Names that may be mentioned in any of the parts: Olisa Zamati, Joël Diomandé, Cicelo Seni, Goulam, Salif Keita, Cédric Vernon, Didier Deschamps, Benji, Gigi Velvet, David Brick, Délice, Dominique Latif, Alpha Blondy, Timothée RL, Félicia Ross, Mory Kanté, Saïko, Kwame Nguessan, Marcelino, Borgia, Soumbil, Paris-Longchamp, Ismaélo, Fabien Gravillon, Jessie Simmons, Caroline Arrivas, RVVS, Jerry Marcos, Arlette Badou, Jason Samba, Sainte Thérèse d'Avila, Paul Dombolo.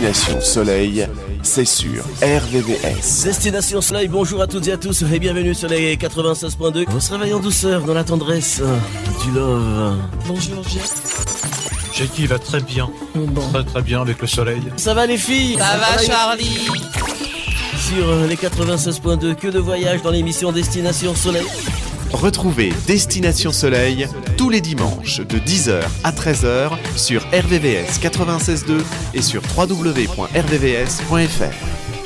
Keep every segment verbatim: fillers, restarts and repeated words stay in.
Destination Soleil, c'est sur R V V S. Destination Soleil, bonjour à toutes et à tous et bienvenue sur les quatre-vingt-seize point deux. On se réveille en douceur dans la tendresse du love. Bonjour Jess. Jackie va très bien, bon. très très bien avec le soleil. Ça va les filles? Ça va Charlie. Sur les quatre-vingt-seize point deux, que de voyages dans l'émission Destination Soleil. Retrouvez Destination Soleil tous les dimanches de dix heures à treize heures sur R V V S quatre-vingt-seize point deux et sur w w w point r v v s point f r.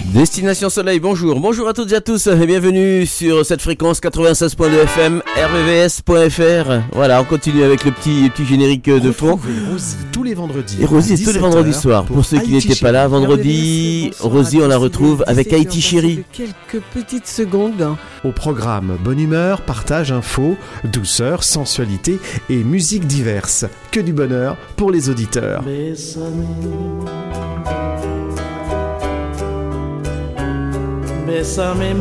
Destination Soleil, bonjour, bonjour à toutes et à tous et bienvenue sur cette fréquence quatre-vingt-seize point deux F M, r v v s point f r. Voilà, on continue avec le petit, petit générique de fond. Rosie tous les vendredis. Et Rosie tous les vendredis soirs. Pour, pour ceux qui n'étaient pas là, vendredi, Rosie on la retrouve avec Haïti Chérie. Quelques petites secondes. Au programme, bonne humeur, partage, info, douceur, sensualité et musique diverse. Que du bonheur pour les auditeurs. Mes amis.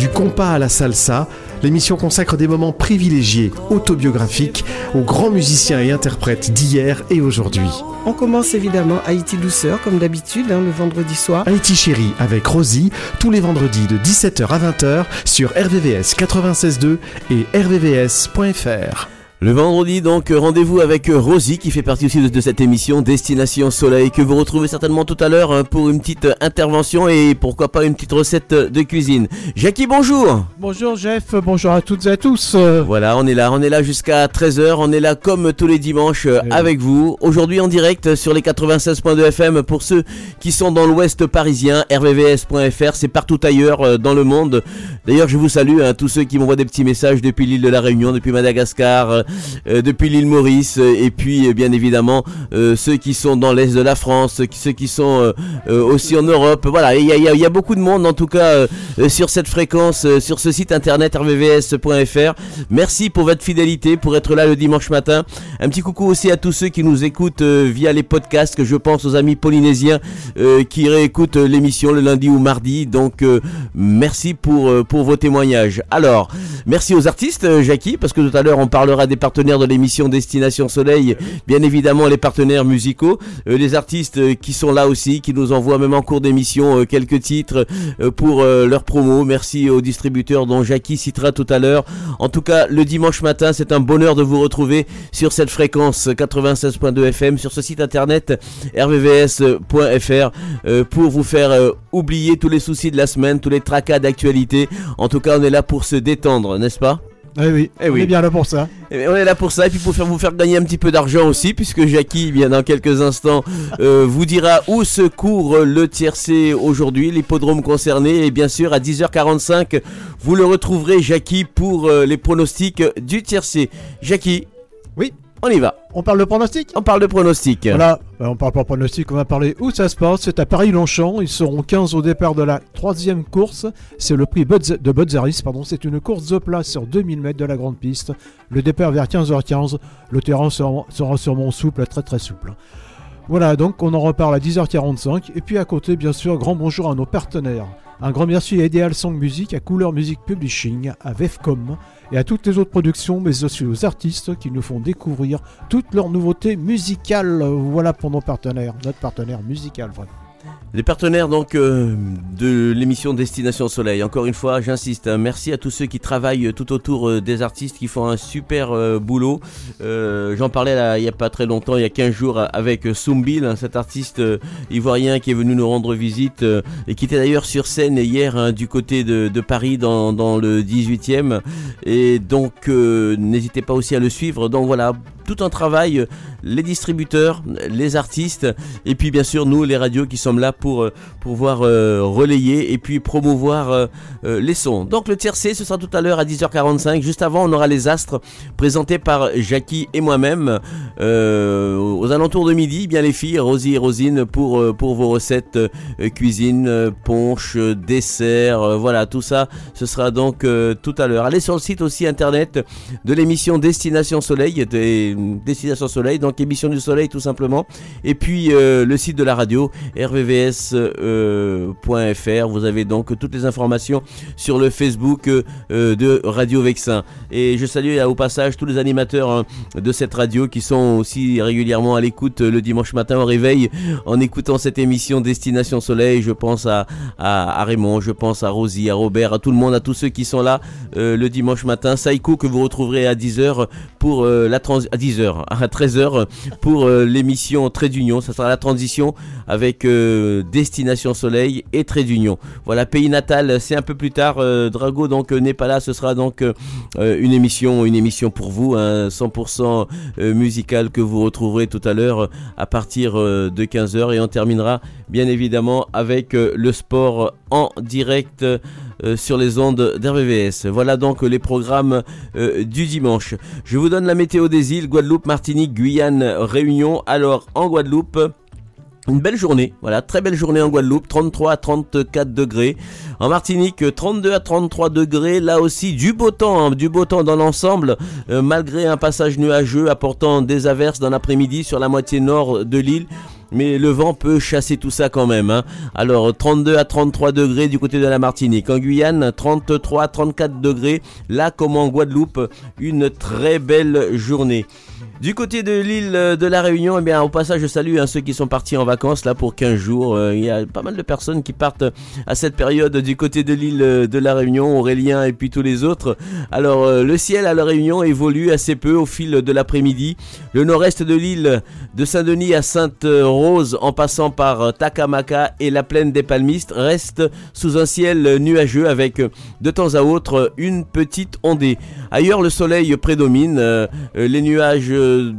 Du compas à la salsa, l'émission consacre des moments privilégiés, autobiographiques, aux grands musiciens et interprètes d'hier et aujourd'hui. On commence évidemment Haïti Douceur, comme d'habitude, hein, le vendredi soir. Haïti Chérie avec Rosie, tous les vendredis de dix-sept heures à vingt heures sur R V V S quatre-vingt-seize point deux et r v v s point f r. Le vendredi donc, rendez-vous avec Rosie qui fait partie aussi de, de cette émission Destination Soleil que vous retrouvez certainement tout à l'heure pour une petite intervention et pourquoi pas une petite recette de cuisine. Jackie, bonjour. Bonjour Jeff, bonjour à toutes et à tous. Voilà, on est là, on est là jusqu'à treize heures, on est là comme tous les dimanches et avec vous. Aujourd'hui en direct sur les quatre-vingt-seize point deux F M pour ceux qui sont dans l'ouest parisien, r v v s point f r, c'est partout ailleurs dans le monde. D'ailleurs je vous salue à hein, tous ceux qui m'envoient des petits messages depuis l'île de la Réunion, depuis Madagascar, Euh, depuis l'île Maurice euh, et puis euh, bien évidemment euh, ceux qui sont dans l'est de la France, ceux qui, ceux qui sont euh, euh, aussi en Europe. Voilà, il y a, y, a, y a beaucoup de monde en tout cas euh, euh, sur cette fréquence, euh, sur ce site internet r v v s point f r. Merci pour votre fidélité, pour être là le dimanche matin. Un petit coucou aussi à tous ceux qui nous écoutent euh, via les podcasts, que je pense aux amis polynésiens euh, qui réécoutent l'émission le lundi ou mardi. Donc euh, merci pour, euh, pour vos témoignages. Alors, merci aux artistes euh, Jackie, parce que tout à l'heure on parlera des partenaires de l'émission Destination Soleil, bien évidemment les partenaires musicaux, euh, les artistes euh, qui sont là aussi, qui nous envoient même en cours d'émission euh, quelques titres euh, pour euh, leur promo. Merci aux distributeurs dont Jackie citera tout à l'heure. En tout cas, le dimanche matin, c'est un bonheur de vous retrouver sur cette fréquence quatre-vingt-seize point deux F M, sur ce site internet r v v s point f r euh, pour vous faire euh, oublier tous les soucis de la semaine, tous les tracas d'actualité. En tout cas, on est là pour se détendre, n'est-ce pas ? Eh oui, eh oui, on est bien là pour ça. Eh, on est là pour ça et puis pour faire, vous faire gagner un petit peu d'argent aussi, puisque Jackie, bien dans quelques instants, euh, vous dira où se court le tiercé aujourd'hui, l'hippodrome concerné. Et bien sûr, à dix heures quarante-cinq, vous le retrouverez, Jackie, pour euh, les pronostics du tiercé. Jackie. Oui. On y va. On parle de pronostic ? On parle de pronostic. Voilà, on parle pas de pronostic, on va parler où ça se passe. C'est à Paris-Longchamp, ils seront quinze au départ de la troisième course. C'est le prix de Botzaris, pardon. C'est une course de plat sur deux mille mètres de la grande piste. Le départ vers quinze heures quinze, le terrain sera, sera sûrement souple, très très souple. Voilà, donc on en reparle à dix heures quarante-cinq. Et puis à côté, bien sûr, grand bonjour à nos partenaires. Un grand merci à Ideal Song Music, à Couleur Music Publishing, à Vefcom et à toutes les autres productions, mais aussi aux artistes qui nous font découvrir toutes leurs nouveautés musicales. Voilà pour nos partenaires, notre partenaire musical, vraiment. Les partenaires donc euh, de l'émission Destination Soleil. Encore une fois, j'insiste, hein, merci à tous ceux qui travaillent tout autour euh, des artistes, qui font un super euh, boulot. Euh, j'en parlais là, il n'y a pas très longtemps, il y a quinze jours avec euh, Soumbil, hein, cet artiste euh, ivoirien qui est venu nous rendre visite euh, et qui était d'ailleurs sur scène hier hein, du côté de, de Paris dans, dans le dix-huitième. Et donc euh, n'hésitez pas aussi à le suivre. Donc voilà, tout un travail, euh, les distributeurs, les artistes et puis bien sûr nous les radios qui sommes là pour pouvoir euh, relayer et puis promouvoir euh, euh, les sons. Donc le tiercé, ce sera tout à l'heure à dix heures quarante-cinq. Juste avant, on aura les astres présentés par Jackie et moi-même euh, aux alentours de midi. Bien les filles, Rosie et Rosine pour, euh, pour vos recettes euh, cuisine, euh, punch, euh, dessert, euh, voilà tout ça. Ce sera donc euh, tout à l'heure. Allez sur le site aussi internet de l'émission Destination Soleil et Destination Soleil, donc émission du Soleil tout simplement. Et puis euh, le site de la radio R V V S point F R, euh, vous avez donc toutes les informations sur le Facebook euh, de Radio Vexin. Et je salue là, au passage tous les animateurs hein, de cette radio qui sont aussi régulièrement à l'écoute euh, le dimanche matin au réveil en écoutant cette émission Destination Soleil. Je pense à, à, à Raymond, je pense à Rosie, à Robert, à tout le monde, à tous ceux qui sont là euh, le dimanche matin. Saïko que vous retrouverez à dix heures pour euh, la transition, à dix heures, à treize heures pour euh, l'émission Trait d'Union. Ça sera la transition avec euh, Destination Soleil et Trait d'Union. Voilà, pays natal, c'est un peu plus tard. Euh, Drago donc euh, n'est pas là, ce sera donc euh, une émission, une émission pour vous, hein, cent pour cent euh, musicale que vous retrouverez tout à l'heure euh, à partir euh, de quinze heures, et on terminera bien évidemment avec euh, le sport en direct euh, sur les ondes d'R V V S. Voilà donc les programmes euh, du dimanche. Je vous donne la météo des îles Guadeloupe, Martinique, Guyane, Réunion. Alors en Guadeloupe, une belle journée, voilà, très belle journée en Guadeloupe, trente-trois à trente-quatre degrés. En Martinique, trente-deux à trente-trois degrés, là aussi du beau temps, hein, du beau temps dans l'ensemble, euh, malgré un passage nuageux apportant des averses dans l'après-midi sur la moitié nord de l'île. Mais le vent peut chasser tout ça quand même hein. Alors trente-deux à trente-trois degrés du côté de la Martinique. En Guyane, trente-trois à trente-quatre degrés. Là comme en Guadeloupe, une très belle journée. Du côté de l'île de la Réunion, eh bien, au passage je salue hein, ceux qui sont partis en vacances là pour quinze jours. Il y a pas mal de personnes qui partent à cette période du côté de l'île de la Réunion, Aurélien et puis tous les autres. Alors le ciel à la Réunion évolue assez peu au fil de l'après-midi. Le nord-est de l'île de Saint-Denis à Sainte-Rose Rose en passant par Takamaka et la plaine des Palmistes reste sous un ciel nuageux avec de temps à autre une petite ondée. Ailleurs le soleil prédomine, euh, les nuages euh,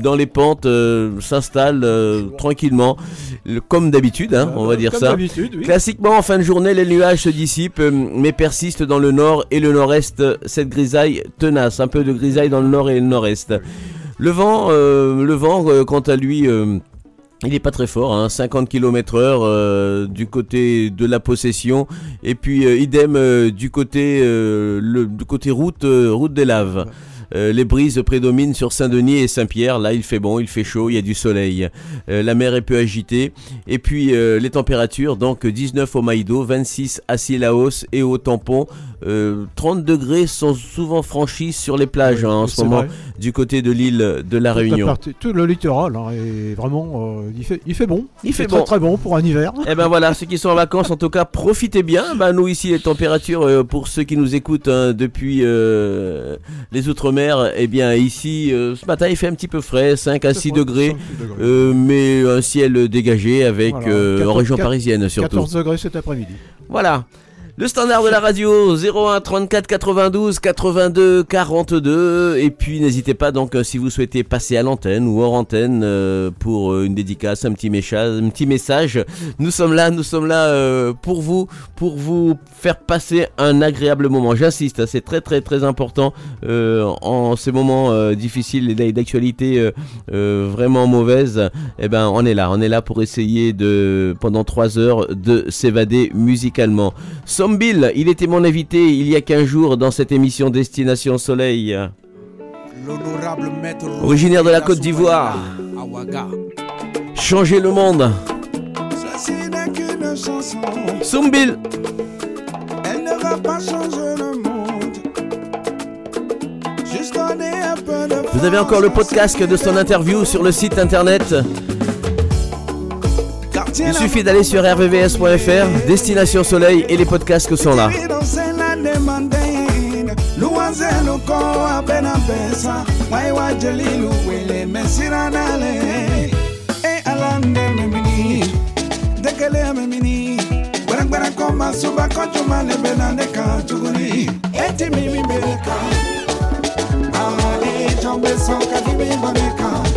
dans les pentes euh, s'installent euh, tranquillement le, comme d'habitude hein, on va dire comme ça. Oui. Classiquement en fin de journée les nuages se dissipent euh, mais persistent dans le nord et le nord-est cette grisaille tenace, un peu de grisaille dans le nord et le nord-est. Le vent, euh, le vent euh, quant à lui euh, il n'est pas très fort, hein, cinquante kilomètres heure euh, du côté de la Possession, et puis euh, idem euh, du côté euh, le, du côté route euh, route des Laves. Euh, les brises prédominent sur Saint-Denis et Saint-Pierre. Là, il fait bon, il fait chaud, il y a du soleil. Euh, la mer est peu agitée. Et puis, euh, les températures, donc dix-neuf au Maïdo, vingt-six à Cilaos et au Tampon. Euh, trente degrés sont souvent franchis sur les plages oui, hein, en ce moment vrai. Du côté de l'île de la tout Réunion. Partie, tout le littoral hein, est vraiment, euh, il, fait, il fait bon. Il, il fait, fait bon. Très très bon pour un hiver. Et ben voilà, ceux qui sont en vacances, en tout cas, profitez bien. Ben, nous ici, les températures, euh, pour ceux qui nous écoutent hein, depuis euh, les Outre-mer, eh bien ici euh, ce matin il fait un petit peu frais, cinq à six degrés, degrés. Euh, mais un ciel dégagé avec voilà, euh, quatorze, en région quatorze, parisienne surtout. quatorze degrés cet après-midi. Voilà. Le standard de la radio zéro un trente-quatre quatre-vingt-douze quatre-vingt-deux quarante-deux, et puis n'hésitez pas donc si vous souhaitez passer à l'antenne ou hors antenne euh, pour une dédicace, un petit message, un petit message. Nous sommes là, nous sommes là euh, pour vous, pour vous faire passer un agréable moment. J'insiste, c'est très très très important euh, en ces moments euh, difficiles et d'actualité euh, euh, vraiment mauvaise. Eh ben on est là, on est là pour essayer de pendant trois heures de s'évader musicalement. Soumbil, il était mon invité il y a quinze jours dans cette émission Destination Soleil. L'honorable maître originaire de la Côte d'Ivoire. Changer le monde. Soumbil. Elle ne va pas changer le monde. Juste donner un peu de. Vous avez encore le podcast de son interview sur le site internet. Il suffit d'aller sur R V V S point F R, Destination Soleil, et les podcasts que sont là.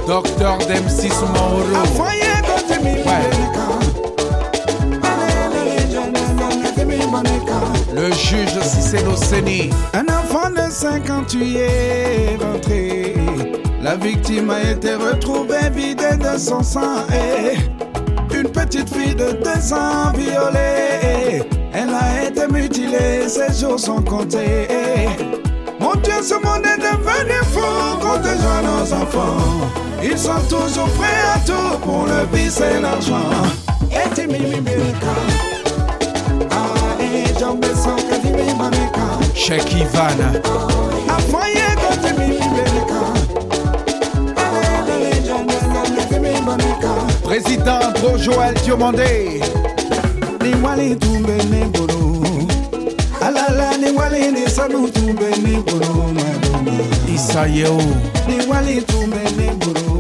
Docteur Demsi Soumaoro. Le juge Cicelo Seni. Un enfant de cinq ans tué et ventré. La victime a été retrouvée vidée de son sang. Et une petite fille de deux ans violée. Elle a été mutilée, ses jours sont comptés. Mon Dieu, ce monde est devenu fou quand des jeunes enfants, ils sont toujours prêts à tout pour le vice et l'argent. Et Check Ivana. Président Pro Joël Diomandé. Niwali tombé ne bolo. Alala niwali ne salu tombé ne bolo madonna. Isayeo. Niwali tombé ne bolo.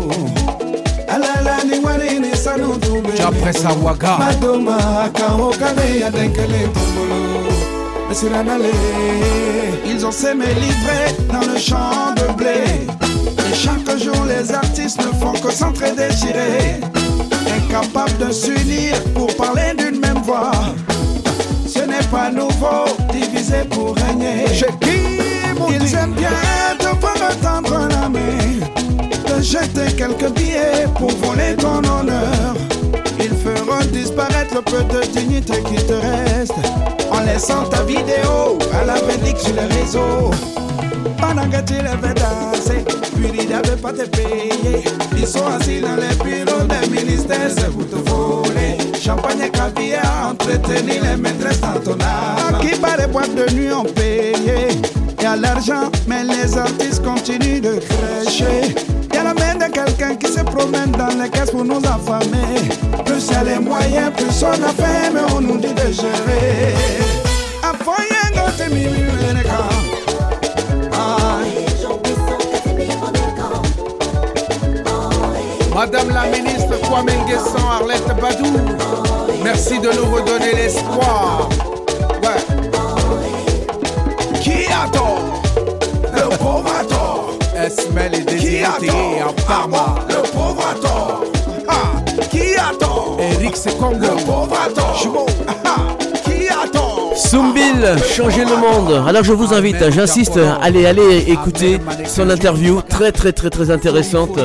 Alala niwali ne salu tombé. J'apprends ça waga. Madonna quand on connaît à denkele bolo. Ils ont semé livrés dans le champ de blé. Et chaque jour les artistes ne font que s'entre-déchirer, incapables de s'unir pour parler d'une même voix. Ce n'est pas nouveau, divisé pour régner. Ils aiment bien te voir tendre la main, te jeter quelques billets pour voler ton honneur. Ils feront disparaître le peu de dignité qui te reste, en laissant ta vidéo à la vélix sur les réseaux. Pendant que tu les fais danser, puis ils n'avaient pas te payer. Ils sont assis dans les bureaux des ministères, c'est pour te voler champagne et caviar, entretenir les maîtresses dans ton âme. Qui bat les boîtes de nuit ont payé, y'a l'argent mais les artistes continuent de crêcher. Y'a la main de quelqu'un qui se promène dans les caisses pour nous affamer. Plus y'a les moyens, plus on a faim, mais on nous dit de gérer. Madame la ministre Kwame Nguessan, Arlette Badou, merci de nous redonner l'espoir. Ouais. Qui a tort? Le pauvre a tort. Esmel est désiré en Parma. Le pauvre a tort. Ah, qui a tort? Eric c'est Congo. Le pauvre a tort. Qui a tort? Soumbil, changez le monde. Alors je vous invite, j'insiste, allez, allez écouter son interview très très très très intéressante.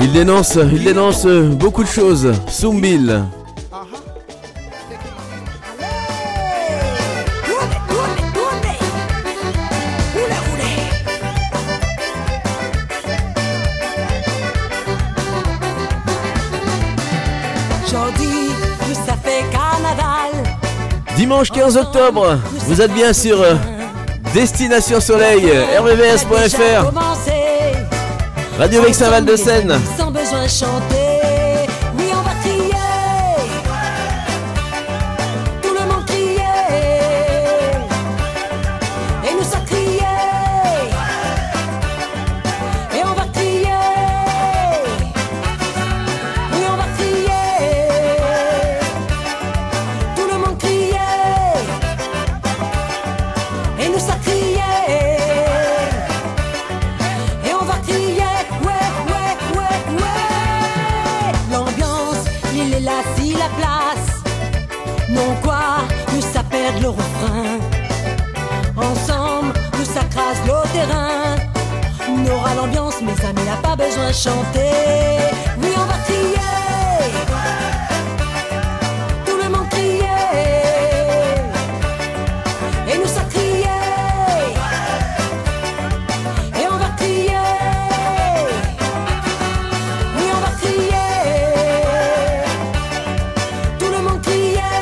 Il dénonce, il dénonce beaucoup de choses. Soumbil. Dimanche quinze octobre, vous êtes bien sur Destination Soleil, R V V S point F R, Radio Vexaval de Seine. Sans besoin chanter, oui on va crier, tout le monde crier, et nous ça crier, et on va crier, oui on va crier, tout le monde crier, et nous ça crier. Le refrain, ensemble nous ça crase le terrain. On aura l'ambiance, mais ça n'a pas besoin de chanter. Oui, on va crier, tout le monde crier, et nous ça crier, et on va crier. Oui, on va crier, tout le monde crier.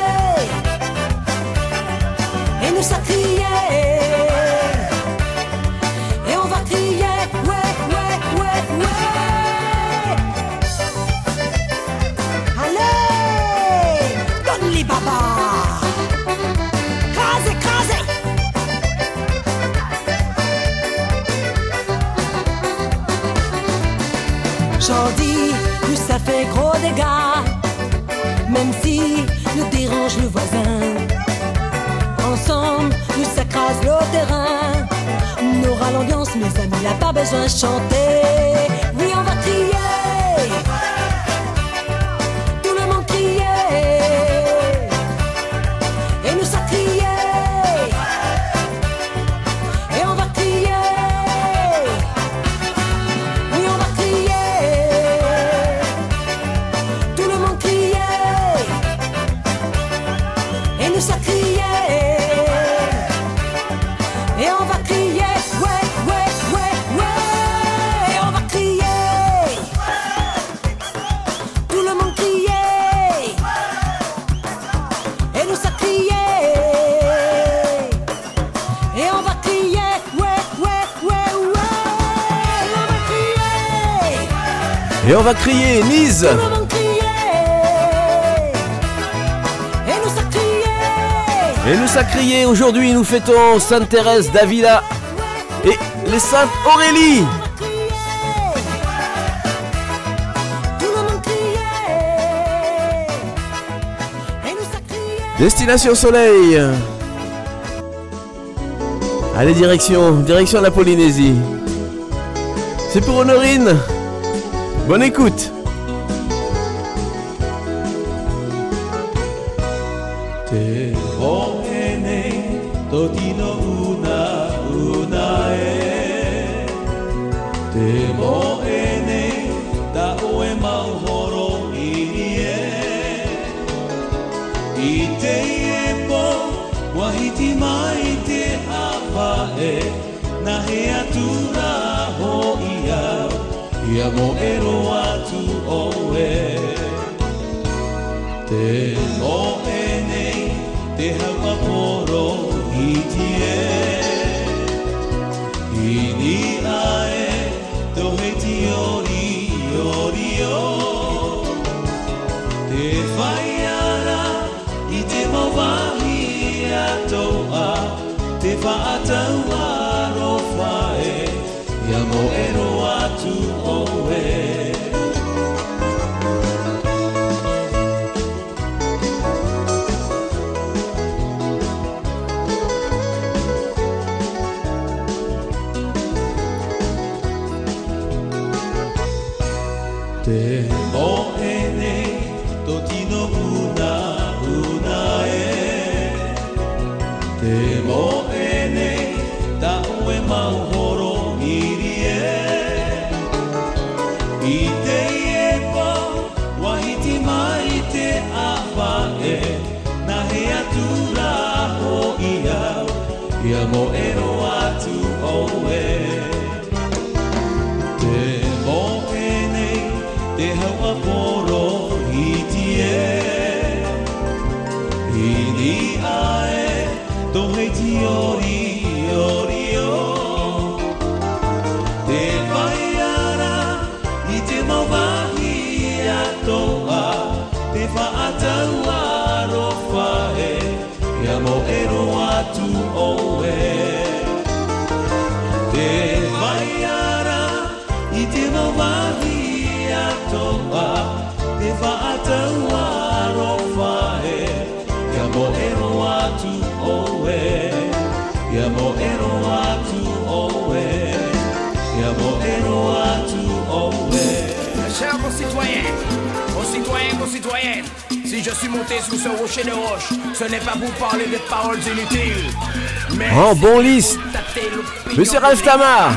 Et nous ça criait, et on va crier, ouais, ouais, ouais, ouais. Allez, donne-lui baba. Crasez, crasez. J'en dis, plus ça fait gros dégâts, même si nous dérange le voisin. Ensemble, nous ça crase le terrain. On aura l'ambiance, mes amis, n'a pas besoin de chanter. Oui, on va crier, tout le monde crier, et nous ça crier, et on va crier. Oui, on va crier, tout le monde crier, et nous ça crier. Et on va crier Nice. Et nous ça crié, aujourd'hui nous fêtons Sainte Thérèse d'Avila et les Saintes Aurélie. Destination soleil. Allez, direction, direction la Polynésie. C'est pour Honorine. Bonne écoute. Ia moero atu oe te moe nei te hawa poro I tie I ni ae tohe ti ori ori o te whaiara I te mawahi atoa te whaatau aro whae Ia moero atu oe Citoyenne, si je suis monté sous ce rocher de roche, ce n'est pas pour parler de paroles inutiles. Mais oh, bon liste, monsieur Ralph Tamar.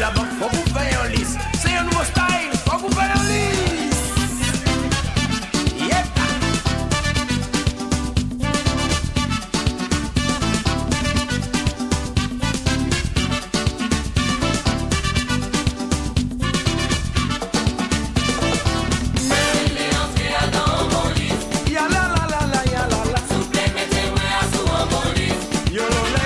la banque, faut vous payer en lice. C'est un nouveau style, faut vous payer en lice. Yep. Mets-les entrées dans mon lit. Y'a la la la la y'a la la. S'il vous plaît, mettez-moi à sous mon lit. Yo lo la.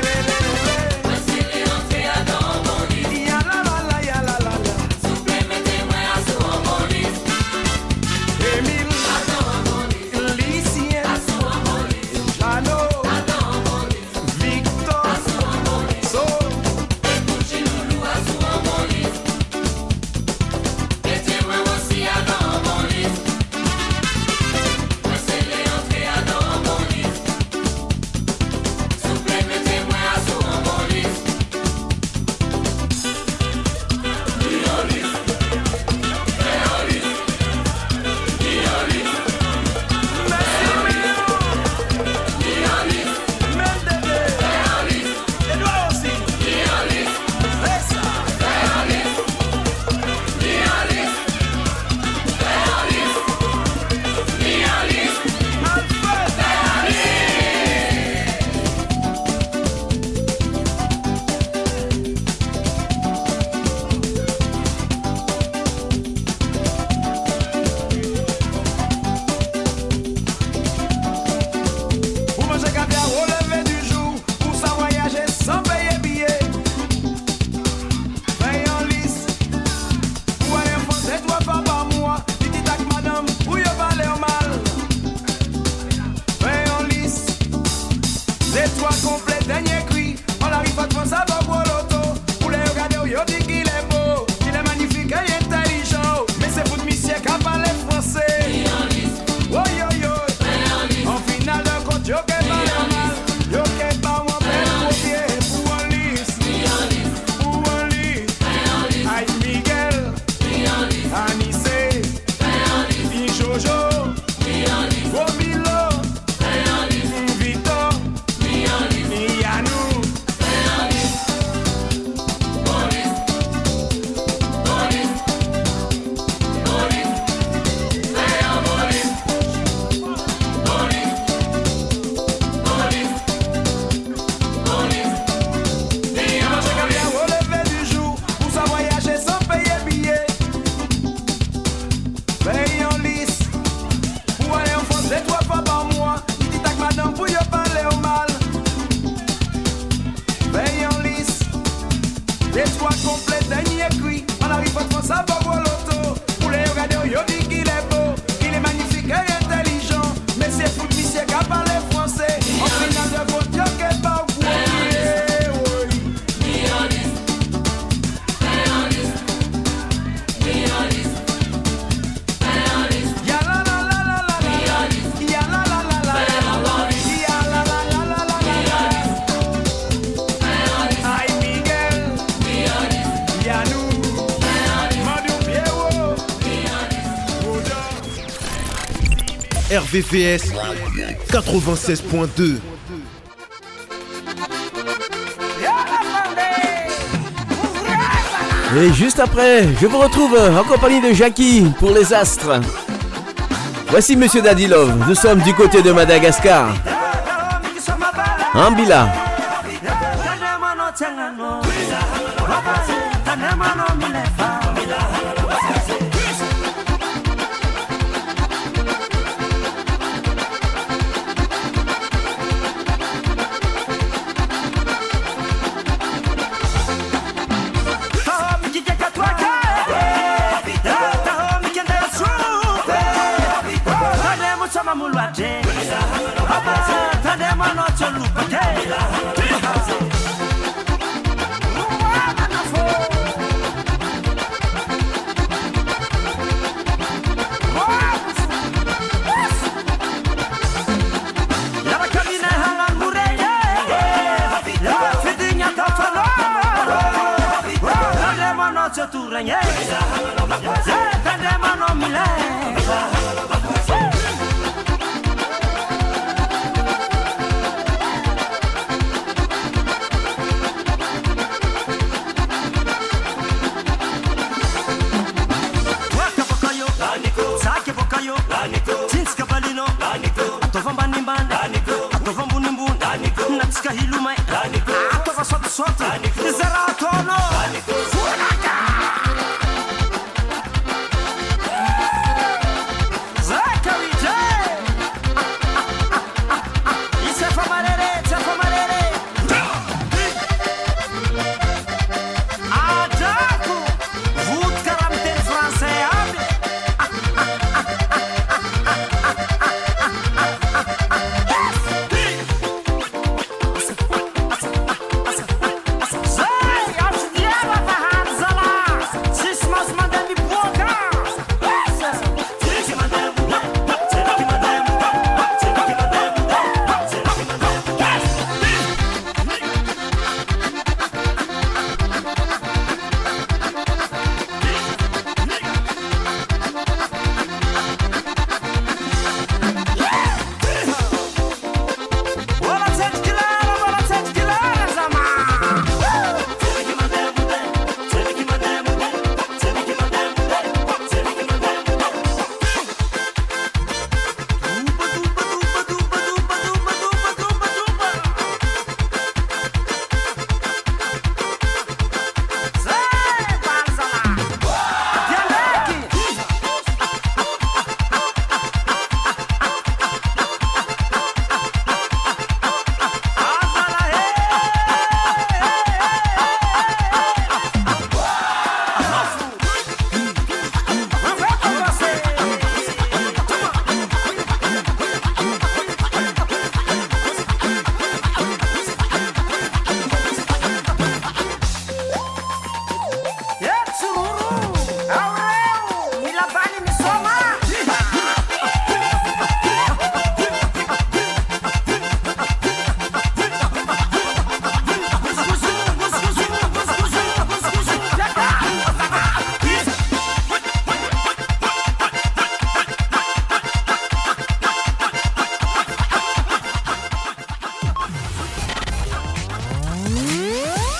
R V V S quatre-vingt-seize point deux. Et juste après, je vous retrouve en compagnie de Jackie pour les astres. Voici Monsieur Daddy Love. Nous sommes du côté de Madagascar. Ambila. يستاهلوا عطوا صوت صوتي زرعتونا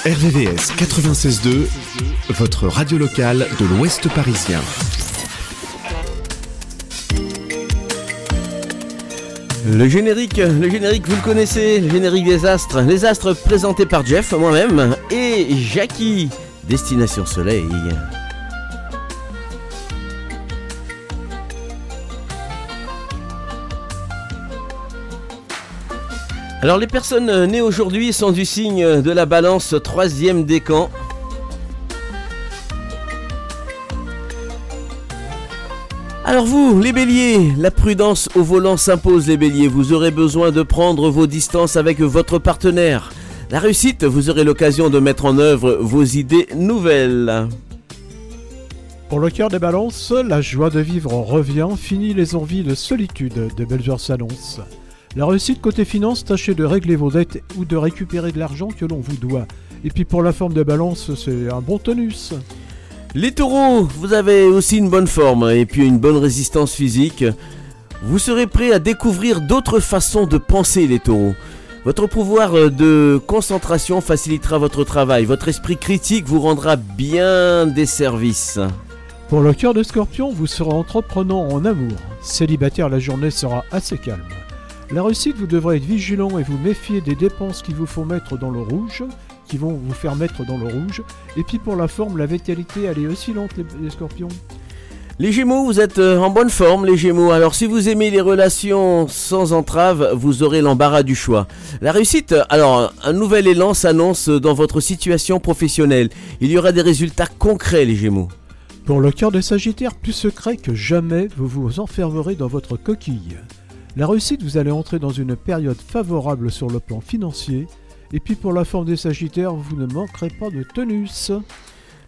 R V V S quatre-vingt-seize virgule deux, votre radio locale de l'Ouest parisien. Le générique, le générique, vous le connaissez, le générique des astres. Les astres présentés par Jeff, moi-même, et Jackie, Destination Soleil. Alors les personnes nées aujourd'hui sont du signe de la balance, troisième décan. Alors vous, les béliers, la prudence au volant s'impose, les béliers. Vous aurez besoin de prendre vos distances avec votre partenaire. La réussite, vous aurez l'occasion de mettre en œuvre vos idées nouvelles. Pour le cœur des balances, la joie de vivre revient, fini les envies de solitude, de belles heures s'annoncent. La réussite côté finance, tâchez de régler vos dettes ou de récupérer de l'argent que l'on vous doit. Et puis pour la forme de balance, c'est un bon tonus. Les taureaux, vous avez aussi une bonne forme et puis une bonne résistance physique. Vous serez prêts à découvrir d'autres façons de penser, les taureaux. Votre pouvoir de concentration facilitera votre travail. Votre esprit critique vous rendra bien des services. Pour le cœur de Scorpion, vous serez entreprenant en amour. Célibataire, la journée sera assez calme. La réussite, vous devrez être vigilant et vous méfier des dépenses qui vous font mettre dans le rouge, qui vont vous faire mettre dans le rouge. Et puis pour la forme, la vitalité, elle est oscillante, les, les scorpions. Les Gémeaux, vous êtes en bonne forme, les Gémeaux. Alors si vous aimez les relations sans entrave, vous aurez l'embarras du choix. La réussite, alors un nouvel élan s'annonce dans votre situation professionnelle. Il y aura des résultats concrets, les Gémeaux. Pour le cœur des Sagittaires, plus secret que jamais, vous vous enfermerez dans votre coquille. La réussite, vous allez entrer dans une période favorable sur le plan financier. Et puis pour la forme des Sagittaires, vous ne manquerez pas de tonus.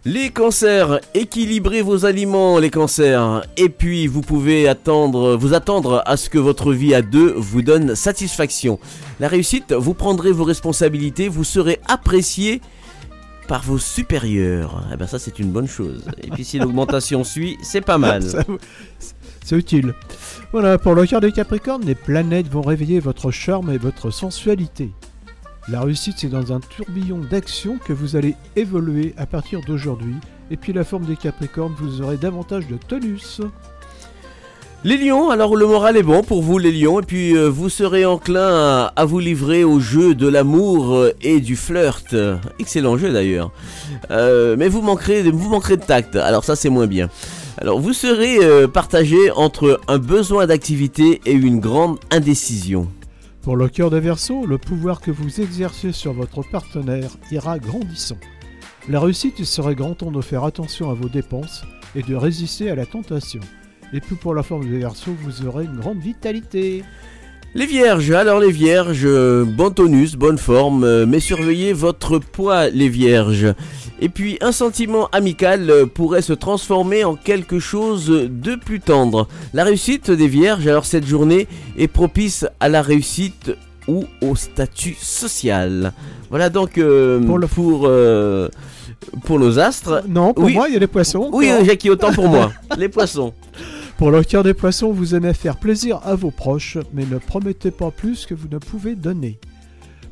Les Cancers, équilibrez vos aliments, les Cancers. Et puis vous pouvez attendre, vous attendre à ce que votre vie à deux vous donne satisfaction. La réussite, vous prendrez vos responsabilités, vous serez apprécié par vos supérieurs. Eh bien ça, c'est une bonne chose. Et puis si l'augmentation suit, c'est pas mal. Ça, c'est utile. Voilà, pour le cœur des Capricornes, les planètes vont réveiller votre charme et votre sensualité. La réussite, c'est dans un tourbillon d'action que vous allez évoluer à partir d'aujourd'hui. Et puis la forme des Capricornes, vous aurez davantage de tonus. Les Lions, alors le moral est bon pour vous les Lions, et puis euh, vous serez enclin à, à vous livrer au jeu de l'amour et du flirt. Excellent jeu d'ailleurs. Euh, mais vous manquerez, vous manquerez de tact, alors ça c'est moins bien. Alors vous serez euh, partagé entre un besoin d'activité et une grande indécision. Pour le cœur de Verseau, le pouvoir que vous exercez sur votre partenaire ira grandissant. La réussite, il serait grand temps de faire attention à vos dépenses et de résister à la tentation. Et puis pour la forme des Verseaux, vous aurez une grande vitalité. Les Vierges, alors les Vierges, bon tonus, bonne forme, mais surveillez votre poids les Vierges. Et puis un sentiment amical pourrait se transformer en quelque chose de plus tendre. La réussite des Vierges, alors cette journée est propice à la réussite ou au statut social. Voilà donc euh, pour... Le... pour euh, Pour nos astres. Non, pour oui. moi, il y a les poissons. Oui, hein, Jackie, autant pour moi. Les poissons. Pour le cœur des poissons, vous aimez faire plaisir à vos proches, mais ne promettez pas plus que vous ne pouvez donner.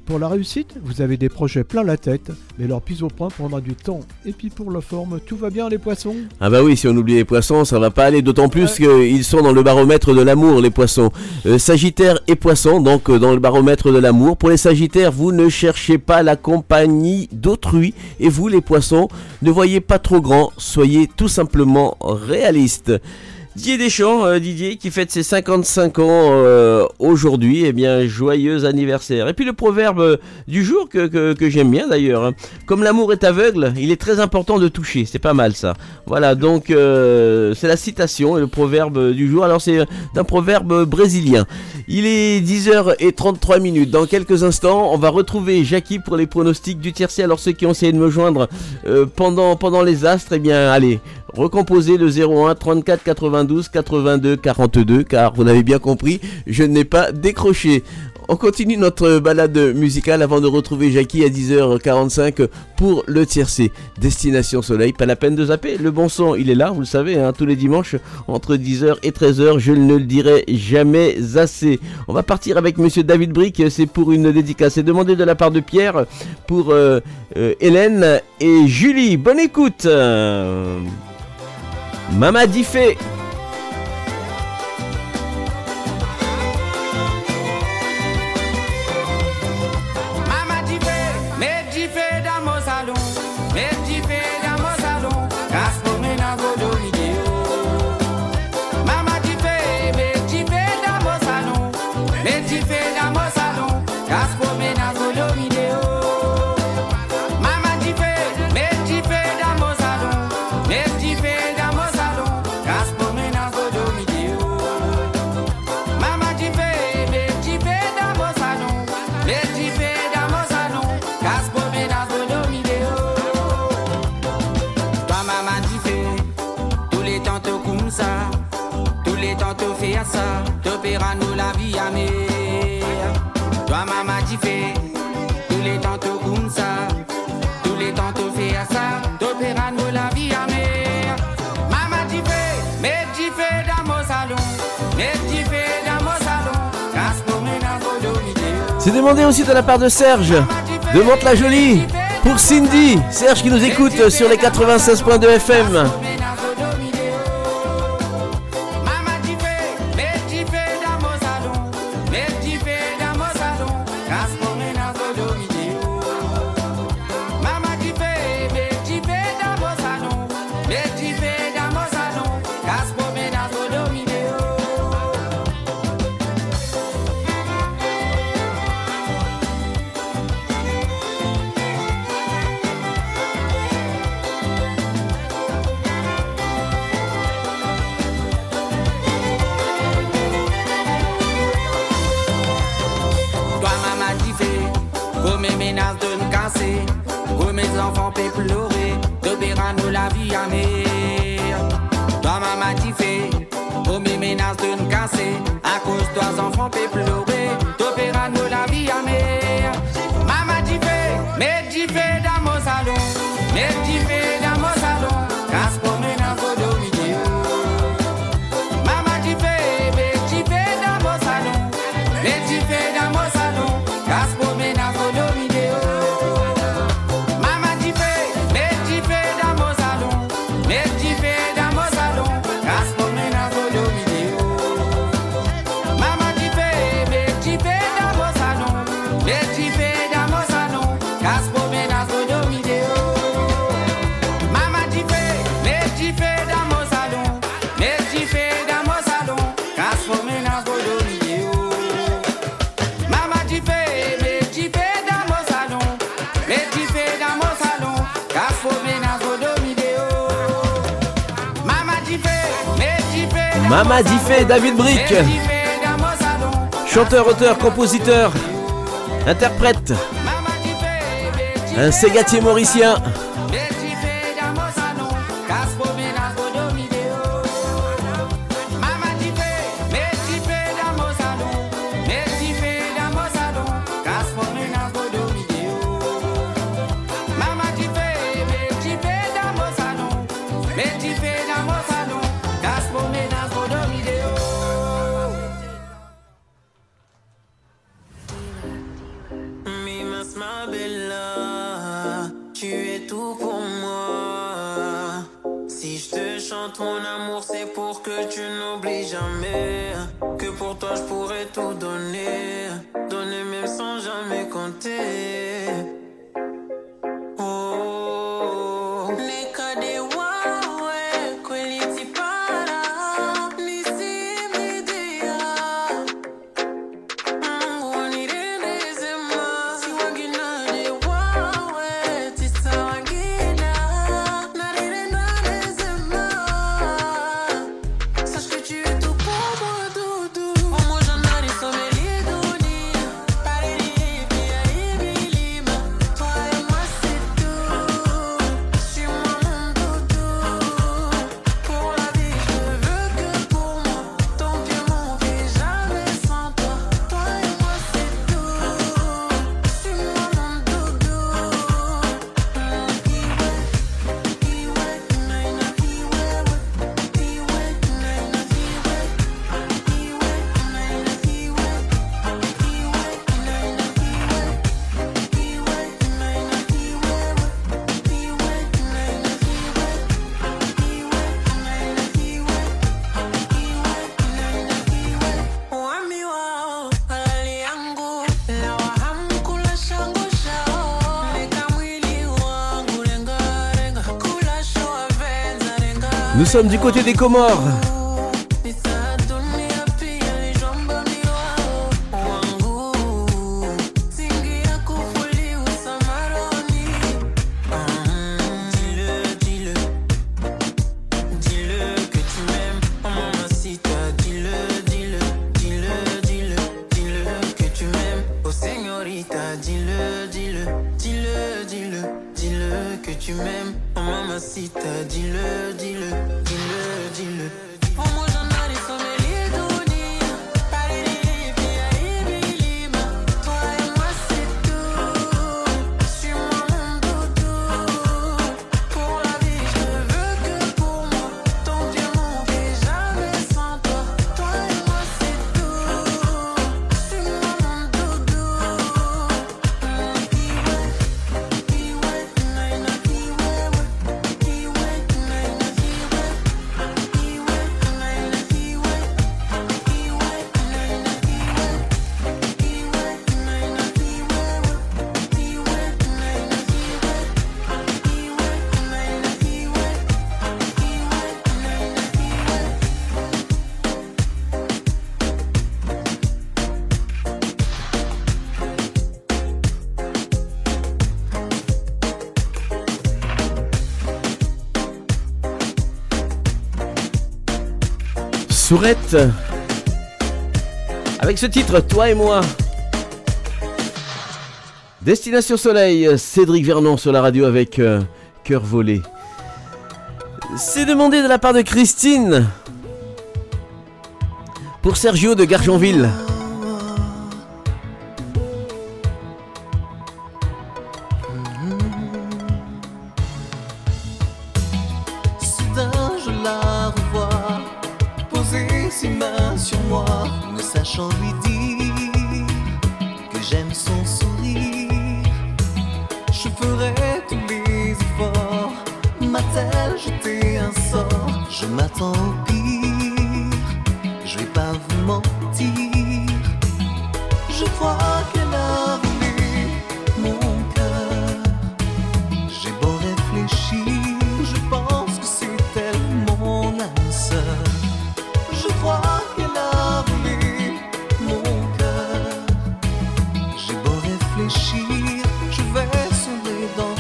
Pour la réussite, vous avez des projets plein la tête, mais leur prise au point prendra du temps. Et puis pour la forme, tout va bien les poissons. Ah bah oui, si on oublie les poissons, ça va pas aller, d'autant plus ouais. qu'ils sont dans le baromètre de l'amour, les poissons. Euh, Sagittaire et poissons, donc euh, dans le baromètre de l'amour. Pour les Sagittaires, vous ne cherchez pas la compagnie d'autrui. Et vous, les poissons, ne voyez pas trop grand, soyez tout simplement réalistes. Didier Deschamps, euh, Didier qui fête ses cinquante-cinq ans euh, aujourd'hui, eh bien joyeux anniversaire. Et puis le proverbe du jour que, que, que j'aime bien d'ailleurs, hein. Comme l'amour est aveugle, il est très important de toucher, c'est pas mal ça. Voilà donc euh, c'est la citation et le proverbe du jour, alors c'est un proverbe brésilien. Il est dix heures trente-trois, dans quelques instants on va retrouver Jackie pour les pronostics du tiercé. Alors ceux qui ont essayé de me joindre euh, pendant, pendant les astres, eh bien allez, recomposez le zéro un trente-quatre quatre-vingt-douze quatre-vingt-deux quarante-deux, car vous l'avez bien compris, je n'ai pas décroché. On continue notre balade musicale avant de retrouver Jackie à dix heures quarante-cinq pour le tiercé. Destination Soleil, pas la peine de zapper, le bon son il est là, vous le savez, hein, tous les dimanches entre dix heures et treize heures, je ne le dirai jamais assez. On va partir avec monsieur David Brick, c'est pour une dédicace, c'est demandé de la part de Pierre pour euh, euh, Hélène et Julie. Bonne écoute euh... Mama Diffé. Mama Diffé, me Diffé dans mon salon, me Diffé dans mon salon, transformé dans vos vidéos. Mama Diffé, me Diffé dans mon salon, me Diffé dans mon salon, transformé dans vos vidéos. Mama Diffé, me Diffé dans mon salon, me Diffé. Tantôt fait à ça, t'opéra nous la vie amère. Toi maman t'y fait, tous les tantôt comme ça, tous les tantôt fait à ça, t'opéra nous la vie amère. Maman t'y fait, mais t'y fait dans mon salon, mais t'y fait dans mon salon, transformé dans vos vidéos. C'est demandé aussi de la part de Serge, de Monte-la-Jolie, pour Cindy, Serge qui nous écoute sur les quatre-vingt-seize virgule deux F M. Transformé dans vos vidéos. danser dans mon salon, Mama Difé, Mama Difé, David Brick, chanteur, auteur, compositeur, interprète, un ségatier mauricien. Nous sommes du côté des Comores. Sourette, avec ce titre, Toi et moi. Destination Soleil, Cédric Vernon sur la radio avec euh, Cœur volé. C'est demandé de la part de Christine pour Sergio de Gargenville. Je vais sonder dans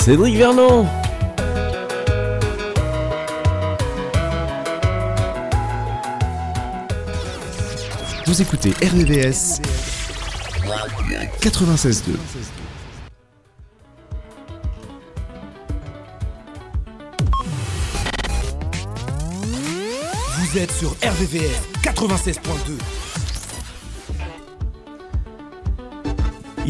Cédric Vernon. Vous écoutez R V V S quatre-vingt-seize virgule deux. Vous êtes sur R V V S quatre-vingt-seize virgule deux.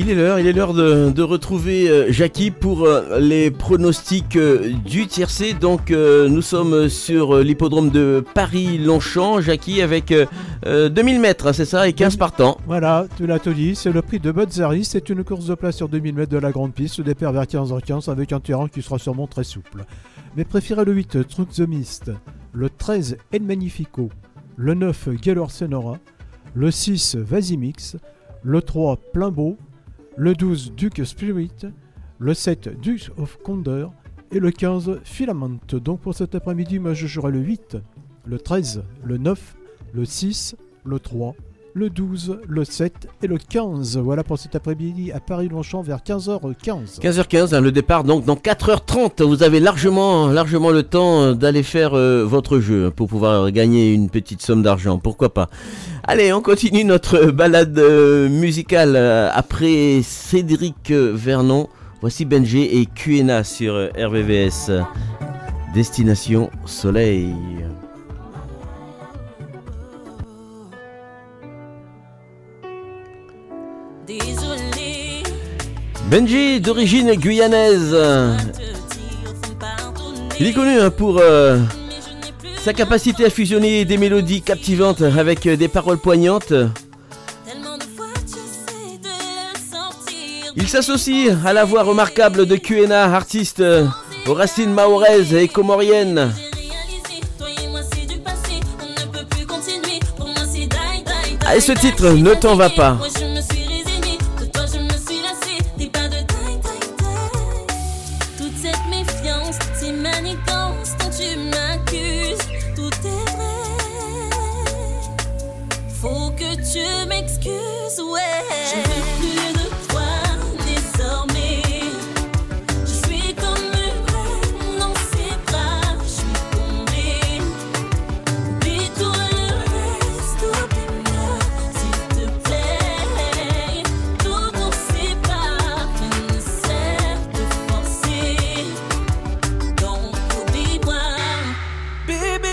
Il est l'heure, il est l'heure de, de retrouver Jackie pour les pronostics du tiercé. Donc nous sommes sur l'hippodrome de Paris-Longchamp, Jackie, avec euh, deux mille mètres, c'est ça, et quinze partants. Voilà, tu l'as tout dit, c'est le prix de Buzzari, c'est une course de place sur deux mille mètres de la grande piste, des paires vers quinze en quinze avec un terrain qui sera sûrement très souple. Mais préférez le huit, Truck the Mist, le treize, El Magnifico, le neuf, Gaylor Senora, le six, Vasimix, le trois, Plein Beau, le douze, Duke Spirit, le sept, Duke of Condor et le quinze, Filament. Donc pour cet après-midi, moi je jouerai le huit, le treize, le neuf, le six, le trois, le douze, le sept et le quinze. Voilà pour cet après-midi à Paris-Longchamp vers quinze heures quinze. quinze heures quinze, hein, le départ donc dans quatre heures trente. Vous avez largement, largement le temps d'aller faire euh, votre jeu pour pouvoir gagner une petite somme d'argent. Pourquoi pas ? Allez, on continue notre balade euh, musicale. Après Cédric Vernon, voici Benji et Q N A sur R V V S. Destination Soleil. Benji, d'origine guyanaise, il est connu pour euh, sa capacité à fusionner des mélodies captivantes avec des paroles poignantes. Il s'associe à la voix remarquable de Q N A, artiste aux racines mahoraises et comoriennes. Avec ce titre, Ne t'en va pas.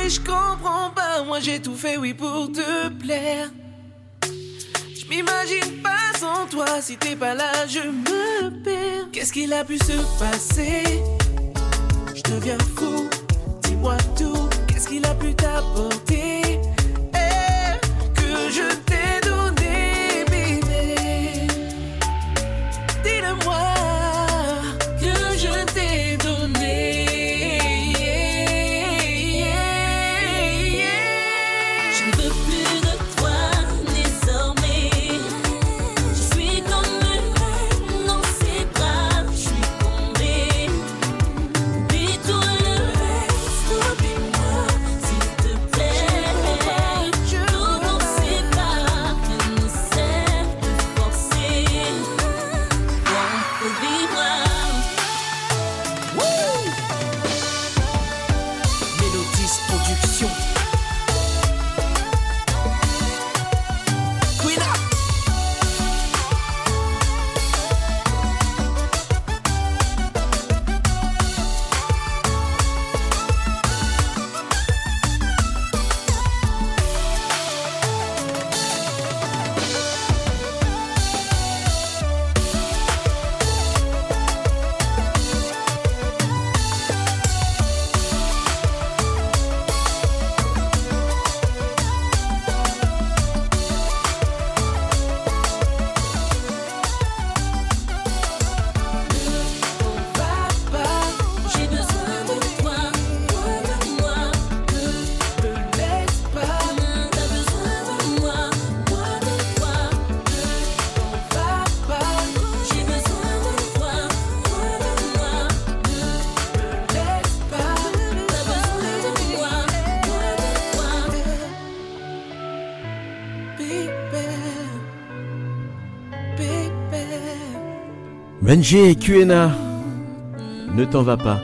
mais je comprends pas. Moi j'ai tout fait, oui, pour te plaire. Je m'imagine pas sans toi. Si t'es pas là, je me perds. Qu'est-ce qu'il a pu se passer? Je deviens fou. Dis-moi tout. Qu'est-ce qu'il a pu t'apporter? Hey, que je t'ai donné, bébé. Dis-le-moi. Que je t'ai donné. Benji et Q N A, ne t'en va pas.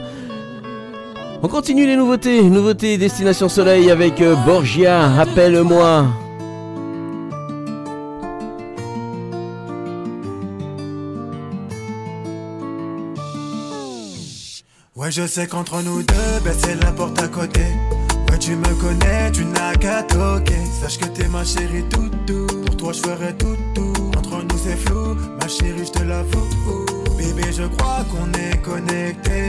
On continue les nouveautés. Nouveauté Destination Soleil avec Borgia, appelle-moi. Ouais, je sais qu'entre nous deux, ben c'est la porte à côté. Ouais, tu me connais, tu n'as qu'à toquer. Sache que t'es ma chérie toutou. Pour toi, je ferai toutou. Entre nous, c'est flou, ma chérie, je te l'avoue. Bébé, je crois qu'on est connecté.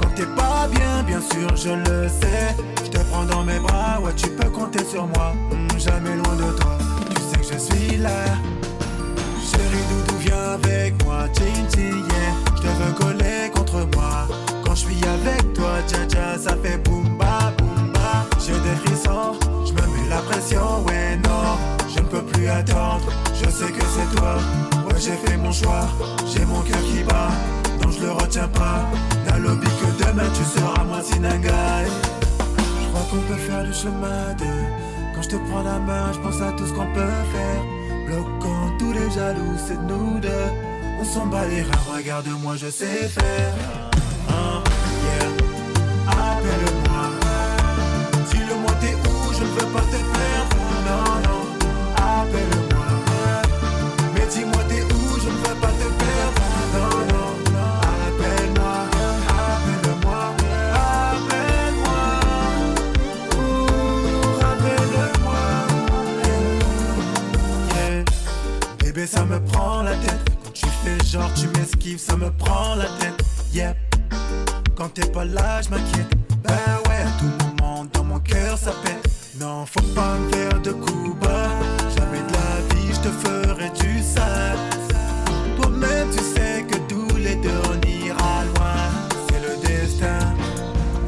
Quand t'es pas bien, bien sûr, je le sais. Je te prends dans mes bras, ouais, tu peux compter sur moi. mmh, Jamais loin de toi, tu sais que je suis là. Chérie doudou, viens avec moi, chin chin, yeah. Je te veux coller contre moi. Quand je suis avec toi, tcha tcha, ça fait boum ba boum ba. J'ai des frissons, je me mets la pression, ouais, non. Je ne peux plus attendre, je sais que c'est toi. Ouais, j'ai fait mon choix, j'ai mon cœur qui bat. Non, je le retiens pas. N'a l'oubli que demain tu seras moi, Sinagaï. Je crois qu'on peut faire du chemin de. Quand je te prends la main, je pense à tout ce qu'on peut faire. Bloquant tous les jaloux, c'est nous deux. On s'en bat les reins, regarde-moi, je sais faire. Hein, yeah. Appelle-moi. Dis-le-moi t'es où, je ne veux pas te perdre. Non, non. Appelle-moi, mais dis-moi t'es où, je ne veux pas te perdre. Non, non, non. Appelle-moi, appelle-moi, appelle-moi. Ouh, rappelle-moi. Yeah. Bébé, ça me prend la tête. Quand tu fais genre, tu m'esquives, ça me prend la tête. Yeah. Quand t'es pas là, je m'inquiète. Ben ouais, à tout moment, dans mon cœur, ça pète. Non, faut pas me faire de coups bas. Jamais de la vie, je te ferai du sale. Toi-même, tu sais que tous les deux, on ira loin. C'est le destin.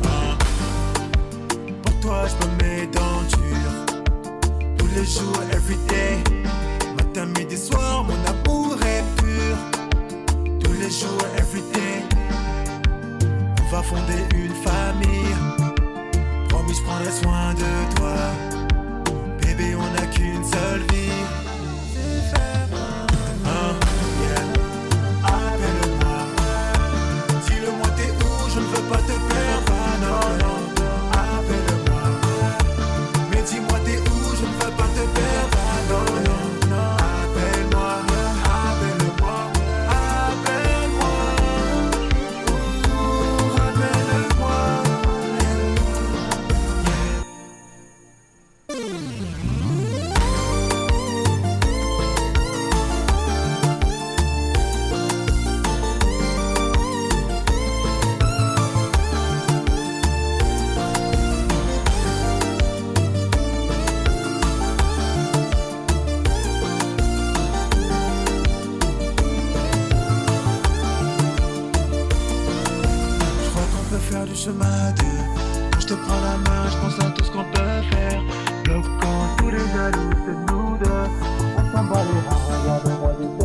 Hein. Pour toi, je me mets dans dur. Tous les jours, everyday. Matin, midi, soir, mon amour est pur. Tous les jours, everyday. On va fonder une famille. Oui, je prendrai soin de toi. Bébé, on n'a qu'une seule vie. Hein, yeah. Appelle-moi. Dis-le-moi t'es où, je ne veux pas te perdre. Non, non, appelle-moi. Mais dis-moi t'es où, je ne veux pas te perdre. Non, non, non. Appelle-moi, appelle-moi, appelle-moi. Ouh, rappelle-moi. te prends la main, je pense à tout ce qu'on peut faire. Bloquant tous les jaloux, c'est nous deux. On s'en bat les rangs, regarde-moi les têtes.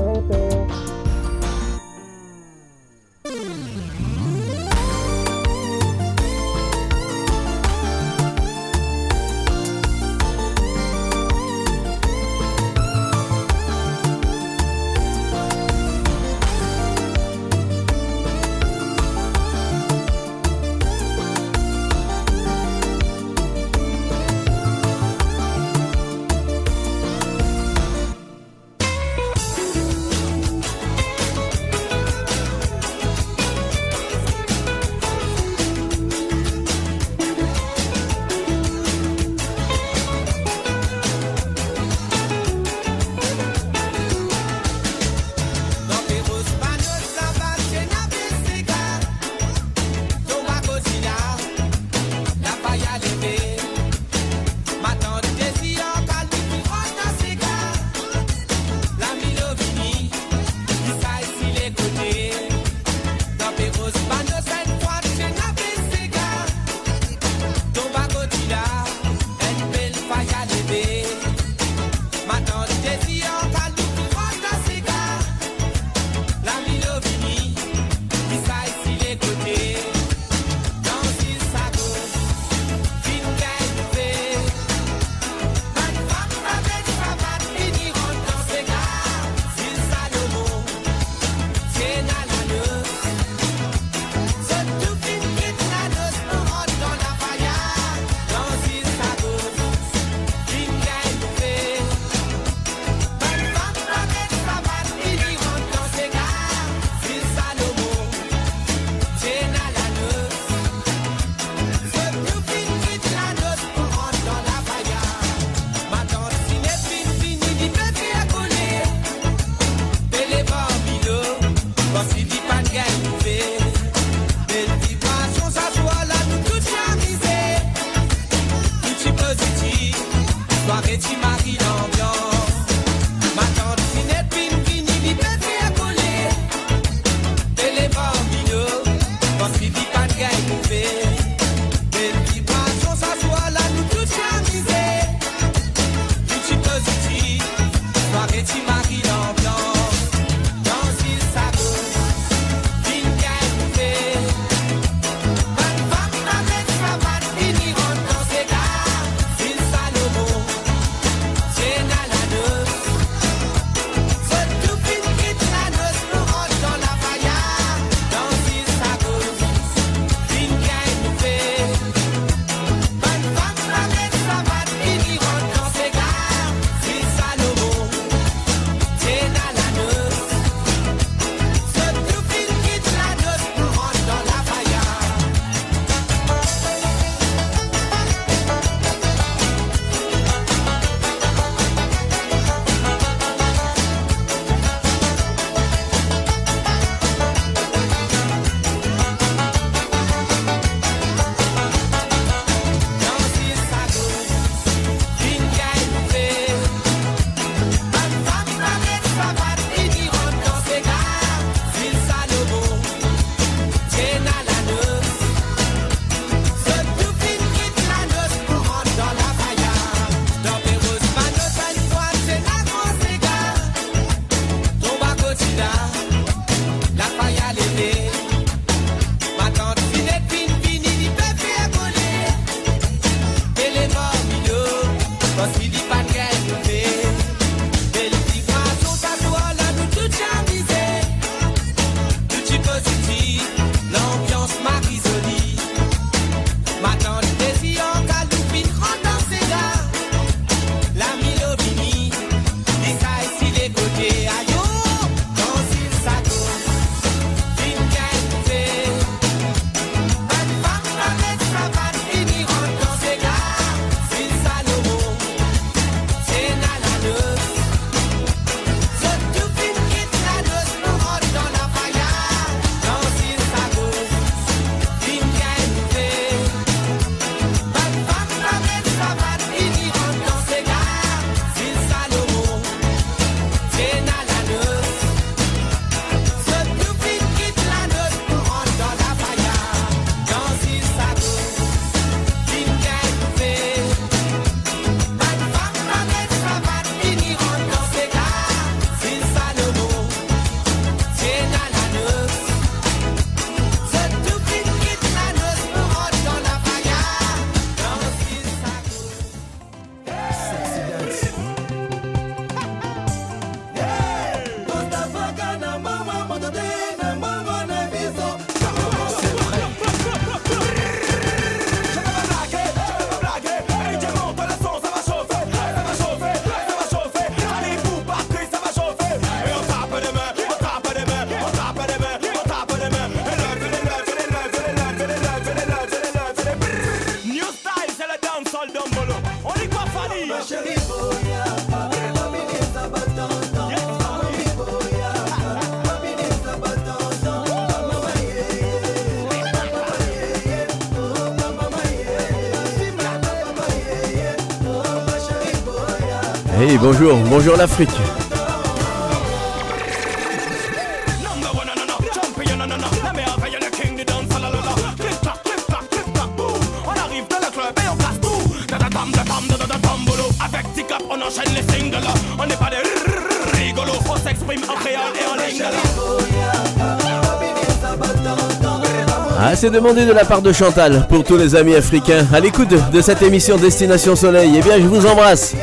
Paul Dombolo. On y croit Fanny. Ma chérie Boya, Mami des abattants. Mami Boya, Mami des abattants. Mama yeye, Mama yeye, oh Mama yeye, Mama yeye, oh ma chérie Boya. Hey bonjour, bonjour l'Afrique. Ah, c'est demandé de la part de Chantal pour tous les amis africains à l'écoute de cette émission Destination Soleil. Eh bien, je vous embrasse.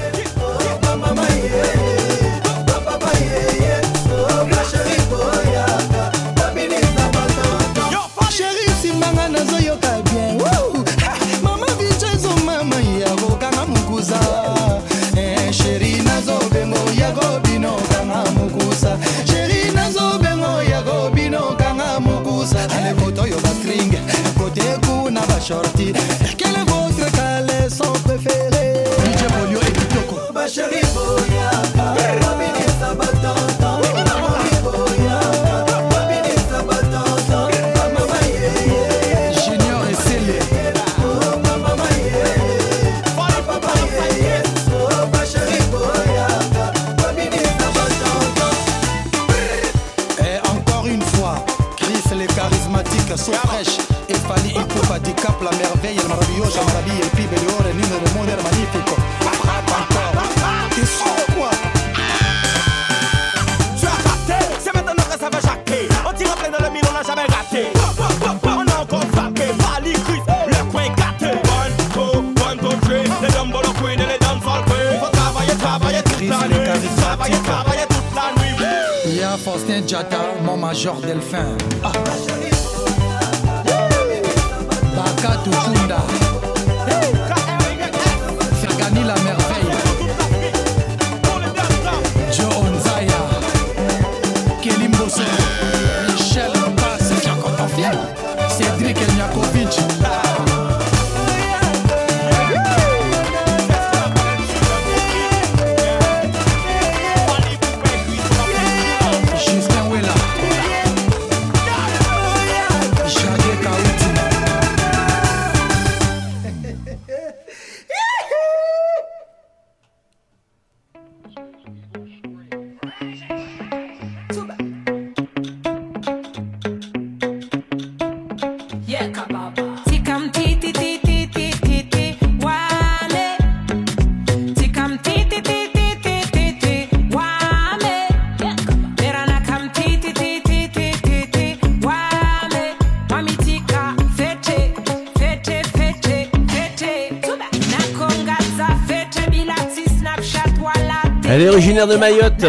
Elle est originaire de Mayotte.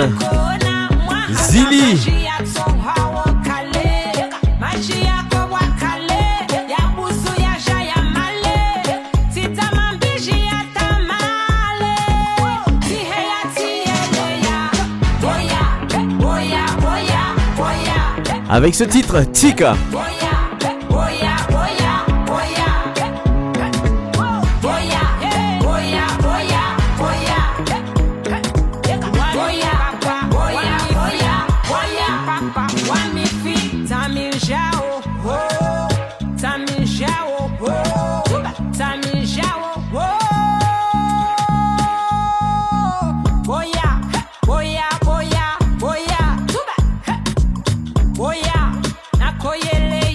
Zili. Avec ce titre, Tika. Boya, na koyele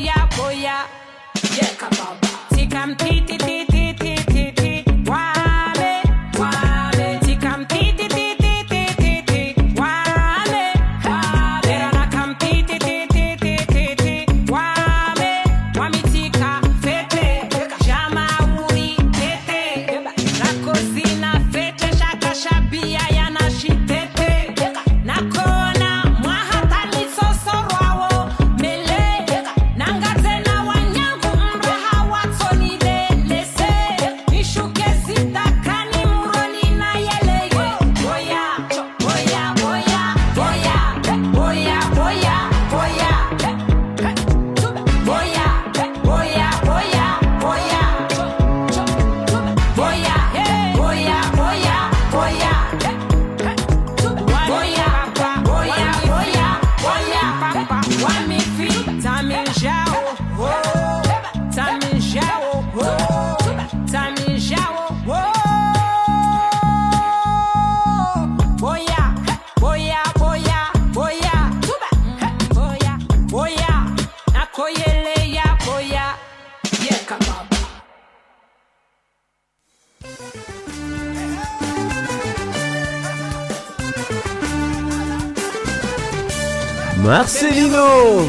Marcelino.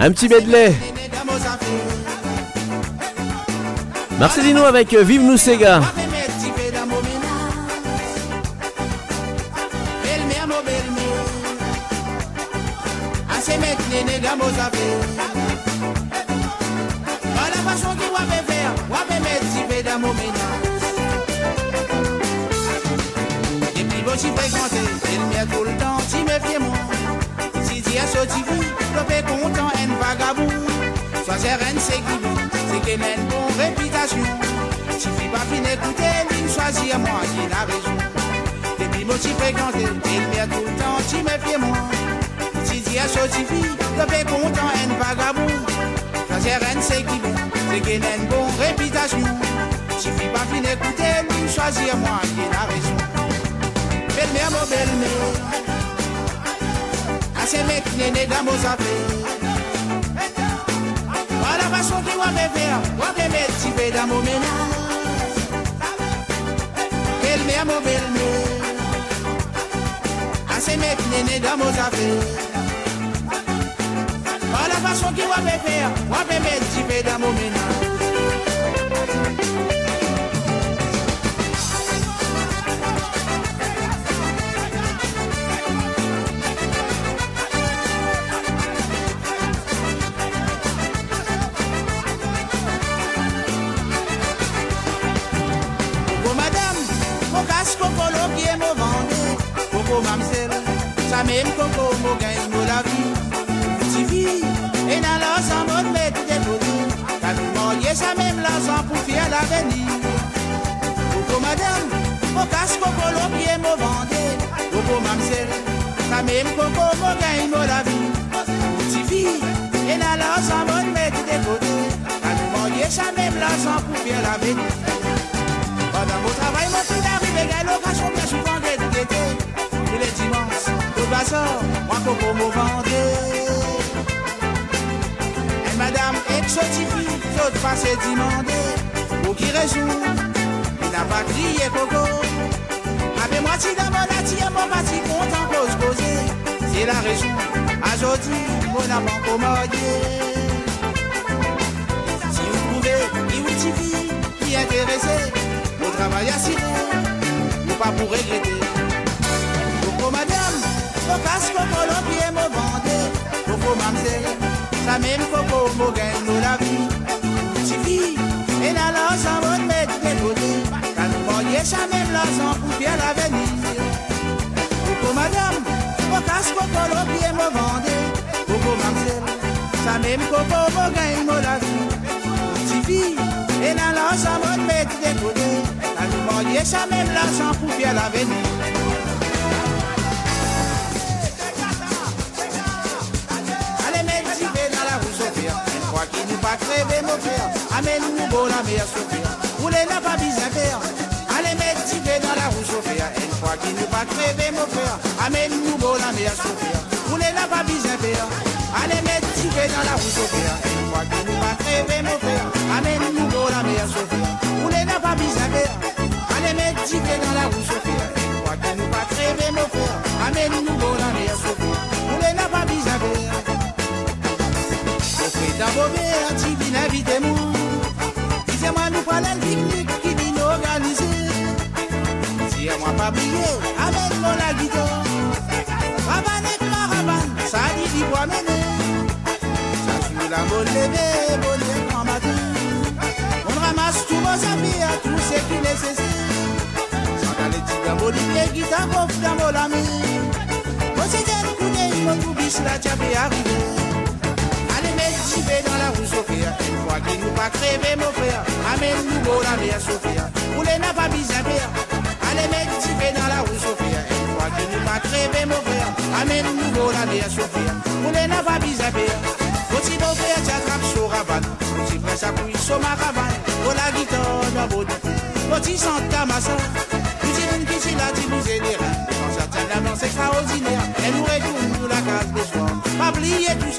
Un petit medley. Marcelino avec Vive nous ces gars.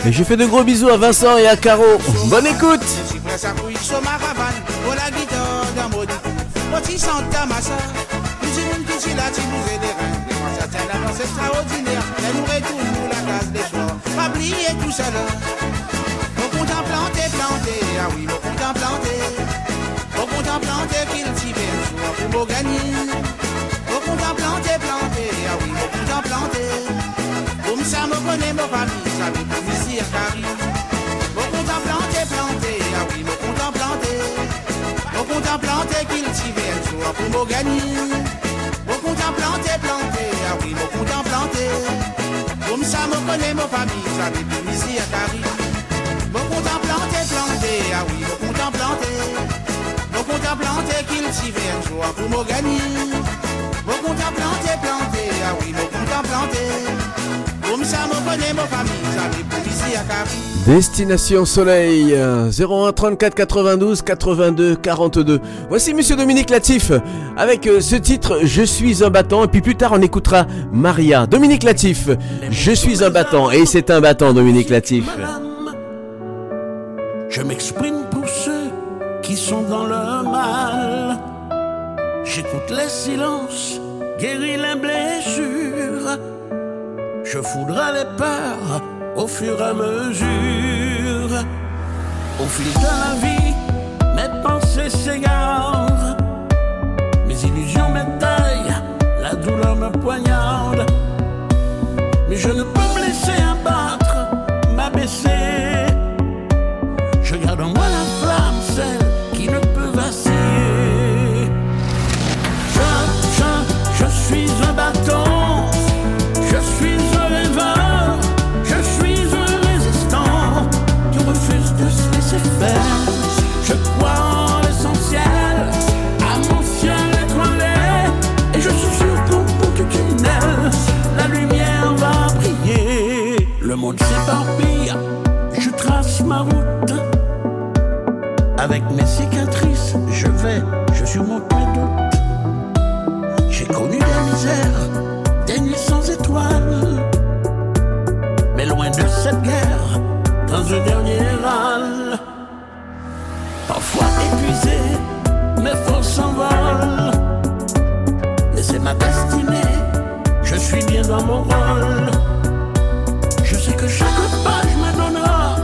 Et je fais de gros bisous à Vincent et à Caro. Bonne écoute. mari est tout seul. Mon compte en planté, planté, ah oui, mon compte en planté. Mon compte en planté, cultivé un jour pour me gagner. Mon compte en planté, planté, ah oui, mon compte en planté. Comme ça, me connaît mon famille, ça me connaît ici à Paris. Mon compte en planté, planté, ah oui, mon compte en planté. Mon compte en planté, cultivé un jour pour me gagner. Mon compte en planté, planté, ah oui, mon compte en planté. Comme ça, me connaît mon famille, j'habite ici à Paris. Mon compte en planté, planté, ah oui, mon compte en planté. Mon compte en planté, cultivé un jour pour me gagner. Mon compte en planté, planté, ah oui, mon compte en planté. Comme ça, me connaît mon famille, j'habite ici à Paris. Destination Soleil, zéro un trente-quatre quatre-vingt-douze quatre-vingt-deux quarante-deux. Voici Monsieur Dominique Latif avec ce titre Je suis un battant, et puis plus tard on écoutera Maria. Dominique Latif, Je suis un battant, et c'est un battant Dominique Latif. Madame, je m'exprime pour ceux qui sont dans le mal. J'écoute les silences, guéris les blessures. Je foudrai les peurs au fur et à mesure. Au fil de la vie, mes pensées s'égarent, mes illusions me taillent, la douleur me poignarde. Mais je ne peux me laisser abattre, m'abaisser. Je garde en moi la flamme, celle qui ne peut vaciller. Je, je, je suis un bâton, je suis un rêveur. Je crois en l'essentiel, à mon ciel étoilé, et je suis sur ton bout du tunnel. La lumière va briller. Le monde s'éparpille, je trace ma route. Avec mes cicatrices, je vais, je surmonte mes doutes. J'ai connu des misères, des nuits sans étoiles, mais loin de cette guerre, dans un dernier râle. Parfois épuisé, mes forces s'envolent, mais c'est ma destinée, je suis bien dans mon rôle. Je sais que chaque page me donnera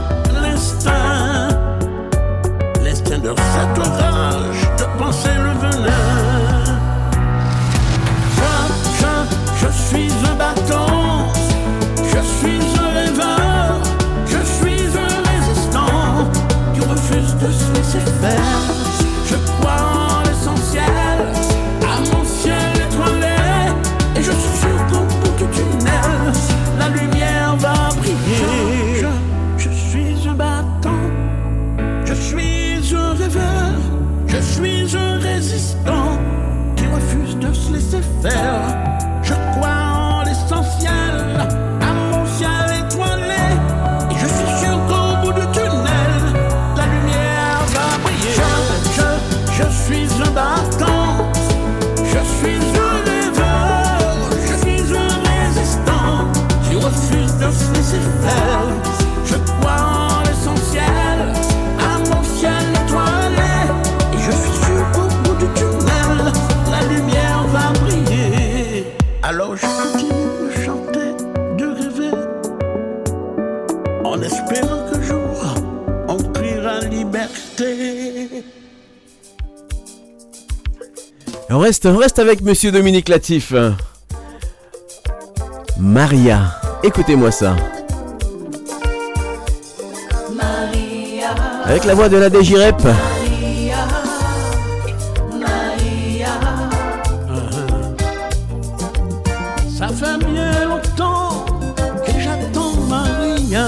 l'instinct, l'instinct de cet orage, de penser le venin. Je, je, je suis un bâton, je suis un rêveur, je suis un résistant qui refuse de se laisser faire. Je crois en l'essentiel, à mon ciel étoilé, et je suis sur ton bout du tunnel. La lumière va briller. Je, je, je suis un battant, je suis un rêveur, je suis un résistant qui refuse de se laisser faire. Je crois en l'essentiel, à mon ciel étoilé, je suis un battant, je suis un rêveur, je suis un résistant qui refuse de se laisser faire. Je crois en l'essentiel, à mon ciel étoilé, et je suis sûr qu'au bout du tunnel, la lumière va briller. Alors je continue de chanter, de rêver, en espérant qu'un jour on criera liberté. On reste, on reste avec Monsieur Dominique Latif. Maria, écoutez-moi ça. Maria, avec la voix de la Dégirep. Maria, Maria. Uh-huh. Ça fait bien longtemps que j'attends Maria.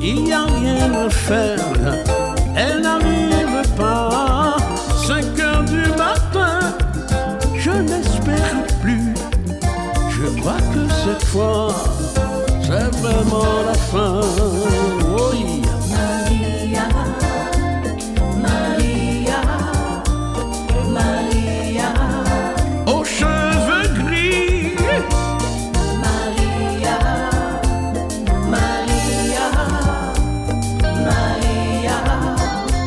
Il n'y a rien à faire. Elle n'arrive pas. cinq heures du matin, je n'espère plus. Je crois que cette fois, c'est vraiment la fin. Oh yeah. Maria, Maria, Maria. Aux cheveux gris. Maria, Maria, Maria.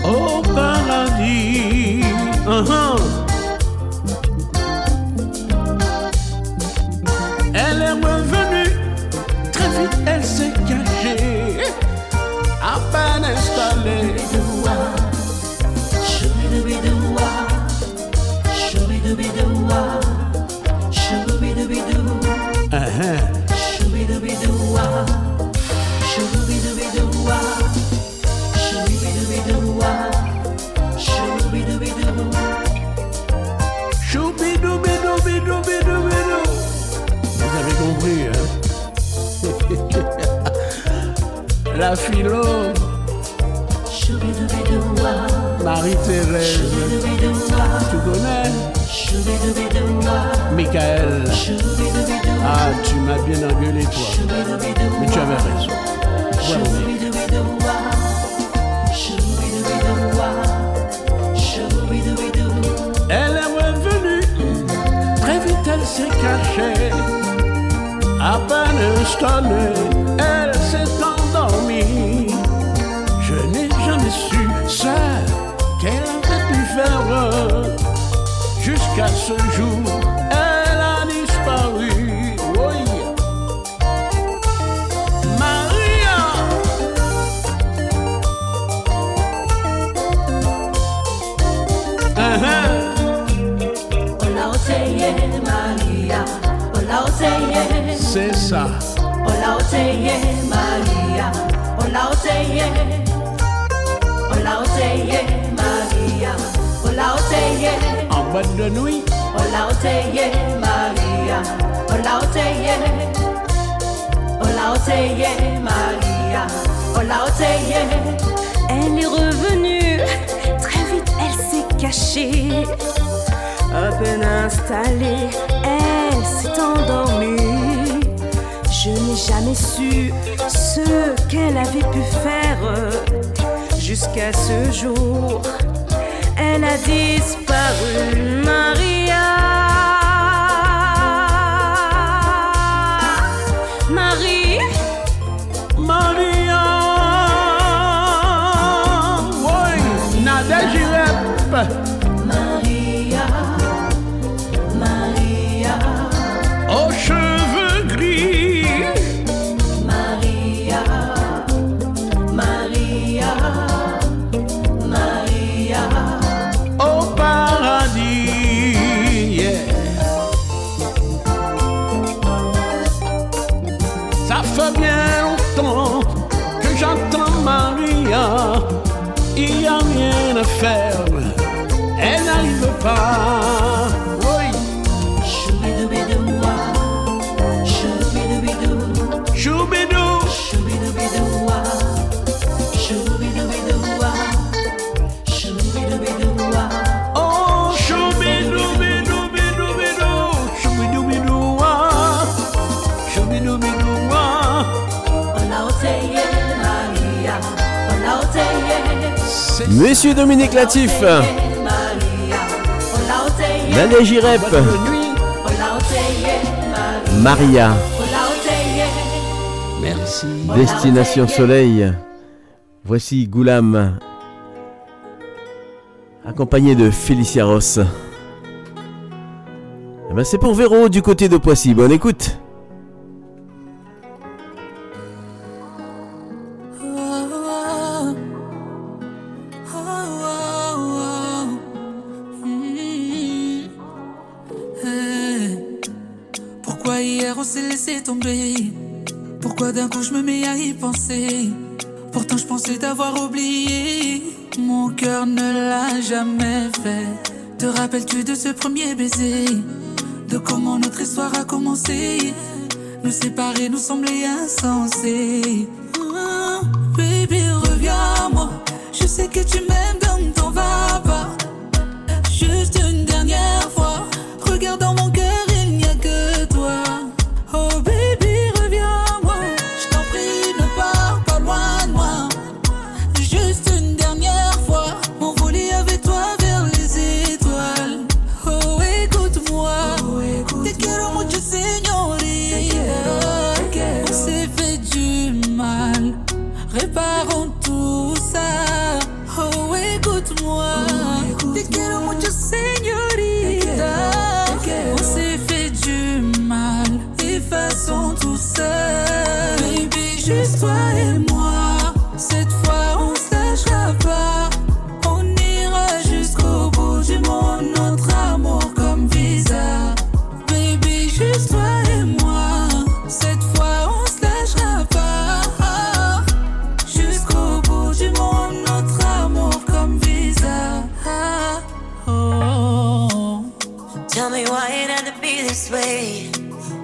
Au paradis. Uh-huh. Elle est revenue, très vite elle s'est cachée. la philo, Marie-Thérèse, tu connais, Michael, ah tu m'as bien engueulé toi, mais tu avais raison, voilà. Elle s'est cachée, à peine installée, elle s'est endormie. Je n'ai jamais su ce qu'elle avait pu faire. Jusqu'à ce jour, elle a disparu. Oh yeah. Maria. Uh-huh. On l'a essayé de Maria. C'est ça. On l'a essayé, Maria. On l'a essayé. On l'a essayé, Maria. On l'a essayé. En boîte de nuit. On l'a essayé, Maria. On l'a essayé. On l'a essayé, Maria. On l'a essayé. Elle est revenue. Très vite, elle s'est cachée. À peine installée, elle s'est endormie. Je n'ai jamais su ce qu'elle avait pu faire. Jusqu'à ce jour, elle a disparu, Maria. Marie, Maria, oui, Nada Girep. Elle n'arrive pas. Oui. Choubidoubidouwa. Choubidoubidou. Choubidou. Choubidoubidouwa. Choubidoubidouwa. Choubidoubidouwa. Oh, choubidoubidoubidoubidou. Choubidoubidouwa. Choubidoubidouwa. On l'a essayé, Maria. On l'a essayé. Monsieur Dominique Latif. Nada Girep, Maria, merci. Destination Soleil, voici Goulam, accompagné de Félicia Ross. Et ben c'est pour Véro du côté de Poissy, bonne écoute. D'un coup je me mets à y penser. Pourtant je pensais t'avoir oublié. Mon cœur ne l'a jamais fait. Te rappelles-tu de ce premier baiser? De comment notre histoire a commencé? Nous séparer nous semblait insensé. Oh, baby reviens à moi. Je sais que tu m'aimes donc t'en vas pas. Juste une dernière fois. Regarde dans mon cœur.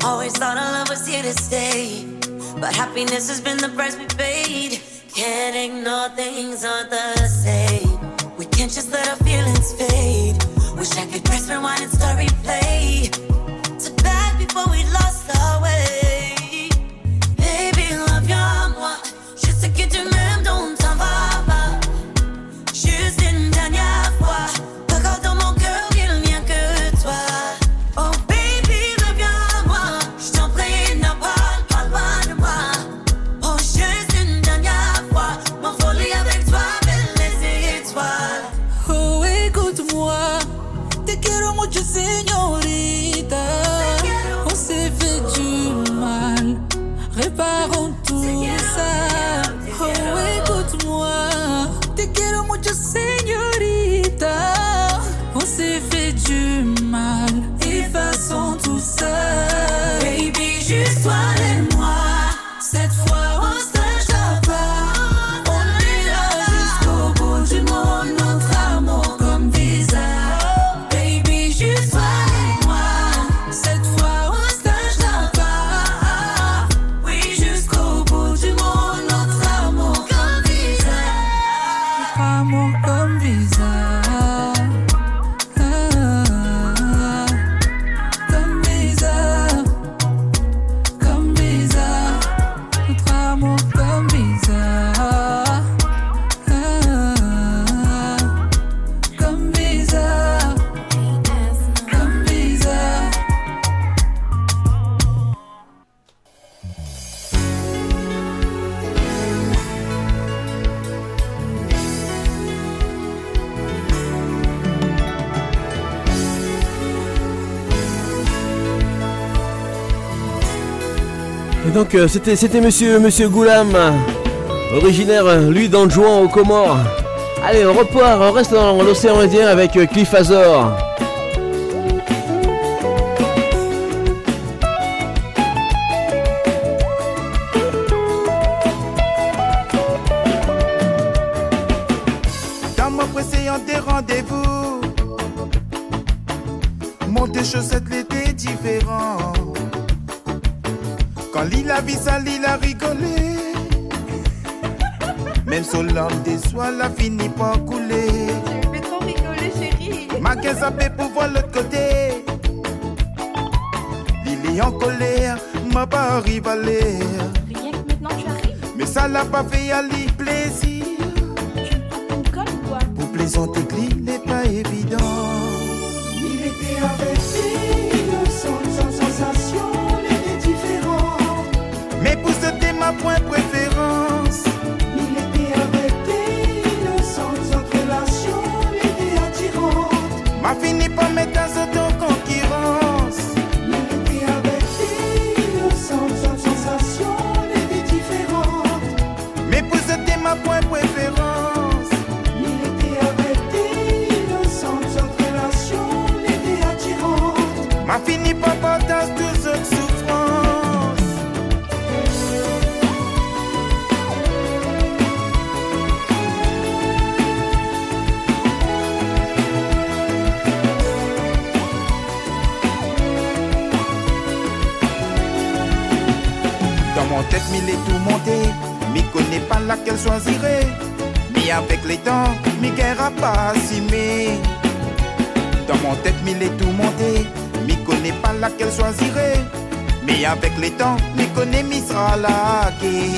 Always thought our love was here to stay, but happiness has been the price we paid. can't ignore things aren't the same. We can't just let our feelings fade. Wish I could press rewind and start replay. To back before we lost our way. Baby, reviens-moi. Je sais que tu m'aimes, donc t'en vas pas. Juste une dernière fois. Regarde dans mon cœur, il n'y a que toi. Oh baby, reviens-moi. Je t'en prie, n'en parle pas loin de moi. Oh, juste une dernière fois. M'envoler avec toi, belles les étoiles. Oh, écoute-moi. Te quiero mucho, señorita. On s'est fait du mal. Réparons tout ça. Oh, écoute-moi. Te quiero mucho, señorita. On s'est fait du mal. Effaçons tout ça. Baby, juste toi et moi. Cette fois, on se lâchera pas. On est là jusqu'au bout du monde. Notre amour comme des arbres. Baby, juste toi et moi. Cette fois, on se lâchera pas. Oui, jusqu'au bout du monde. Notre amour comme des arbres. Notre amour comme des arbres. Ah, comme des arbres, comme des arbres, notre amour comme des arbres. Ah, comme des arbres, comme des arbres. Et donc euh, c'était c'était monsieur monsieur Goulam, euh, originaire euh, lui d'Anjouan aux Comores. Allez, on repart, on reste dans l'océan Indien avec euh, Cliff Azor. Dans mon précédent des rendez-vous, monter chaussettes l'été différent. Quand l'île a vu ça, l'île a rigolé. Même sur l'homme des soies, la fini par couler. Je vais trop rigoler, chérie. Ma caisse a fait pour voir l'autre côté. L'île est en colère, m'a pas rivalé. Rien que maintenant tu arrives, mais ça l'a pas fait à l'île plaisir. Tu me prends ton col ou quoi? Pour plaisanter, l'île n'est pas évident. Il était avec lui, sans sensation. Mais pour c'était ma point préférence. Il était arrêté, sans autre relation, l'idée attirante. M'a fini par mettre un saut en concurrence. Il était arrêté, sans autre sensation, l'idée différente. Mais pour c'était ma point préférence. Il était arrêté, sans autre relation, l'idée attirante. M'a fini par partager tous autres souffrances. Mon tête m'il est tout monté, m'y connais pas laquelle choisirait. Mais avec les temps, m'y guerra pas assimé. Dans mon tête m'il est tout monté, m'y connais pas laquelle choisirait. Mais avec les temps, m'y connais m'y sera laqué.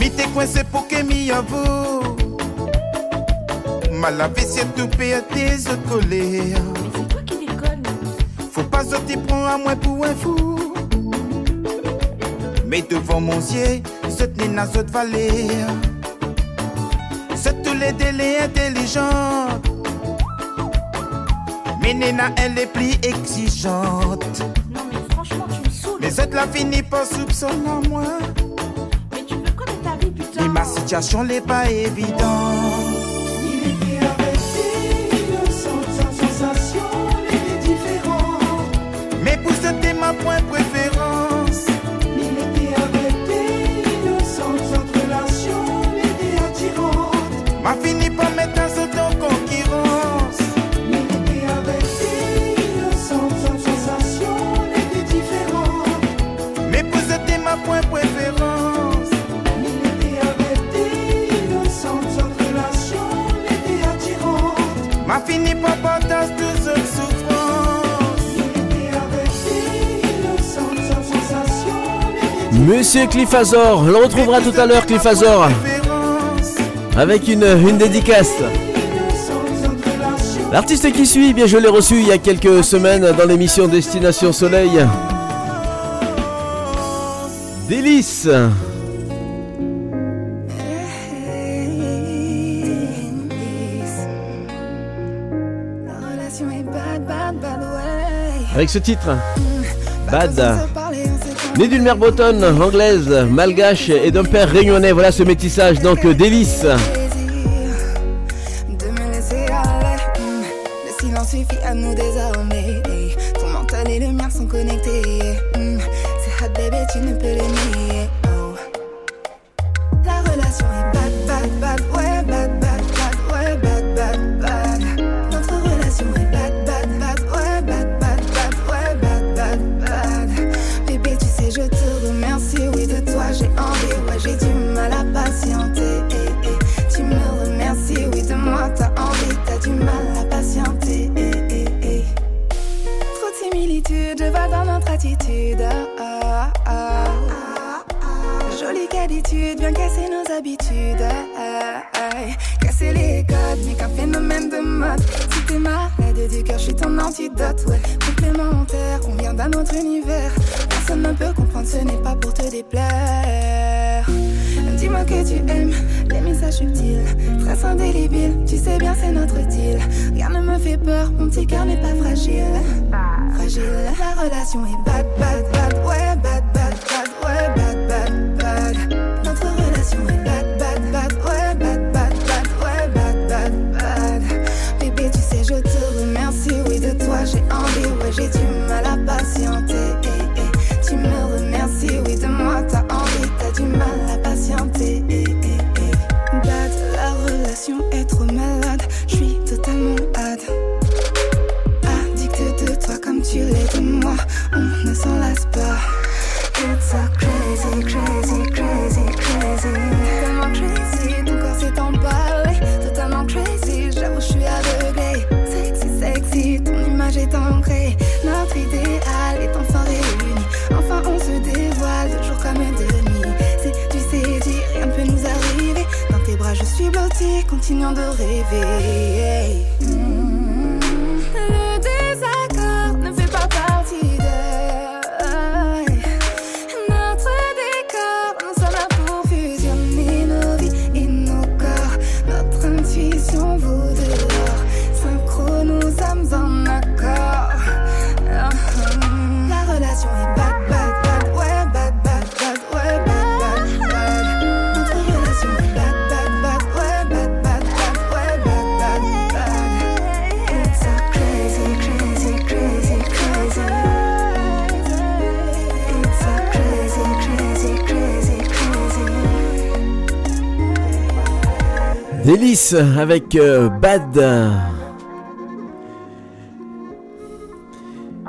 M'y t'es coincé pour que m'y avoue. Mal à vessie tout paye à tes autres collés. Mais c'est toi qui déconne. Faut pas sortir prends à moi pour un fou. Mais devant mon ciel, cette nina, cette vallée, c'est tous les délais intelligents. Mais nina, elle est plus exigeante. Non mais franchement, tu me saoules. Mais cette la finit pas soupçonner en moi. Mais tu veux connaître ta vie, putain. Mais ma situation n'est pas évidente. Il était arrêté, le sens, sans sensation, elle est différente. Mais pour ce thème, ma point préférence. M'a fini par mettre un saut en concurrence. Mais t'es avec le sans sensation, elle était différente. Mais pour c'était ma point préférence. m'a fini pour porter toute cette souffrance. Monsieur Cliff Azor, on le retrouvera tout à l'heure, Cliff Azor, avec une, une dédicace. L'artiste qui suit, bien je l'ai reçu il y a quelques semaines dans l'émission Destination Soleil. Délice. Avec ce titre, Bad. Né d'une mère bretonne, anglaise, malgache et d'un père réunionnais, voilà ce métissage, donc Délice. Suffit à nous désarmer. Hey. Ton mental et le mien sont connectés. Yeah. Mm. C'est hot bébé, tu ne peux le nier. Oh. La relation est bad, bad, bad, ouais, bad, bad, bad, ouais, bad, bad, bad. Notre relation est bad, bad, bad, ouais, bad, bad, bad, ouais, bad, bad, bad. Bébé, tu sais, je te remercie. Oui, de toi j'ai envie. Ouais, j'ai du mal à patienter. Hey, hey. Tu me remercies. Oui, de moi t'as envie. T'as du mal à patienter. Je vois dans notre attitude, ah, ah, ah, ah. Jolie qualité, bien casser nos habitudes, ah, ah. Casser les codes, mais qu'un phénomène de mode. Si t'es malade du cœur, je suis ton antidote, ouais. Complémentaire, on vient d'un autre univers. Personne ne peut comprendre, ce n'est pas pour te déplaire. Dis-moi que tu aimes les messages subtils, traces indélébiles, tu sais bien c'est notre deal. Rien ne me fait peur, mon petit cœur n'est pas fragile. Fragile. La relation est bad, bad, bad, ouais, bad, bad, bad, ouais, bad, bad, bad. Notre relation est bad, bad, bad, ouais, bad, bad, bad, ouais, bad, bad, bad. Bébé, tu sais, je te remercie, oui, de toi j'ai envie, ouais, j'ai du mal à patienter. Eh, eh. Tu me remercies, oui, de moi t'as envie, t'as du mal à patienter. Eh, eh, eh. Bad, la relation est trop malade, je suis totalement ad. Tu l'es de moi, on ne s'en lasse pas. It's a crazy, crazy, crazy, crazy. Totalement crazy, ton corps s'est emballé. Totalement crazy, j'avoue je suis aveuglé. Sexy, sexy, ton image est ancrée. Notre idéal est enfin réuni. Enfin on se dévoile, de jour comme de nuit. C'est du séduit, rien ne peut nous arriver. Dans tes bras je suis blotti, continuant de rêver. Mmh. Délice avec euh, Bad.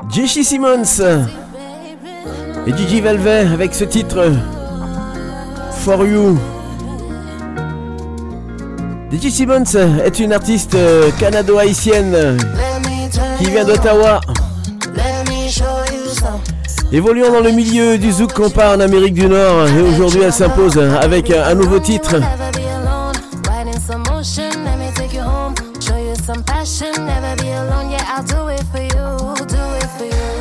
Jessie Simmons et Gigi Velvet avec ce titre For You. Jessie Simmons est une artiste canado-haïtienne qui vient d'Ottawa. Évoluant dans le milieu du zouk compas en Amérique du Nord, et aujourd'hui elle s'impose avec un nouveau titre. Some passion, never be alone, yeah, I'll do it for you, do it for you.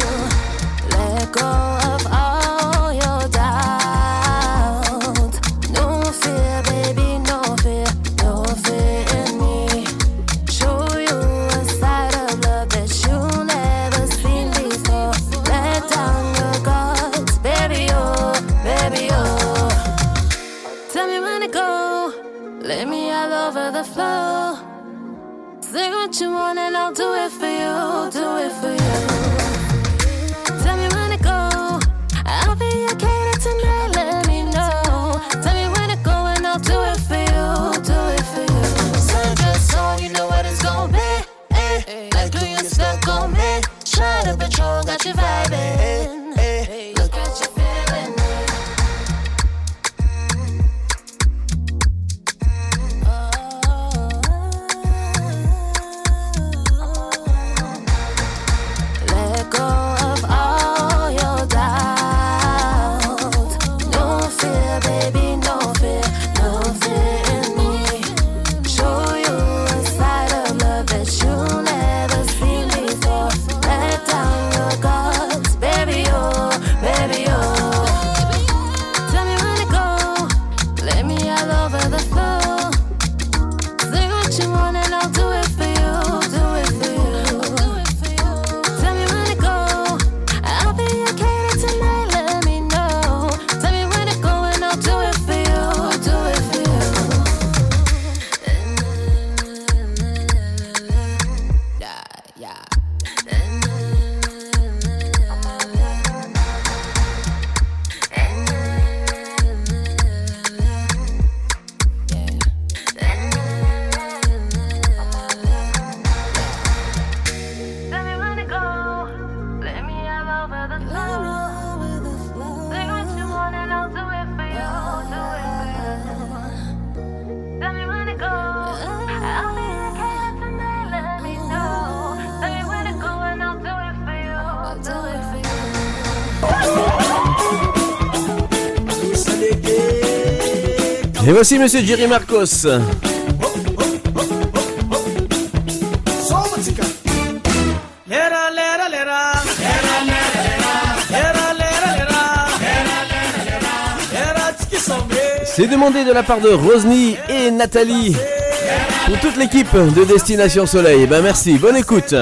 Let go of all your doubt. No fear, baby, no fear, no fear in me. Show you a side of love that you never seen before. Let down your guards, baby, oh, baby, oh. Tell me when to go, lay me all over the floor. Say what you want and I'll do it for you, do it for you. Tell me when to go, I'll be your caterer tonight, let me know. Tell me when to go and I'll do it for you, do it for you. Sundress on, you know what it's gon' be, eh. Let's do your stuff on me. Shut up and troll, got you vibin', eh, eh. Look at you feelin'. Et voici monsieur Jerry Marcos. C'est demandé de la part de Rosny et Nathalie pour toute l'équipe de Destination Soleil. Ben merci, bonne écoute.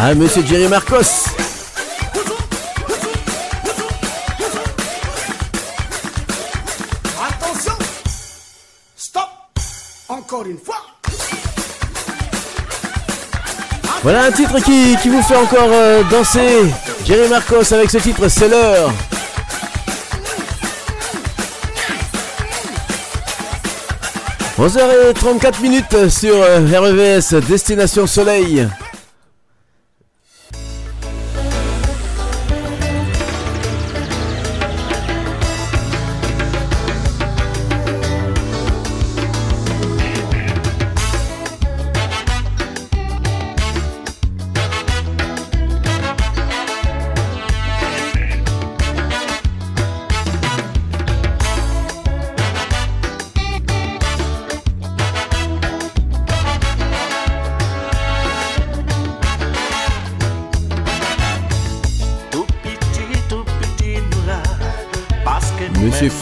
Ah, monsieur Jerry Marcos. Attention. Stop. Encore une fois. Voilà un titre qui, qui vous fait encore euh, danser. Jerry Marcos avec ce titre, c'est l'heure. onze heures trente-quatre minutes sur euh, R V V S, Destination Soleil.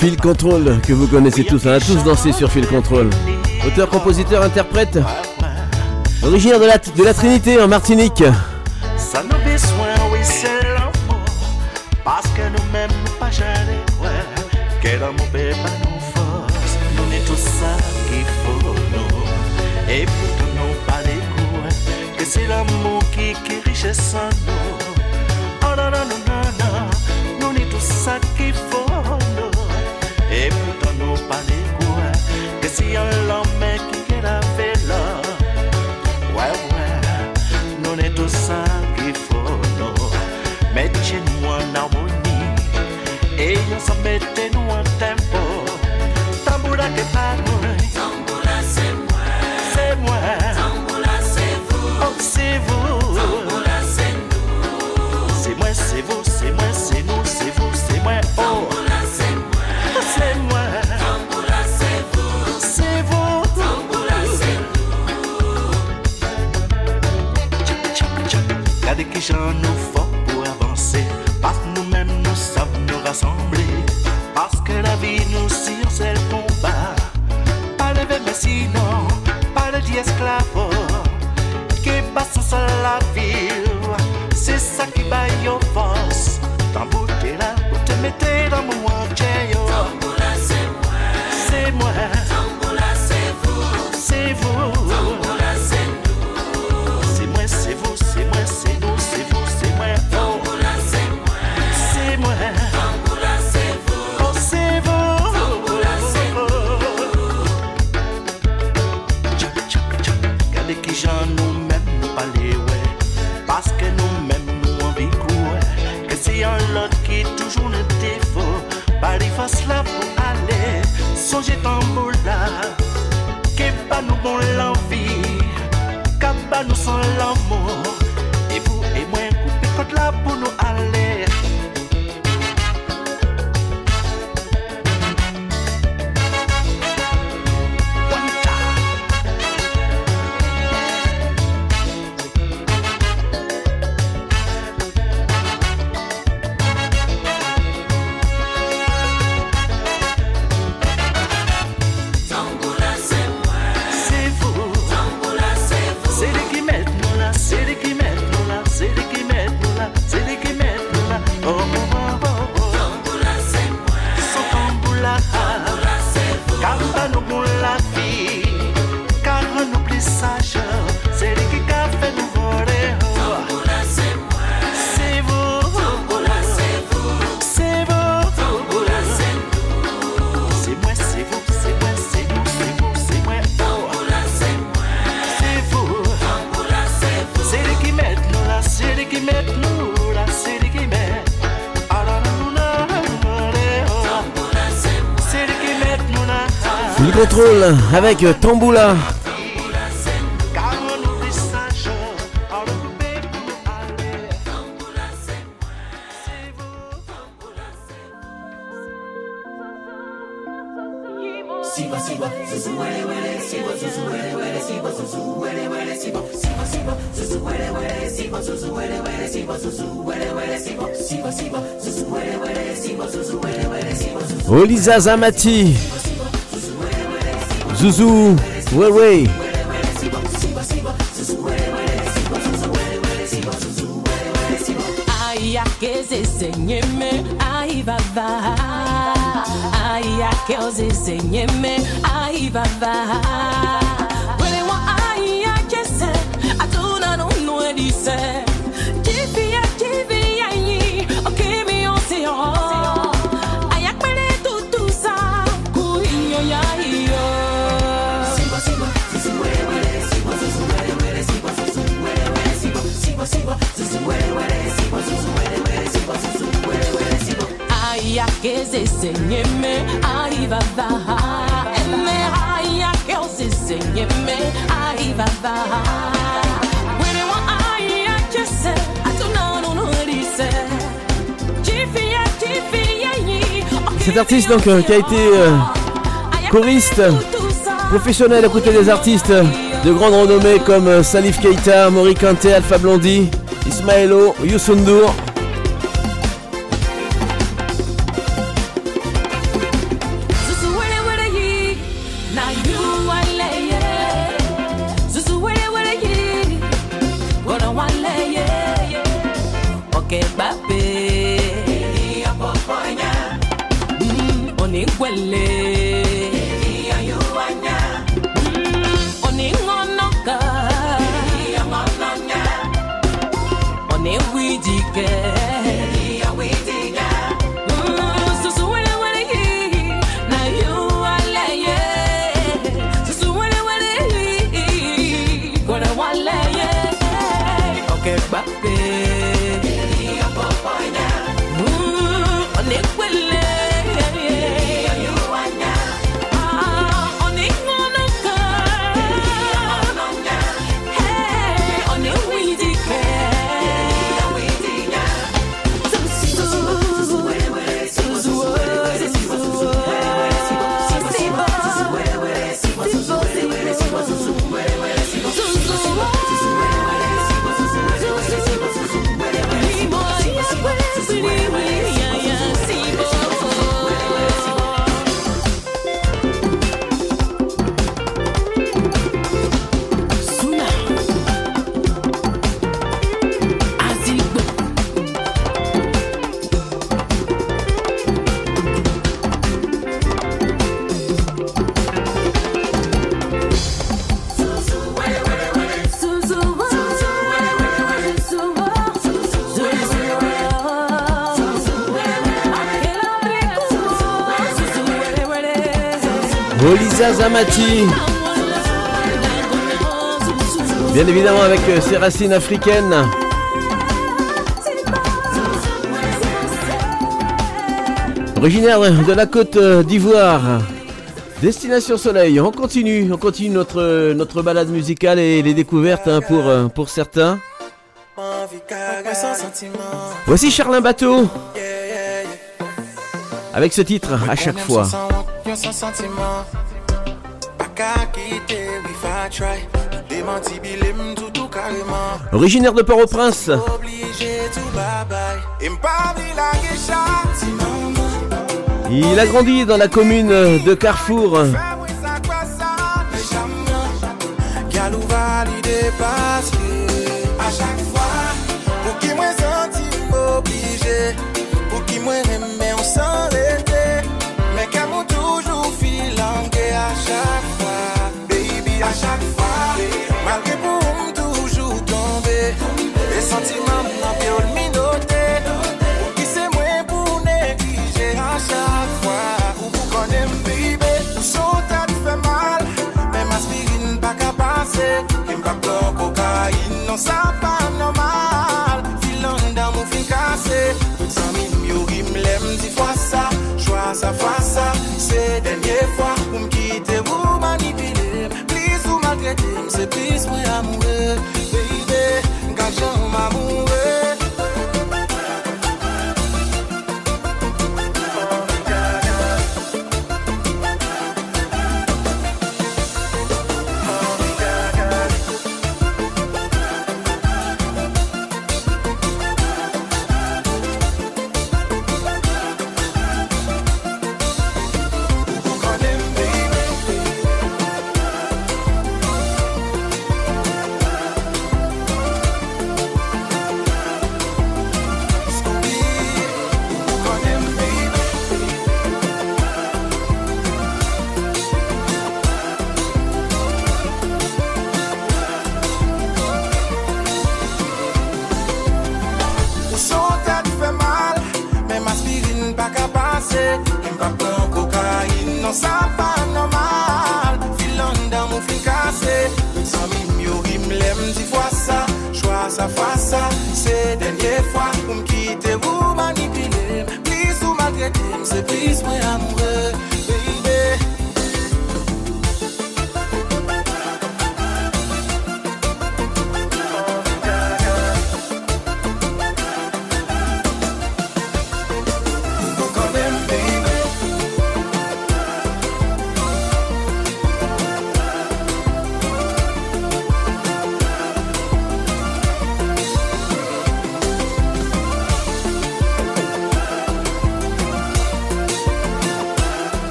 Feel Control, que vous connaissez tous, on a tous dansé sur Feel Control. Auteur, compositeur, interprète, originaire de la, de la Trinité en Martinique. Ça nous besoin, oui, c'est l'amour, parce que nous-mêmes nous pas jamais, ouais, que l'amour n'est pas nos forces, nous n'est tout ça qu'il faut, nous, et pour nous pas. Contrôle avec Tamboula. Olisa Zamati. Zouzou, ouais ouais. Aïe, que c'est saigné, mais aïe, baba. Aïe, que c'est saigné, mais aïe, baba. Voulez-moi, aïe, que c'est. A tout le monde, nous le disons. Qui vient, qui vient, ok, mais on s'y rend. Aïe, que c'est tout ça. Couillon, aïe. Aïe, que c'est saigné, mais aïe, va va. Aïe, que c'est saigné, mais aïe, va va. Voulez-moi, aïe, que c'est. A tout le monde, nous disons. Qui vient, qui vient. Cet artiste, donc, qui a été euh, choriste professionnel à côté des artistes de grande renommée comme Salif Keita, Mory Kanté, Alpha Blondy, Ismaélo, Youssou N'Dour. Zamati, bien évidemment avec ses racines africaines. Originaire de la Côte d'Ivoire, destination soleil. On continue, on continue notre notre balade musicale et les découvertes hein, pour pour certains. Voici Charlin Bateau avec ce titre à chaque fois. Originaire de Port-au-Prince. Il a grandi dans la commune de Carrefour. Sa face à ces dernières fois où me quitter, vous manipuler, plus vous maltraiter, c'est plus moi amoureux, baby, gageons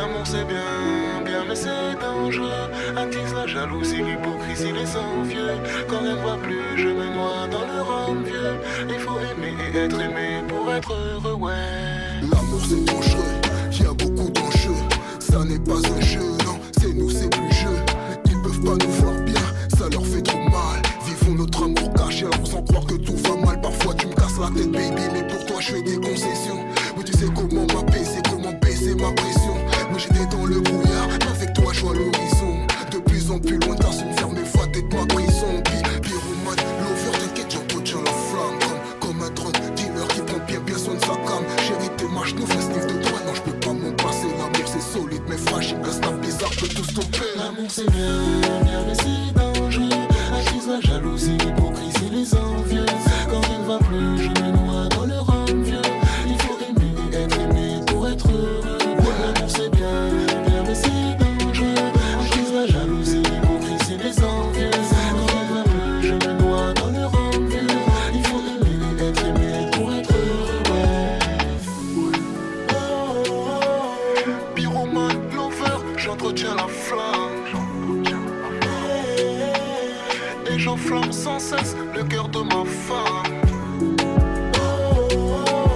L'amour c'est bien, bien mais c'est dangereux. Attise la jalousie, l'hypocrisie, les envieux. Quand elle ne voit plus, je me noie dans le rhum vieux. Il faut aimer et être aimé pour être heureux, ouais. L'amour c'est dangereux, il y a beaucoup d'enjeux. Ça n'est pas un jeu, non, c'est nous, c'est plus jeu. Ils peuvent pas nous voir bien, ça leur fait trop mal. Vivons notre amour caché, alors sans croire que tout va mal. Parfois tu me casses la tête, baby, mais pour toi je fais des concessions. Mais tu sais comment m'apaiser, comment baisser ma pression. Moi j'étais dans le brouillard, avec toi je vois l'horizon. De plus en plus loin, t'assumes faire mes fois d'être ma prison. Puis pyromane, l'over, t'inquiète, j'entretiens la flamme. Comme, comme un drone dealer qui prend bien, bien soin de sa cam. Chérie, tes marches nous font sniff de droit. Non, je peux pas m'en passer, l'amour c'est solide, mais fragile. Un snap bizarre peut tout stopper. L'amour c'est bien, bien mais c'est dangereux. Attise la jalousie, l'hypocrisie, les envieux. Quand il ne va plus, je me noie dans le rhum vieux. Il faut aimer et être aimé pour être heureux. L'amour c'est bien, bien mais c'est dangereux. Attise la jalousie, l'hypocrisie, les envieux. Quand il ne va plus, je me noie dans le rhum vieux. Il faut aimer et être aimé pour être heureux. Oh, oh, oh. Pyromane, lover, j'entretiens la flamme. J'enflamme sans cesse le cœur de ma femme. Oh, oh, oh.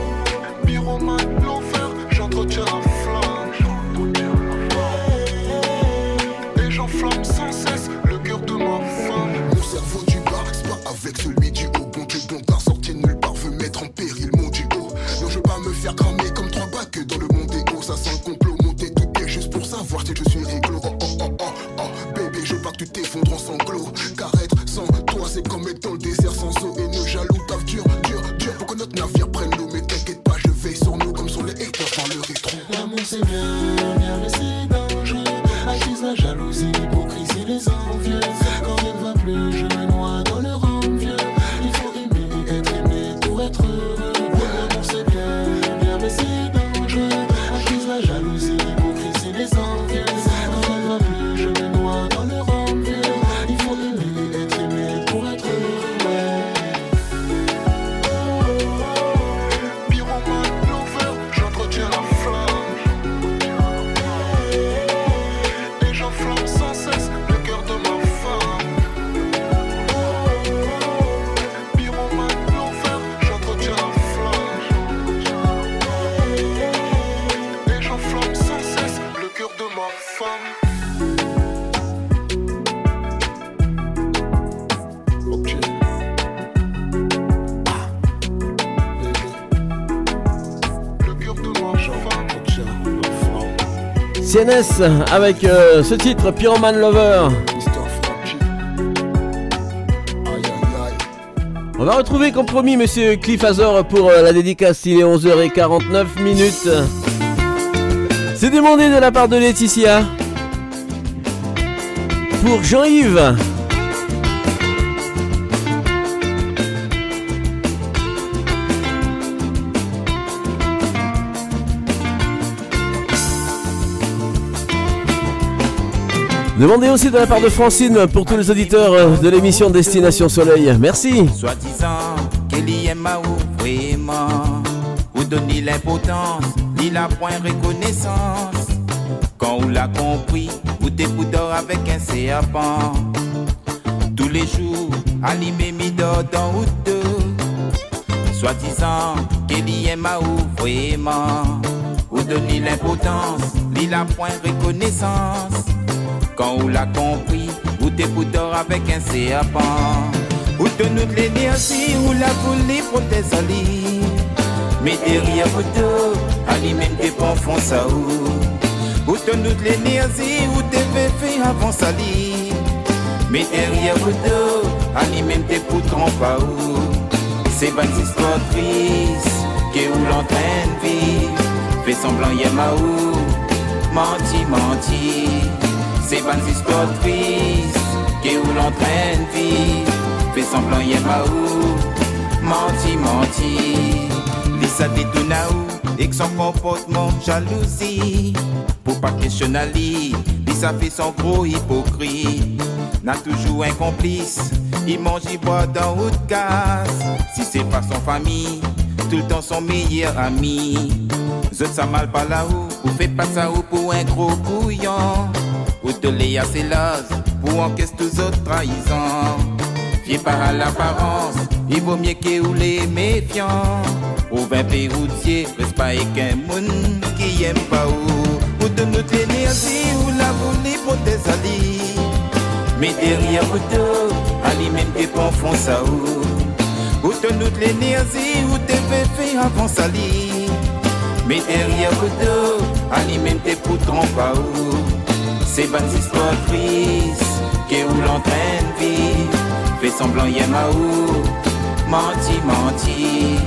Pyromane, l'enfer, j'entretiens la flamme. Et j'enflamme sans cesse le cœur de ma femme. Mon cerveau du bas, c'est pas avec celui du haut. Bon Dieu, bon tard, sorti nulle part, veut mettre en péril mon duo. Non, je veux pas me faire cramer comme trois bacs dans le monde égo. Ça sent le complot, monter tout pied juste pour savoir si je suis réglo. Oh, oh, oh, oh, oh, bébé, je pars, tu t'effondres en sanglots. Car être sans toi, c'est comme être dans le désert sans eau. Et nos jaloux taf dur, dur, dur. Pour que notre navire prenne l'eau. Mais t'inquiète pas, je veille sur nous comme sur les haters dans le rétro. L'amour c'est bien, bien mais c'est dangereux. Attise la jalousie, l'hypocrisie, les envieux. Quand elle ne va plus, je me noie dans le rhum vieux. Il faut aimer et être aimé pour être heureux. L'amour c'est bien, bien mais c'est dangereux. Attise la jalousie, l'hypocrisie, les envieux. Quand elle ne va plus, je me noie dans le rhum vieux. C N S avec euh, ce titre Pyromane Lover. On va retrouver comme promis monsieur Cliff Azor pour euh, la dédicace. Il est onze heures quarante-neuf minutes. C'est demandé de la part de Laetitia pour Jean-Yves. Demandez aussi de la part de Francine pour tous les auditeurs de l'émission Destination Soleil. Merci. Soit disant qu'elle y aime à vraiment, ou donner l'importance, ni la point reconnaissance. Quand on l'a compris, ou t'écoutes avec un serpent. Tous les jours, animé midor dans ou deux. Soit disant qu'elle y aime à vraiment, ou donner l'importance, ni la point reconnaissance. Quand on l'a compris, ou t'écoutes avec un serpent. Ou te nous l'énergie, ou la folie pour tes alliés. Mais derrière vous deux, allez même des bons fonds ça ou. Ou te nous l'énergie, ou tes bébés avant salir. Mais derrière vous deux, allez même des poutrons pas ou. C'est pas une histoire triste, que ou l'entraîne vivre. Fais semblant y'a ma ou, menti, menti. C'est pas une histoire triste, que où l'entraîne vit. Fait semblant y'a ma ou, menti, menti. Lisa détourne à ou, et que son comportement jalousie. Pour pas questionner Ali, Lisa fait son gros hypocrite. N'a toujours un complice, il mange, il boit dans haute casse. Si c'est pas son famille, tout le temps son meilleur ami. Zot ça mal par la ou. Ou fait pas ça ou pour un gros couillon. Ou te les à ses losses pour encaisser tous autres trahisons. Fier par à l'apparence, il vaut mieux qu'il ou les méfiants. Ou vingt péroutiers, reste pas avec un monde qui aime pas ou. Ou de notre énergie, ou la voler pour des alliés. Mais derrière couteau, Ali même des ponfons ça ou. Ou de notre l'énergie, ou des bébés avant sali. Mais derrière couteau, Ali même des poutons pas ou. C'est pas une histoire triste, qu'est où l'entraîne vivre. Fais semblant y'aime à ou, menti, menti.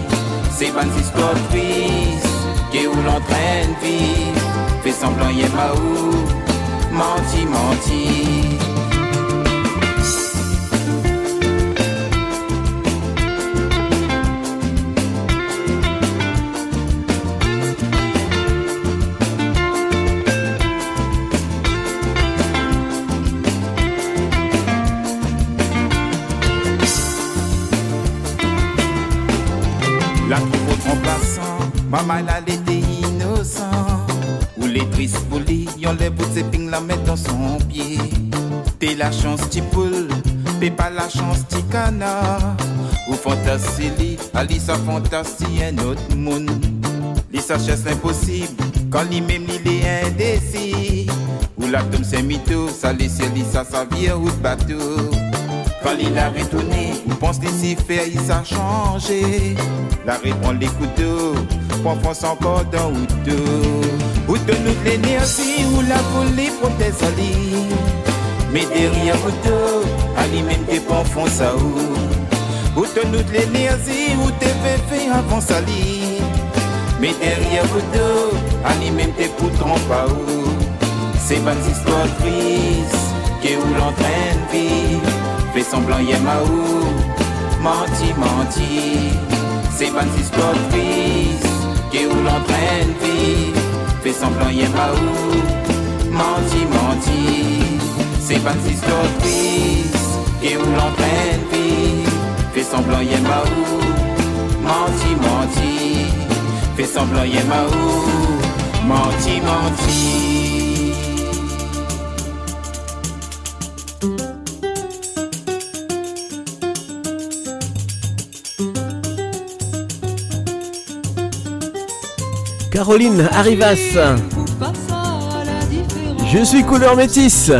C'est pas une histoire triste, qu'est où l'entraîne vivre. Fais semblant y'aime à ou, menti, menti. Maman là était innocent. Ou les tristes poulies, y'ont les bouts de ping la mettent dans son pied. T'es la chance t'y poule, p'es pas la chance t'y canard. Ou fantassie, Ali sa fantassie un autre monde. Li sa chasse l'impossible, quand li même li l'est indécis. Ou la tombe c'est mytho, ça laisse li sa sa vie ou de bateau. Quand li l'a retourné, ou pense li s'y fait, il s'a changé. La réponse les couteaux. Pense encore dans ou deux. Ou donne nous de l'énergie, ou la volée pour tes alliés. Mais derrière couteau, Ali même tes ponfons ça ou. Ou donne nous de l'énergie, ou tes bébés avant sali. Mais derrière couteau, Ali même tes poutons pas ou. C'est pas une histoire triste, qu'est où l'entraîne vivre. Fais semblant y'aime à ou, menti, menti. C'est pas une histoire triste. Et où l'entraîne vivre, fait semblant y'aime pas où, menti, menti, c'est pas une histoire triste. Et où l'entraîne vivre, fait semblant y'aime pas où, menti, menti, fait semblant y'aime pas où, menti, menti. Caroline Arrivas. Je suis couleur métisse.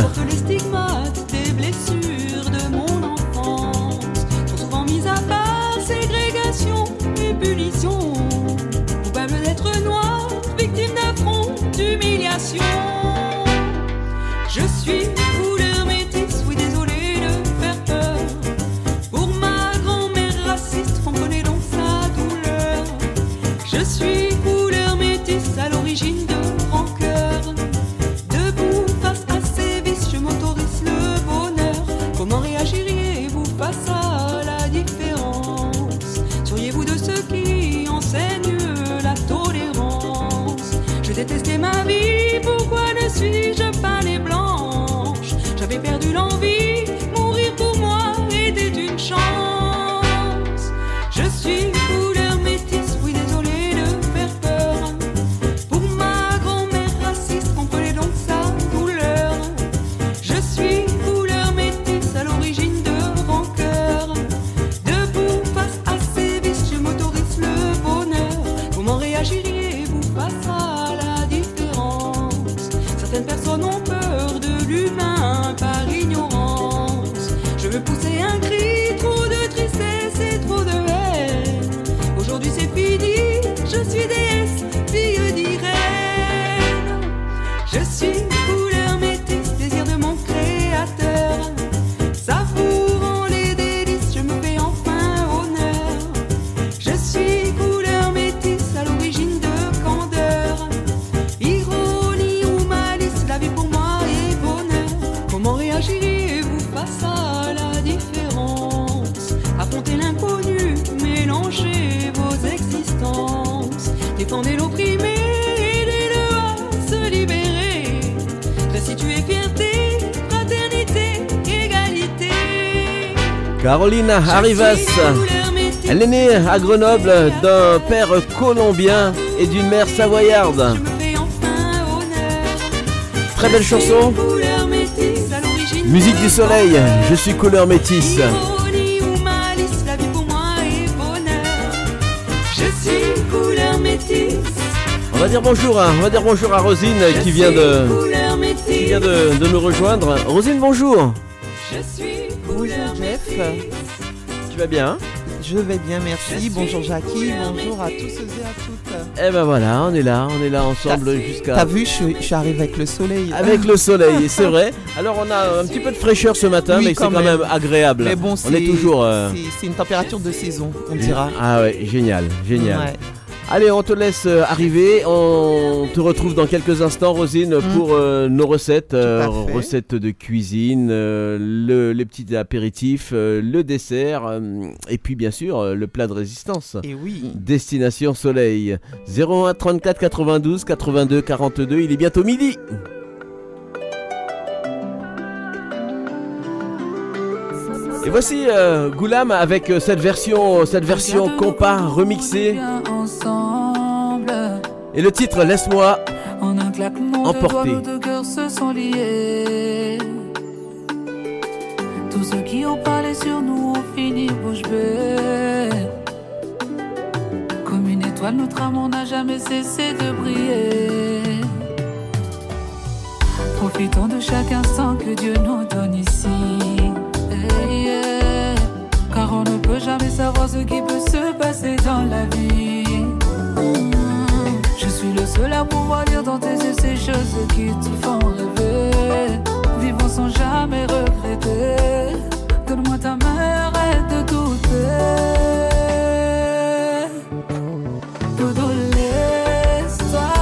Caroline Arrivas, elle est née à Grenoble d'un père colombien et d'une mère savoyarde. Très belle chanson. Musique du soleil, je suis couleur métisse. On va dire bonjour à, on va dire bonjour à Rosine qui vient de, qui vient de, de nous rejoindre. Rosine, bonjour. Bonjour Jeff. Tu vas bien? Je vais bien, merci. Bonjour Jackie, bonjour à tous et à toutes. Eh ben voilà, on est là, on est là ensemble t'as, jusqu'à... T'as vu, je, je suis arrivé avec le soleil. Avec le soleil, c'est vrai. Alors on a un petit peu de fraîcheur ce matin, oui, mais quand c'est quand même, même agréable. Mais bon, c'est, on est toujours, euh... c'est, c'est une température de saison, on dira. Ah ouais, génial, génial. Ouais. Allez, on te laisse arriver, on te retrouve dans quelques instants, Rosine, pour mmh. euh, nos recettes, euh, recettes de cuisine, euh, le, les petits apéritifs, euh, le dessert, euh, et puis bien sûr, euh, le plat de résistance. Et oui. Destination Soleil, zéro un trente-quatre quatre-vingt-douze quatre-vingt-deux quarante-deux, il est bientôt midi. Et voici euh, Goulam avec euh, cette version, cette version compas remixée. Et le titre, laisse-moi en un claquement emporter. De doigts, nos deux cœurs se sont liés. Tous ceux qui ont parlé sur nous ont fini bouche bée. Comme une étoile, notre amour n'a jamais cessé de briller. Profitons de chaque instant que Dieu nous donne ici. Yeah. Car on ne peut jamais savoir ce qui peut se passer dans la vie. Je suis le seul à pouvoir lire dans tes yeux ces choses qui te font rêver. Vivons sans jamais regretter. Donne-moi ta main, arrête de douter. Doudou, laisse-toi emporter.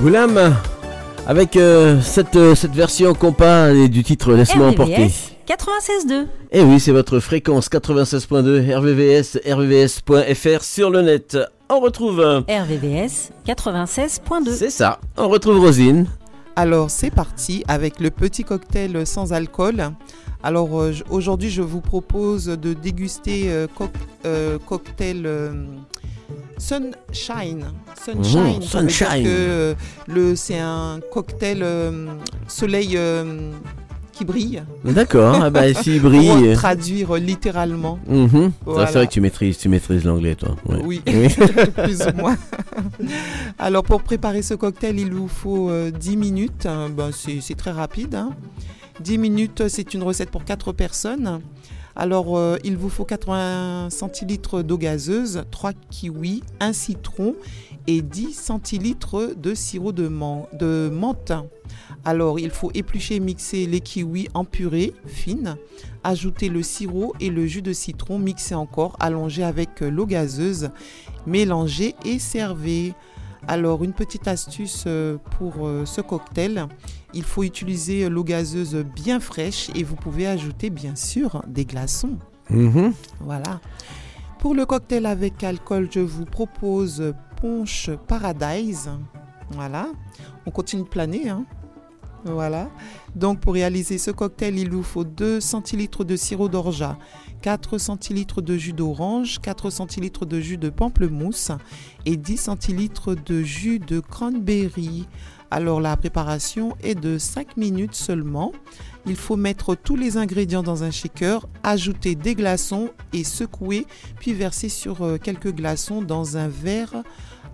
Goulam, avec euh, cette, euh, cette version compas du titre Laisse-moi emporter. quatre-vingt-seize point deux. Eh oui, c'est votre fréquence quatre-vingt-seize point deux, R V V S, R V V S point F R sur le net. On retrouve R V V S quatre-vingt-seize point deux. C'est ça, on retrouve Rosine. Alors c'est parti avec le petit cocktail sans alcool. Alors euh, aujourd'hui je vous propose de déguster euh, co- euh, cocktail euh, Sunshine. Sunshine. Mmh, sunshine. Que, euh, le, c'est un cocktail euh, soleil euh, qui brille. D'accord, ah bah s'il brille. Pour traduire littéralement. Mmh. Voilà. C'est vrai que tu maîtrises, tu maîtrises l'anglais, toi. Oui, oui. Plus ou moins. Alors pour préparer ce cocktail, il vous faut euh, dix minutes. Ben, c'est, c'est très rapide. Hein. dix minutes, c'est une recette pour quatre personnes. Alors, euh, il vous faut quatre-vingts centilitres d'eau gazeuse, trois kiwis, un citron et dix centilitres de sirop de, man- de menthe. Alors, il faut éplucher et mixer les kiwis en purée fine. Ajouter le sirop et le jus de citron, mixer encore, allonger avec l'eau gazeuse, mélanger et servir. Alors, une petite astuce pour ce cocktail, il faut utiliser l'eau gazeuse bien fraîche et vous pouvez ajouter, bien sûr, des glaçons. Mmh. Voilà. Pour le cocktail avec alcool, je vous propose Punch Paradise. Voilà. On continue de planer, hein. Voilà. Donc, pour réaliser ce cocktail, il vous faut deux centilitres de sirop d'orgeat, quatre centilitres de jus d'orange, quatre centilitres de jus de pamplemousse et dix centilitres de jus de cranberry. Alors, la préparation est de cinq minutes seulement. Il faut mettre tous les ingrédients dans un shaker, ajouter des glaçons et secouer, puis verser sur quelques glaçons dans un verre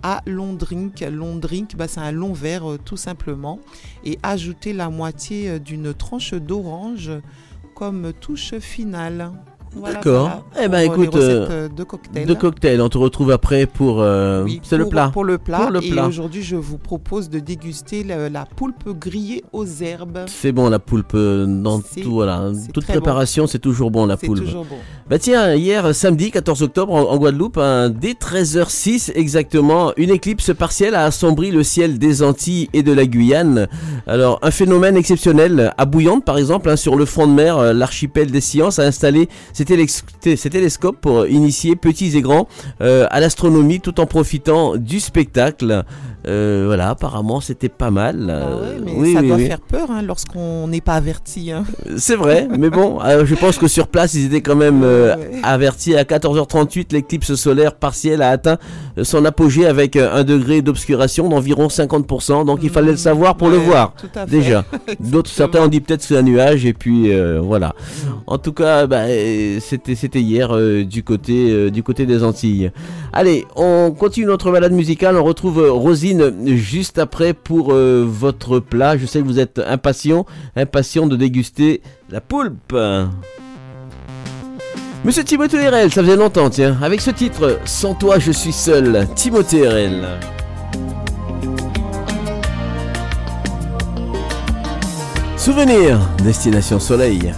à long drink. Long drink, bah, c'est un long verre tout simplement. Et ajouter la moitié d'une tranche d'orange comme touche finale. Voilà. D'accord. Voilà, eh ben écoute, euh, de cocktail. De cocktail. On te retrouve après pour euh, oui, c'est pour, le plat. Pour le plat. Pour le plat. Et aujourd'hui, je vous propose de déguster la, la poulpe grillée aux herbes. C'est bon la poulpe dans c'est, tout voilà, toute préparation, bon. C'est toujours bon la c'est poulpe. C'est toujours bon. Bah tiens, hier samedi quatorze octobre en, en Guadeloupe, hein, dès treize heures six exactement, une éclipse partielle a assombri le ciel des Antilles et de la Guyane. Alors, un phénomène exceptionnel à Bouillante par exemple, hein, sur le front de mer, l'archipel des sciences a installé ces télescopes pour initier petits et grands euh, à l'astronomie tout en profitant du spectacle. Euh, voilà, apparemment c'était pas mal. Ah ouais, mais oui, ça oui, doit oui. faire peur hein, lorsqu'on n'est pas averti. Hein. C'est vrai, mais bon, euh, je pense que sur place ils étaient quand même euh, ouais, ouais. avertis. À quatorze heures trente-huit, l'éclipse solaire partielle a atteint son apogée avec un degré d'obscuration d'environ cinquante pour cent. Donc il fallait mmh, le savoir pour ouais, le voir. Tout à fait. Déjà. D'autres, certains ont dit peut-être sous un nuage et puis euh, voilà. Mmh. En tout cas, bah, c'était, c'était hier euh, du, côté, euh, du côté des Antilles. Allez, on continue notre balade musicale. On retrouve Rosine juste après pour euh, votre plat. Je sais que vous êtes impatient, impatient de déguster la poulpe. Monsieur Timothée R L, ça faisait longtemps, tiens. Avec ce titre, Sans toi je suis seul, Timothée R L. Souvenir, Destination Soleil.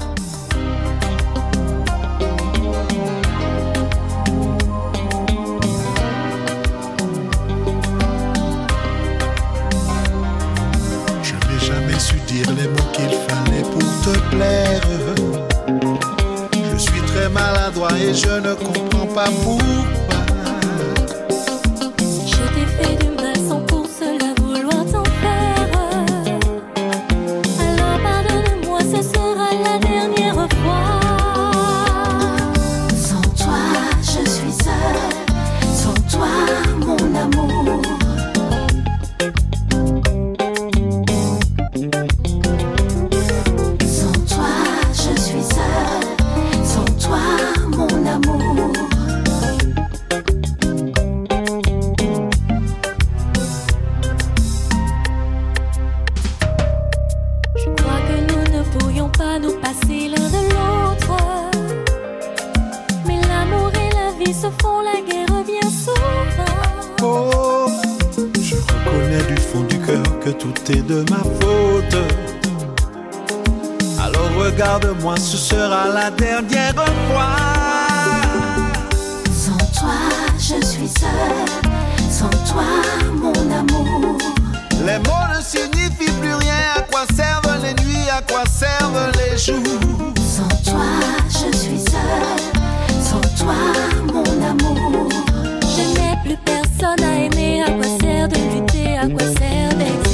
Et je ne comprends pas pourquoi je t'ai fait du mal sans pour cela vouloir t'en faire. Alors pardonne-moi, ce sera la dernière fois. Sans toi, je suis seule. Sans toi, mon amour. Sans toi, je suis seule. Sans toi, mon amour. Je crois que nous ne pourrions pas nous passer l'un de l'autre, mais l'amour et la vie se font la guerre bien souvent. Oh, je reconnais du fond du cœur que tout est de ma faute. Alors regarde-moi, ce sera la dernière fois. Sans toi, je suis seule. Sans toi, mon amour. Les mots ne signifient plus rien. À quoi servent les nuits, à quoi servent les jours? Sans toi, je suis seule. Sans toi, mon amour, je n'ai plus personne à aimer. À quoi sert de lutter, à quoi sert d'exister?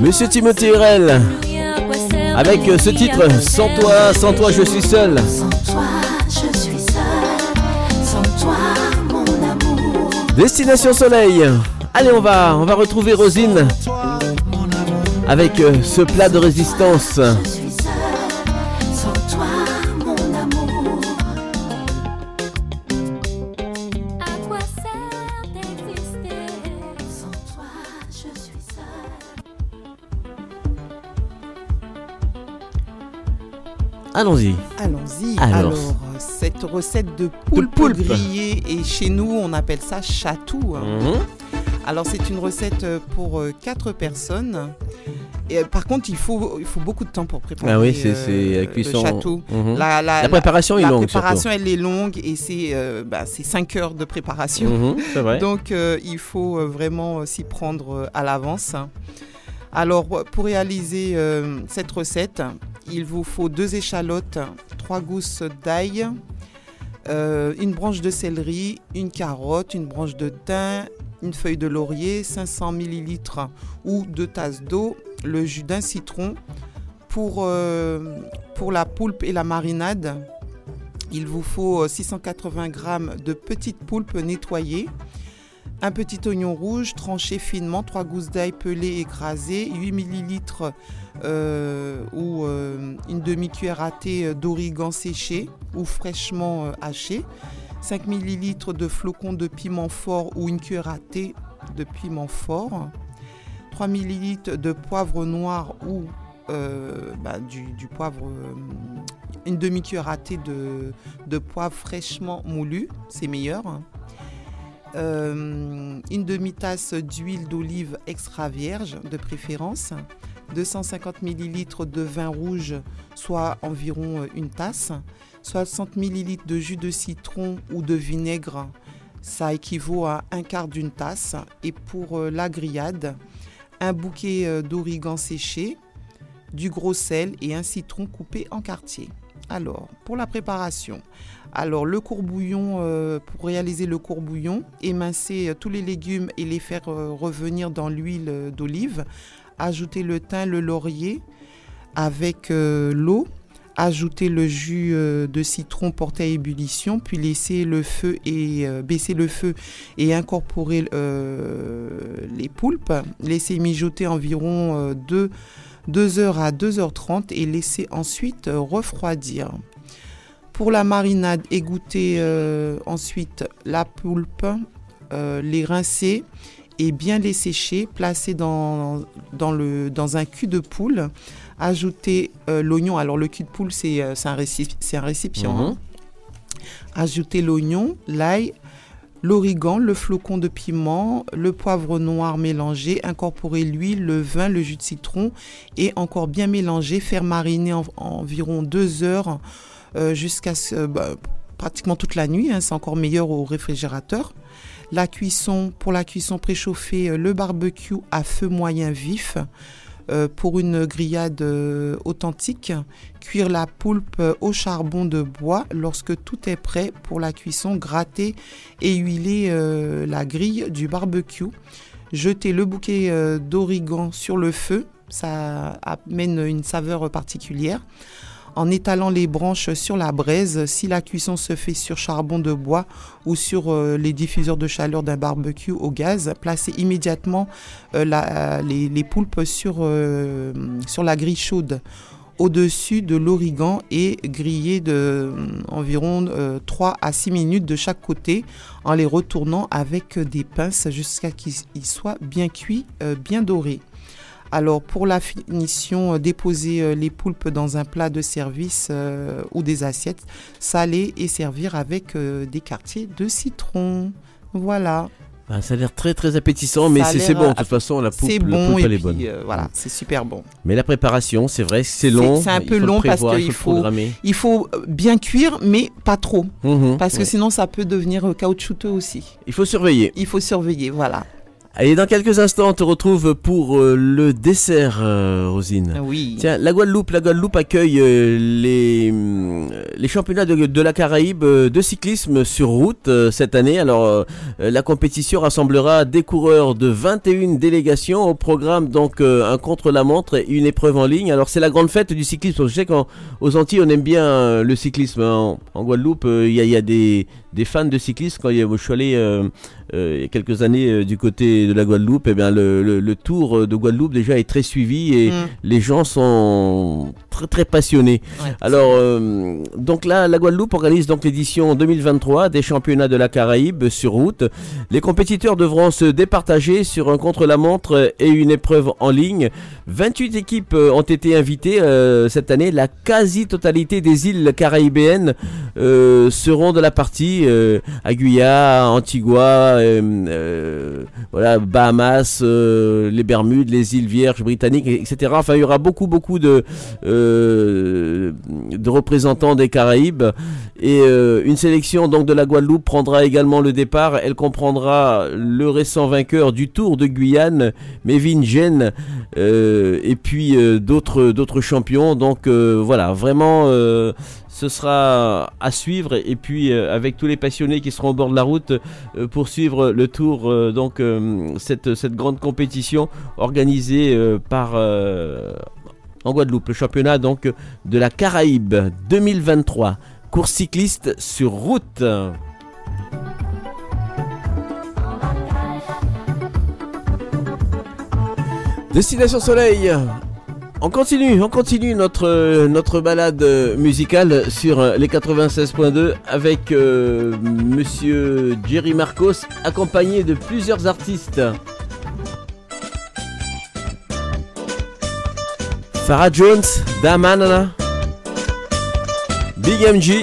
Monsieur Timothée R L avec ce titre Sans toi, sans toi je suis seul. Destination Soleil. Allez, on va on va retrouver Rosine avec ce plat de résistance. Allons-y. Allons-y. Alors, Alors cette recette de poulpe, de poulpe grillée, et chez nous, on appelle ça chatou. Mmh. Alors, c'est une recette pour quatre personnes. Et, par contre, il faut, il faut beaucoup de temps pour préparer ah oui, c'est, c'est euh, la cuisson. Le chatou. Mmh. La, la, la préparation la, est longue. La préparation, surtout. Elle est longue et c'est, euh, bah, c'est cinq heures de préparation. Mmh, c'est vrai. Donc, euh, il faut vraiment s'y prendre à l'avance. Alors, pour réaliser euh, cette recette, il vous faut deux échalotes, trois gousses d'ail, euh, une branche de céleri, une carotte, une branche de thym, une feuille de laurier, cinq cents millilitres ou deux tasses d'eau, le jus d'un citron. Pour, euh, pour la poulpe et la marinade, il vous faut six cent quatre-vingts grammes de petites poulpes nettoyées, un petit oignon rouge tranché finement, trois gousses d'ail pelées écrasées, huit millilitres euh, ou euh, une demi-cuillère à thé d'origan séché ou fraîchement euh, haché, cinq millilitres de flocons de piment fort ou une cuillère à thé de piment fort, trois millilitres de poivre noir ou euh, bah, du, du poivre, euh, une demi-cuillère à thé de, de poivre fraîchement moulu, c'est meilleur. Euh, une demi-tasse d'huile d'olive extra vierge de préférence, deux cent cinquante millilitres de vin rouge, soit environ une tasse, soixante millilitres de jus de citron ou de vinaigre, ça équivaut à un quart d'une tasse. Et pour euh, la grillade, un bouquet euh, d'origan séché, du gros sel et un citron coupé en quartiers. Alors, pour la préparation, alors le courbouillon, euh, pour réaliser le courbouillon, émincer euh, tous les légumes et les faire euh, revenir dans l'huile euh, d'olive. Ajouter le thym, le laurier avec euh, l'eau. Ajouter le jus euh, de citron porté à ébullition, puis laisser le feu et euh, baisser le feu et incorporer euh, les poulpes. Laisser mijoter environ euh, deux. deux heures à deux heures trente et laisser ensuite refroidir. Pour la marinade, égoutter euh, ensuite la poulpe, euh, les rincer et bien les sécher, placer dans, dans, le, dans un cul de poule, ajouter euh, l'oignon. Alors le cul de poule, c'est, euh, c'est, un, récip- c'est un récipient. Mmh. Hein. Ajouter l'oignon, l'ail, l'origan, le flocon de piment, le poivre noir mélangé, incorporer l'huile, le vin, le jus de citron et encore bien mélanger, faire mariner en, en environ deux heures euh, jusqu'à ce, bah, pratiquement toute la nuit, hein, c'est encore meilleur au réfrigérateur. La cuisson, pour la cuisson préchauffer euh, le barbecue à feu moyen vif euh, pour une grillade euh, authentique. Cuire la poulpe euh, au charbon de bois lorsque tout est prêt pour la cuisson. Gratter et huiler euh, la grille du barbecue. Jeter le bouquet euh, d'origan sur le feu, ça amène une saveur particulière. En étalant les branches sur la braise, si la cuisson se fait sur charbon de bois ou sur euh, les diffuseurs de chaleur d'un barbecue au gaz, placez immédiatement euh, la, les, les poulpes sur, euh, sur la grille chaude, au-dessus de l'origan et grillez de euh, environ euh, trois à six minutes de chaque côté en les retournant avec des pinces jusqu'à qu'ils soient bien cuits, euh, bien dorés. Alors pour la finition, euh, déposer euh, les poulpes dans un plat de service euh, ou des assiettes, saler et servir avec euh, des quartiers de citron. Voilà. Ah, ça a l'air très très appétissant, mais c'est, c'est bon. De toute façon, la poulpe, c'est bon, la poulpe elle est bonne. Euh, voilà, c'est super bon. Mais la préparation, c'est vrai, c'est long. C'est, c'est un peu long parce qu'il faut, il faut bien cuire, mais pas trop, mmh, parce ouais. que sinon ça peut devenir caoutchouteux aussi. Il faut surveiller. Il faut surveiller, voilà. Allez, dans quelques instants, on te retrouve pour euh, le dessert, euh, Rosine. Oui. Tiens, la Guadeloupe, la Guadeloupe accueille euh, les, euh, les championnats de, de la Caraïbe euh, de cyclisme sur route euh, cette année. Alors, euh, la compétition rassemblera des coureurs de vingt et une délégations au programme, donc euh, un contre-la-montre et une épreuve en ligne. Alors, c'est la grande fête du cyclisme. Je sais qu'aux Antilles, on aime bien euh, le cyclisme. En, en Guadeloupe, il euh, y a, y a des, des fans de cyclisme. Quand je suis allé euh, euh, il y a quelques années euh, du côté de la Guadeloupe, eh bien le, le, le tour de Guadeloupe déjà est très suivi et mmh. les gens sont très très passionnés. Ouais. Alors euh, donc là, la Guadeloupe organise donc l'édition deux mille vingt-trois des championnats de la Caraïbe sur route. Les compétiteurs devront se départager sur un contre-la-montre et une épreuve en ligne. vingt-huit équipes ont été invitées euh, cette année. La quasi-totalité des îles caraïbéennes euh, seront de la partie. Euh, Aguilla, Antigua, euh, euh, voilà. Bahamas, euh, les Bermudes, les îles Vierges, Britanniques, et cetera. Enfin, il y aura beaucoup, beaucoup de, euh, de représentants des Caraïbes. Et euh, une sélection donc de la Guadeloupe prendra également le départ. Elle comprendra le récent vainqueur du Tour de Guyane, Mevin Gene, euh, et puis euh, d'autres, d'autres champions. Donc euh, voilà, vraiment, euh, ce sera à suivre. Et puis euh, avec tous les passionnés qui seront au bord de la route euh, pour suivre le Tour, euh, donc euh, cette, cette grande compétition organisée euh, par... Euh, en Guadeloupe, le championnat donc de la Caraïbe deux mille vingt-trois. Course cycliste sur route. Destination Soleil. On continue, on continue notre, notre balade musicale sur les quatre-vingt-seize point deux avec euh, monsieur Jerry Marcos, accompagné de plusieurs artistes. Sarah Jones, Damanana, Big M G.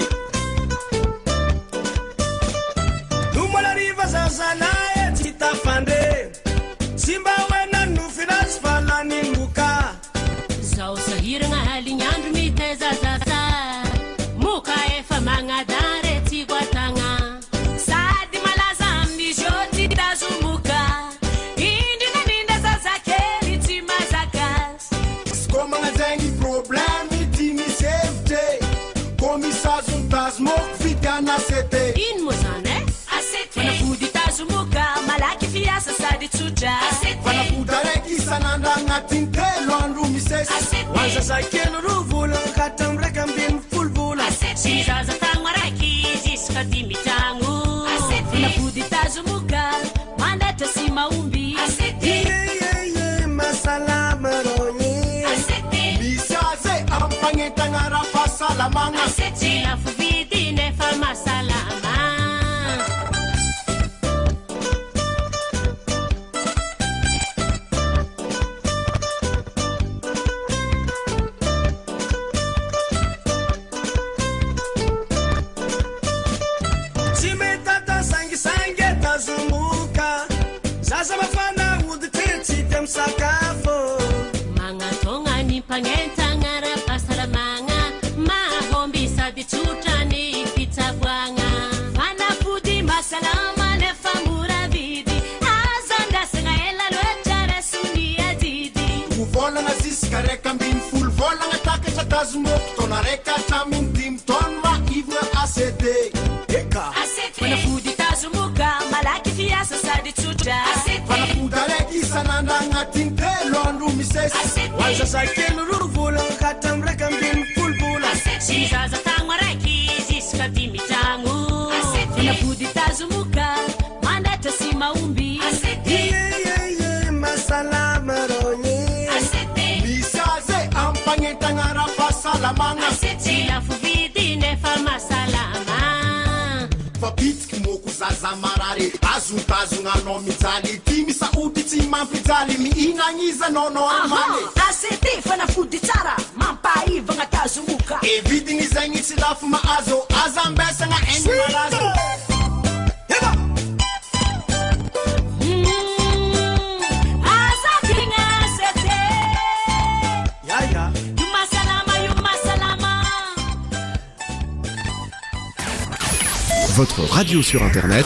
Votre radio sur internet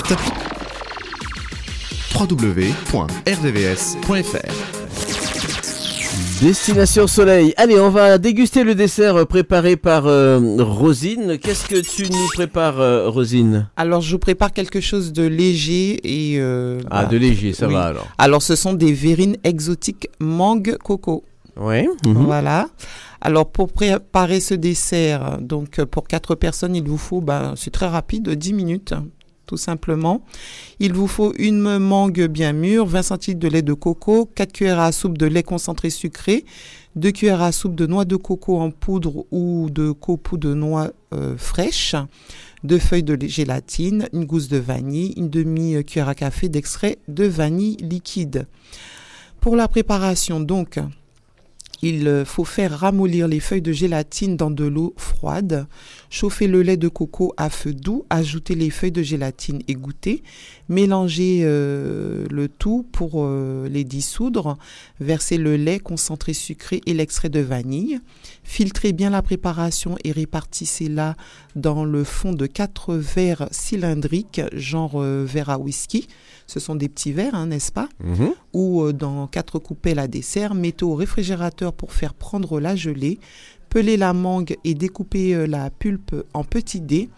w w w point r v v s point f r. Destination Soleil. Allez, on va déguster le dessert préparé par euh, Rosine. Qu'est-ce que tu nous prépares, euh, Rosine? Alors, je vous prépare quelque chose de léger et... Euh, ah, bah, de léger, ça oui. va alors. Alors, ce sont des verrines exotiques mangue coco. Oui. Mmh. Voilà. Alors, pour préparer ce dessert, donc pour quatre personnes, il vous faut, ben, c'est très rapide, dix minutes, tout simplement. Il vous faut une mangue bien mûre, vingt centilitres de lait de coco, quatre cuillères à soupe de lait concentré sucré, deux cuillères à soupe de noix de coco en poudre ou de copeaux de noix euh, fraîche, deux feuilles de gélatine, une gousse de vanille, une demi-cuillère à café d'extrait de vanille liquide. Pour la préparation, donc... il faut faire ramollir les feuilles de gélatine dans de l'eau froide, chauffer le lait de coco à feu doux, ajouter les feuilles de gélatine égouttées, mélanger euh, le tout pour euh, les dissoudre, verser le lait concentré sucré et l'extrait de vanille, filtrez bien la préparation et répartissez-la dans le fond de quatre verres cylindriques, genre euh, verre à whisky. Ce sont des petits verres, hein, n'est-ce pas? Mmh. Ou euh, dans quatre coupelles à dessert, mettez au réfrigérateur pour faire prendre la gelée, pelez la mangue et découpez euh, la pulpe en petits dés,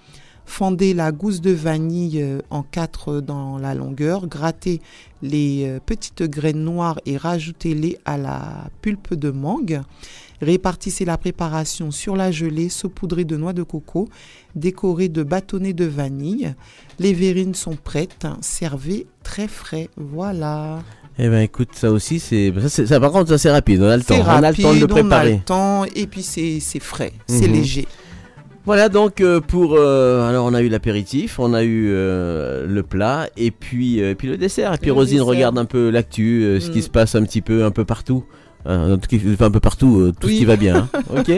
fendez la gousse de vanille euh, en quatre euh, dans la longueur, grattez les euh, petites graines noires et rajoutez-les à la pulpe de mangue, répartissez la préparation sur la gelée, saupoudrez de noix de coco, décorez de bâtonnets de vanille. Les verrines sont prêtes, servez très frais, voilà. Eh bien écoute, ça aussi, c'est, ça, c'est... ça par contre, ça c'est rapide, on a le temps, rapide, on a le temps de le préparer. On a le temps, et puis c'est, c'est frais, mmh. c'est léger. Voilà donc euh, pour, euh, alors on a eu l'apéritif, on a eu euh, le plat, et puis, euh, et puis le dessert. Et puis le Rosine dessert. Regarde un peu l'actu, euh, mmh. ce qui se passe un petit peu, un peu partout. Euh, un peu partout, euh, tout oui. ce qui va bien. Hein. Ok.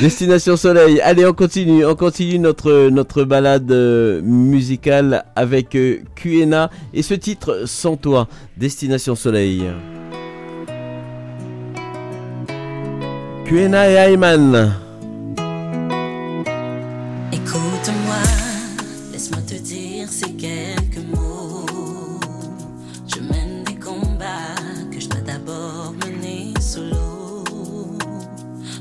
Destination Soleil. Allez, on continue. On continue notre notre balade euh, musicale avec euh, Q N A et ce titre Sans toi. Destination Soleil. Q N A et Ayman. Écoute-moi, laisse-moi te dire ces quelques mots. Je mène des combats que je dois d'abord mener solo.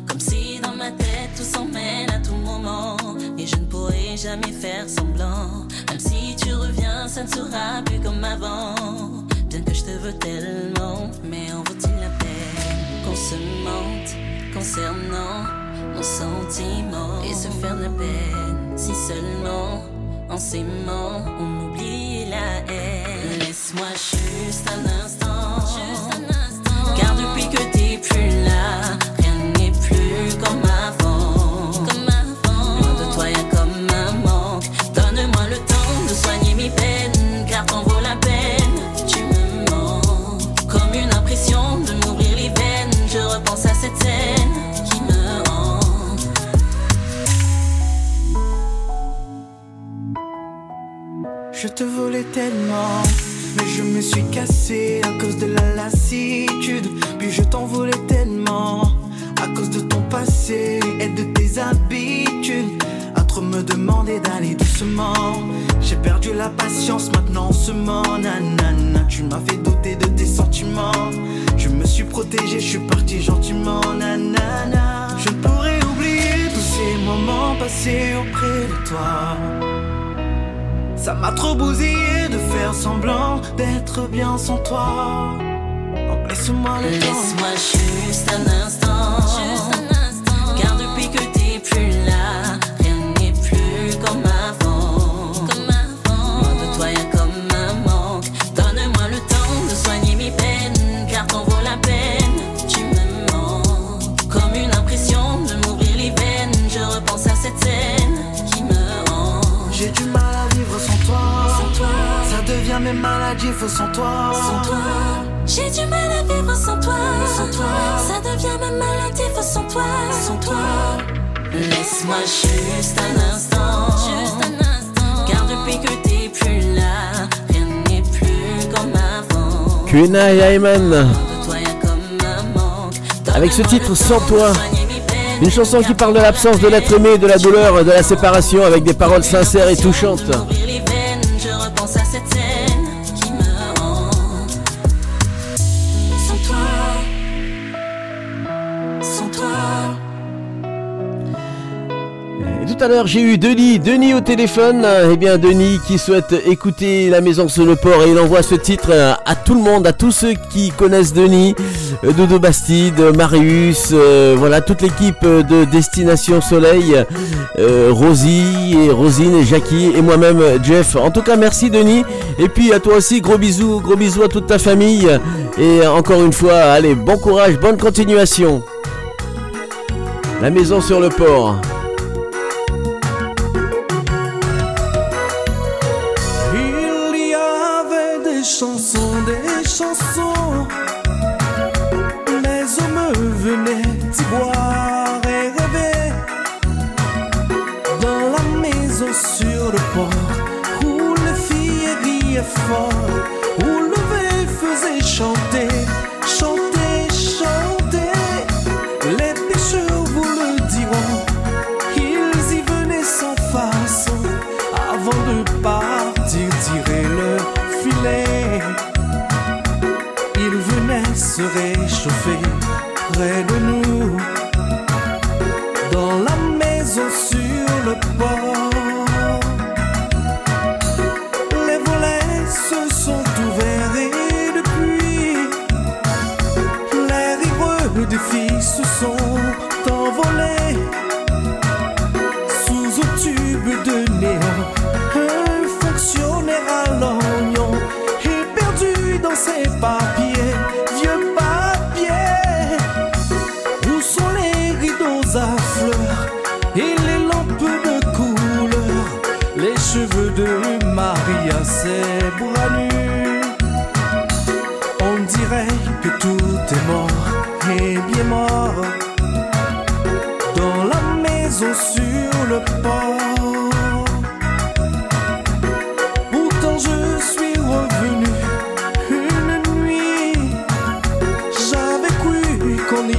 Comme si dans ma tête tout s'emmène à tout moment, et je ne pourrai jamais faire semblant. Même si tu reviens, ça ne sera plus comme avant. Bien que je te veux tellement, mais en vaut-il la peine qu'on se mente concernant mon sentiment et se faire de la peine? Si seulement en s'aimant on oublie la haine. Laisse-moi juste un instant, juste un instant. Car depuis que t'es plus là, rien n'est plus comme avant, comme avant. Loin de toi y'a comme un manque. Donne-moi le temps de soigner mes peines, car t'en vaut la peine. Tu me manques comme une impression de m'ouvrir les veines. Je repense à cette scène. Je te voulais tellement, mais je me suis cassé à cause de la lassitude. Puis je t'en voulais tellement, doucement. J'ai perdu la patience, maintenant ce moment. Nanana, tu m'as fait douter de tes sentiments. Je me suis protégé, je suis parti gentiment. Nanana, je pourrais oublier tous ces moments passés auprès de toi. Ça m'a trop bousillé de faire semblant d'être bien sans toi. Donc laisse-moi le temps. Laisse-moi juste un instant. Juste un instant. Car depuis que t'es plus là, rien n'est plus comme avant. Comme avant. Loin de toi, y'a comme un manque. Donne-moi le temps de soigner mes peines, car t'en vaut la peine. Tu me manques. Comme une impression de m'ouvrir les veines, je repense à cette scène qui me rend. J'ai du mal. Ça devient mes maladies, faut sans toi. Sans toi. J'ai du mal à vivre sans toi. Sans toi. Ça devient mes maladies, faut sans toi. Sans toi. Laisse-moi juste un instant. Juste un instant. Car depuis que t'es plus là, rien n'est plus comme avant. Q N A et Ayman. Avec ce titre, Sans toi. Une chanson qui parle de l'absence de l'être aimé, de la douleur, de la séparation, avec des paroles sincères et touchantes. Tout à l'heure, j'ai eu Denis, Denis au téléphone. Eh bien, Denis qui souhaite écouter La Maison sur le Port, et il envoie ce titre à tout le monde, à tous ceux qui connaissent Denis, Dodo Bastide, Marius, euh, voilà, toute l'équipe de Destination Soleil, euh, Rosie et Rosine et Jackie et moi-même, Jeff. En tout cas, merci Denis. Et puis à toi aussi, gros bisous, gros bisous à toute ta famille. Et encore une fois, allez, bon courage, bonne continuation. La Maison sur le Port. Chansons, des chansons, les hommes venaient y boire et rêver, dans la maison sur le port, où les filles riaient fort, où le vent faisait chanter, chanter, chanter, les pêcheurs vous le diront, ils y venaient sans façon, avant de partir tirer leur filet. Ils venaient se réchauffer près de nous, dans la maison sur le port. Les volets se sont ouverts et depuis, les rives des filles se sont envolées sous un tube de néant. Un fonctionnaire à l'oignon, dans ses papiers, vieux papiers. Où sont les rideaux à fleurs et les lampes de couleur, les cheveux de Marie à ses bras nus. On dirait que tout est mort et bien mort, dans la maison sur le port. Pourtant je suis revenu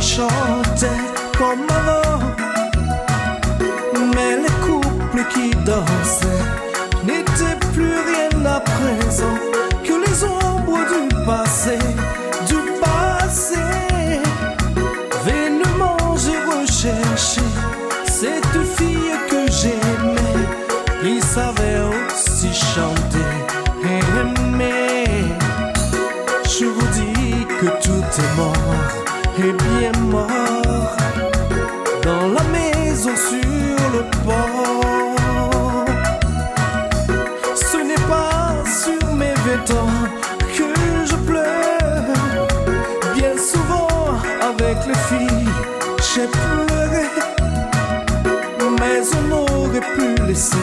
chantait comme avant, mais les couples qui dansaient n'étaient plus rien à présent que les ombres du passé, du passé. Vainement j'ai recherché cette fille que j'aimais, qui savait aussi chanter et aimer. Je vous dis que tout est mort et bien mort, dans la maison sur le port. Ce n'est pas sur mes vêtements que je pleure. Bien souvent avec les filles j'ai pleuré, mais on aurait pu laisser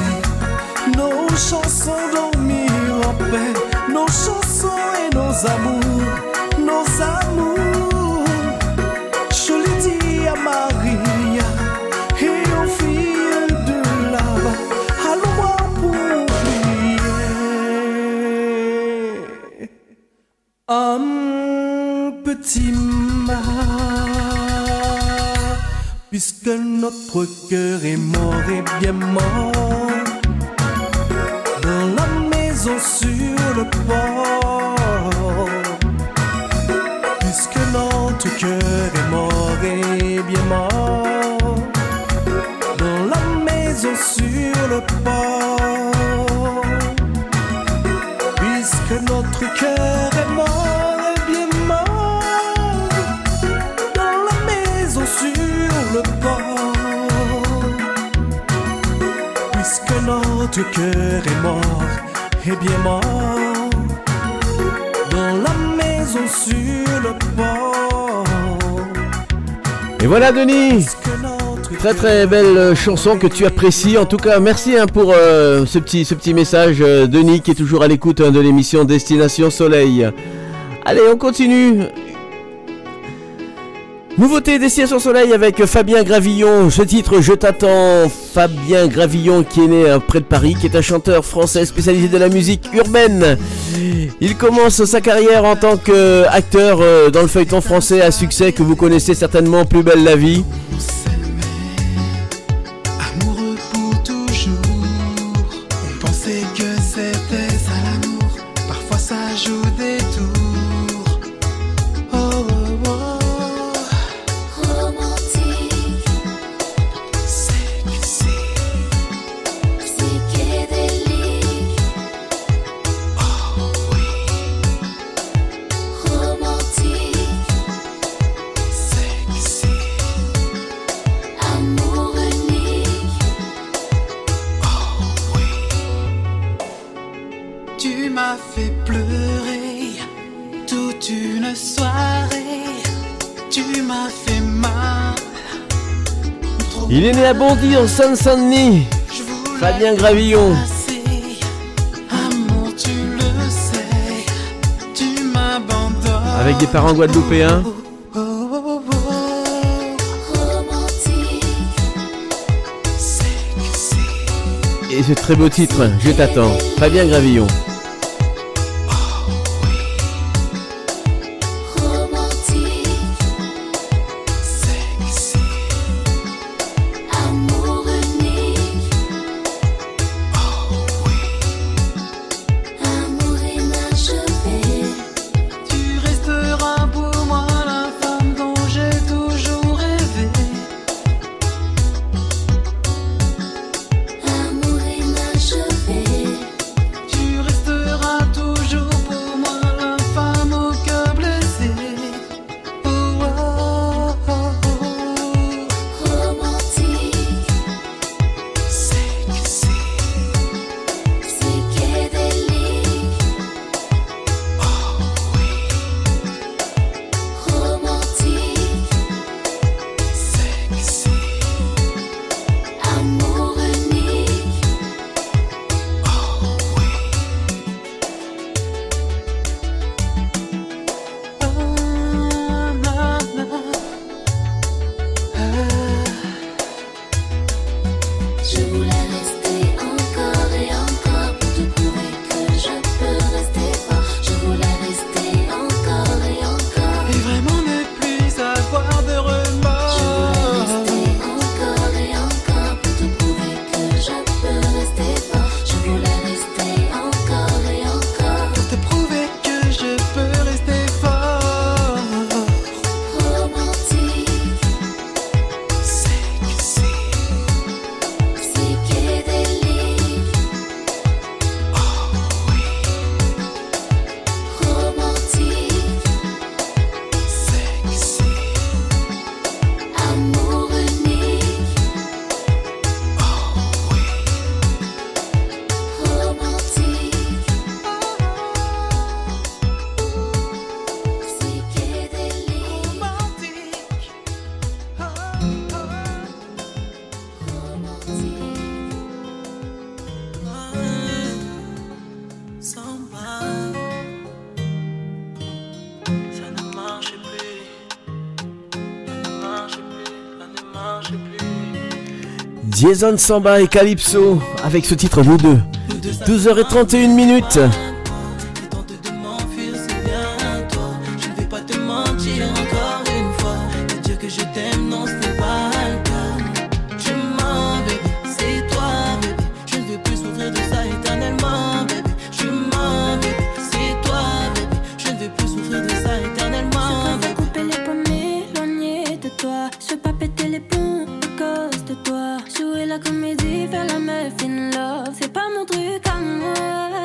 nos chansons dormir en paix, nos chansons et nos amours, nos amours. Maria et aux filles de là-bas, allons-moi pour oublier un petit mal, puisque notre cœur est mort et bien mort, disons sur le port, puisque Nantes que des morts et bien morts, dans la maison sur le port, puisque notre cœur est mort et bien mort, dans la maison sur le port, puisque notre cœur est mort et bien mort, dans la maison sur le port. Et voilà Denis, très très belle chanson que tu apprécies. En tout cas, merci hein, pour euh, ce, petit, ce petit message. Euh, Denis qui est toujours à l'écoute hein, de l'émission Destination Soleil. Allez, on continue. Nouveauté Destination Soleil avec Fabien Gravillon, ce titre Je t'attends. Fabien Gravillon qui est né près de Paris, qui est un chanteur français spécialisé de la musique urbaine. Il commence sa carrière en tant qu'acteur dans le feuilleton français à succès que vous connaissez certainement, Plus belle la vie. Il est né à Bondy en Seine-Saint-Denis, Fabien Gravillon. Avec des parents guadeloupéens. Et ce très beau titre, Je t'attends, Fabien Gravillon. Jason Samba et Calypso avec ce titre nous deux. douze heures trente et une minutes. Je la comédie, faire la meuf in love, c'est pas mon truc à moi.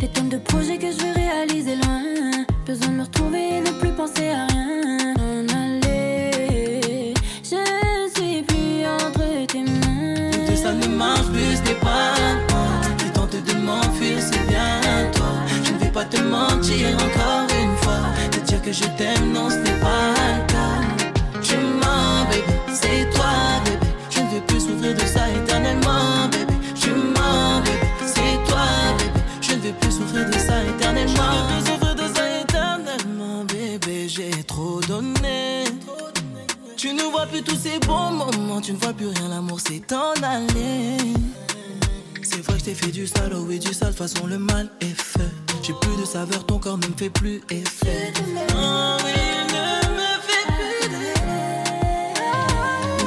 Des tonnes de projets que je vais réaliser loin. Besoin de me retrouver et ne plus penser à rien. En aller, je suis plus entre tes mains. Tout ça ne marche plus, ce n'est pas moi. Tu tentes de m'enfuir, c'est bien toi. Je ne vais pas te mentir encore une fois. Te dire que je t'aime, non, ce n'est pas le cas. Je mens, bébé, c'est toi, bébé. Je ne veux plus souffrir de ça éternellement, bébé. Je mens, bébé, c'est toi, bébé. Je ne veux plus souffrir de ça éternellement. Je ne veux plus souffrir de ça éternellement, bébé. J'ai trop donné. Tu ne vois plus tous ces bons moments. Tu ne vois plus rien, l'amour s'est en allé. C'est vrai que je t'ai fait du sale, oh oui, du sale. De toute façon, le mal est fait. J'ai plus de saveur, ton corps ne me fait plus effet. Oh oui, ne me fais plus d'effet.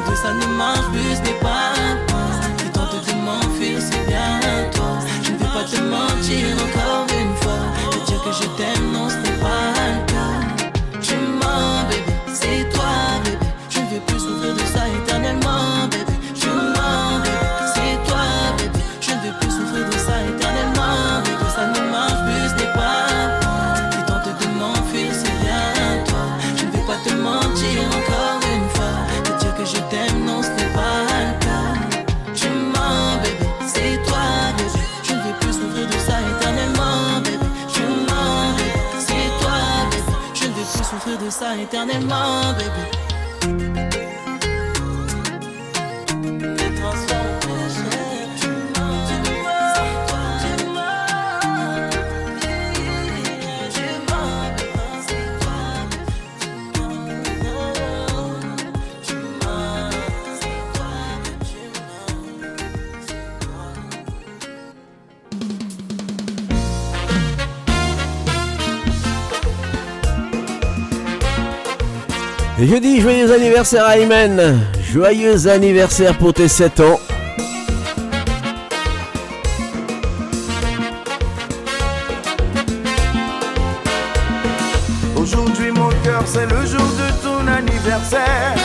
De ça ne marche plus, ce n'est pas moi. Tu tentes de m'enfuir, c'est bien toi. Je ne veux pas te mentir encore une fois. Te dire que je t'aime, non, ce n'est pas le cas. Je mens, bébé, c'est toi, bébé. Je ne veux plus souffrir de ça éternellement, bébé. Je mens, bébé, c'est toi, bébé. Je ne veux plus souffrir de ça éternellement, bébé. De ça ne marche plus. Encore une fois, te dire que je t'aime, non, ce n'est pas le cas. Je mens, bébé, c'est toi, bébé. Je ne veux plus souffrir de ça éternellement, bébé. Je mens, bébé, c'est toi, bébé. Je ne veux plus souffrir de ça éternellement, bébé. Les transformes. Je dis joyeux anniversaire à Ayman. Joyeux anniversaire pour tes sept ans. Aujourd'hui mon cœur c'est le jour de ton anniversaire.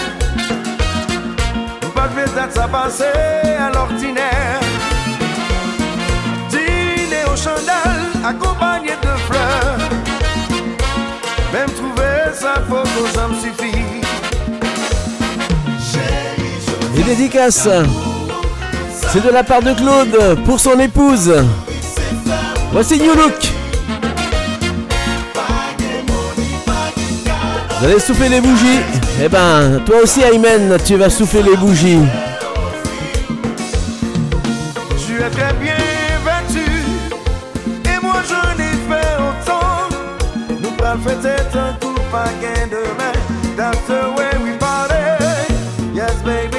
Pas de fête ça passait à l'ordinaire. Dîner au chandal accompagné de fleurs. Même trouver sa photo ça me suffit. Et dédicace, c'est de la part de Claude pour son épouse. Voici New Look. Vous allez souffler les bougies. Eh ben, toi aussi Ayman, tu vas souffler les bougies. Tu es très bien vêtu et moi j'en ai fait autant. Nous pas le fêter un coup pas gain de main. That's the way we party. Yes baby.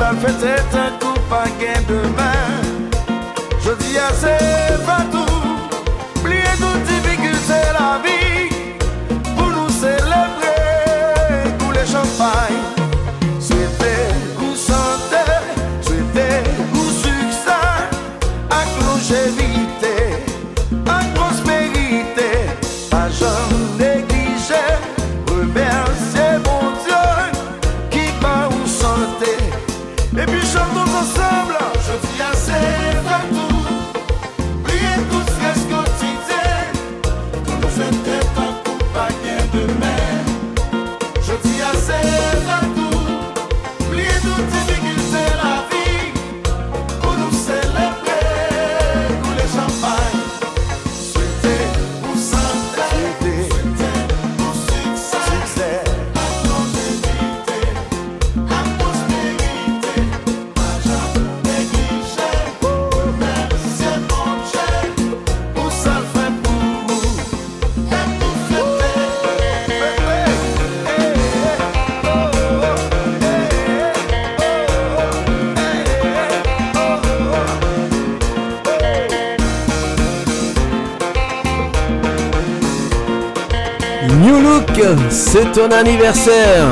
va fêter un coup à gain demain. Je dis à ces tout, oubliez toute difficulté, la vie. Pour nous célébrer, tous les champagnes. Souhaitez vous santé, souhaitez vous succès. À longévité, à prospérité, à jamais négliger. Remerciez mon Dieu qui va vous santé. Et puis chantons ensemble. Je dis à ces partout. C'est ton anniversaire.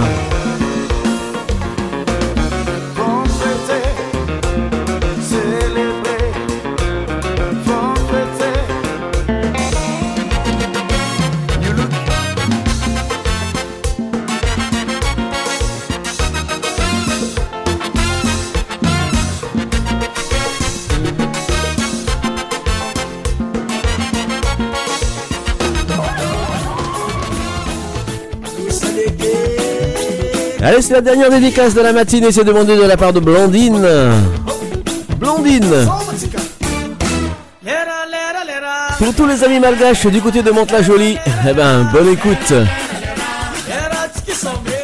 Allez, c'est la dernière dédicace de la matinée, c'est demandé de la part de Blondine. Blondine. Pour tous les amis malgaches du côté de Mantes-la-Jolie, eh ben, bonne écoute.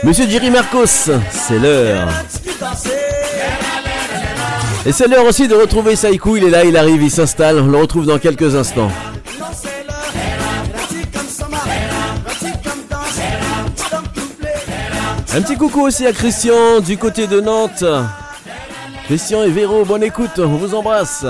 Monsieur Jerry Marcos, c'est l'heure. Et c'est l'heure aussi de retrouver Saïko, il est là, il arrive, il s'installe, on le retrouve dans quelques instants. Un petit coucou aussi à Christian du côté de Nantes. Christian et Véro, bonne écoute, on vous embrasse.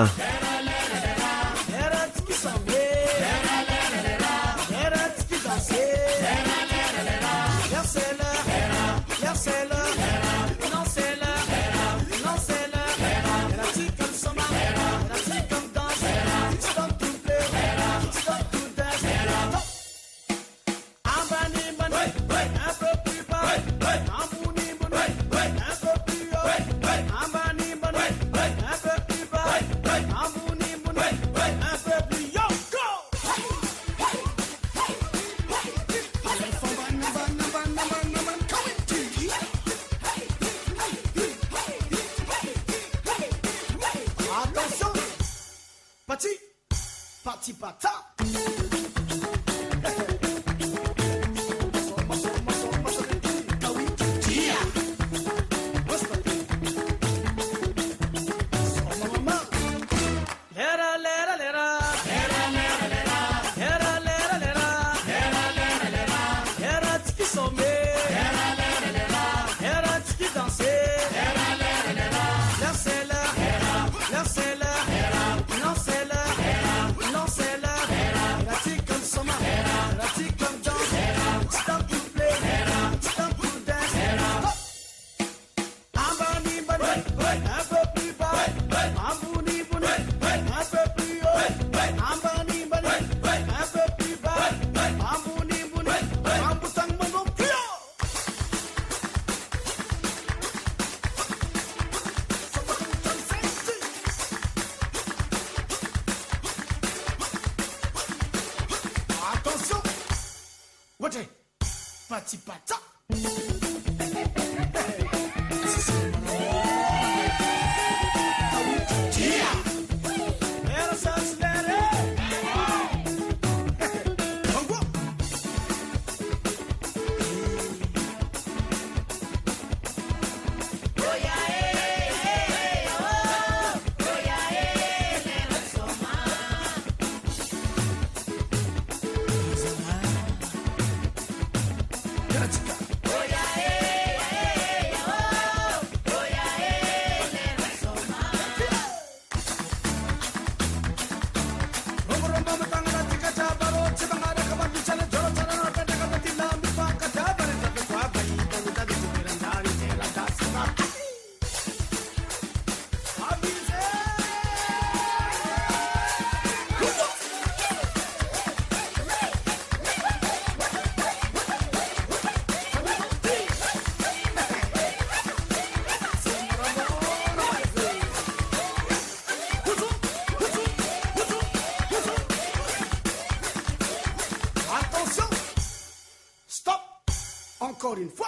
encore une fois.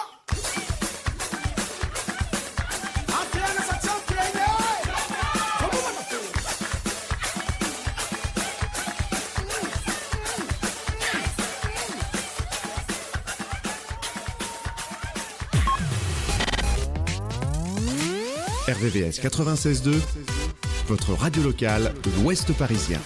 R V V S quatre-vingt-seize point deux, votre radio locale de l'Ouest parisien.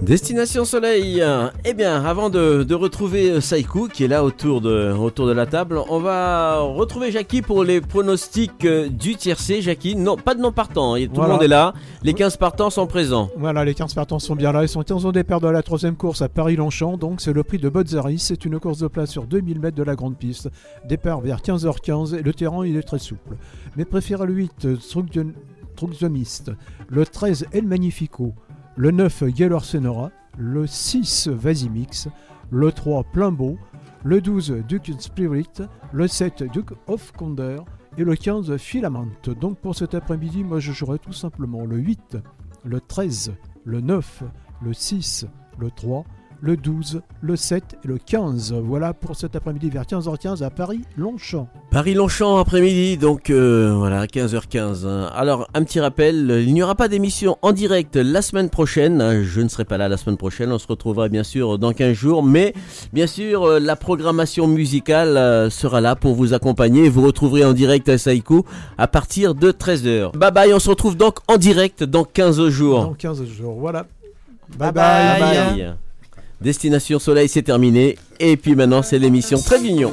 Destination Soleil. Eh bien, avant de, de retrouver Saïko qui est là autour de, autour de la table, on va retrouver Jackie pour les pronostics du tiercé. Jackie, non, pas de non partant, tout voilà. Le monde est là, les quinze partants sont présents. Voilà, les quinze partants sont bien là, ils sont quinze au départ de la troisième course à Paris-Longchamp, donc c'est le prix de Bozzari, c'est une course de place sur deux mille mètres de la grande piste. Départ vers quinze heures quinze et le terrain il est très souple. Mais préférez le huit, Truxomist, le treize, El Magnifico, le neuf, Yelor Senora, le six, Vasimix, le trois, Plein Beau, le douze, Duke Spirit, le sept, Duke of Condor et le quinze, Filament. Donc pour cet après-midi, moi je jouerai tout simplement le huit, le treize, le neuf, le six, le trois, le douze, le sept et le quinze. Voilà pour cet après-midi vers quinze heures quinze à Paris-Longchamp. Paris-Longchamp après-midi, donc euh, voilà, quinze heures quinze. Alors, un petit rappel, il n'y aura pas d'émission en direct la semaine prochaine. Je ne serai pas là la semaine prochaine, on se retrouvera bien sûr dans quinze jours. Mais bien sûr, la programmation musicale sera là pour vous accompagner. Vous retrouverez en direct à Saïko à partir de treize heures. Bye bye, on se retrouve donc en direct dans quinze jours. Dans quinze jours, voilà. Bye bye. Bye bye. Bye bye. Destination Soleil, c'est terminé. Et puis maintenant, c'est l'émission Trévignon.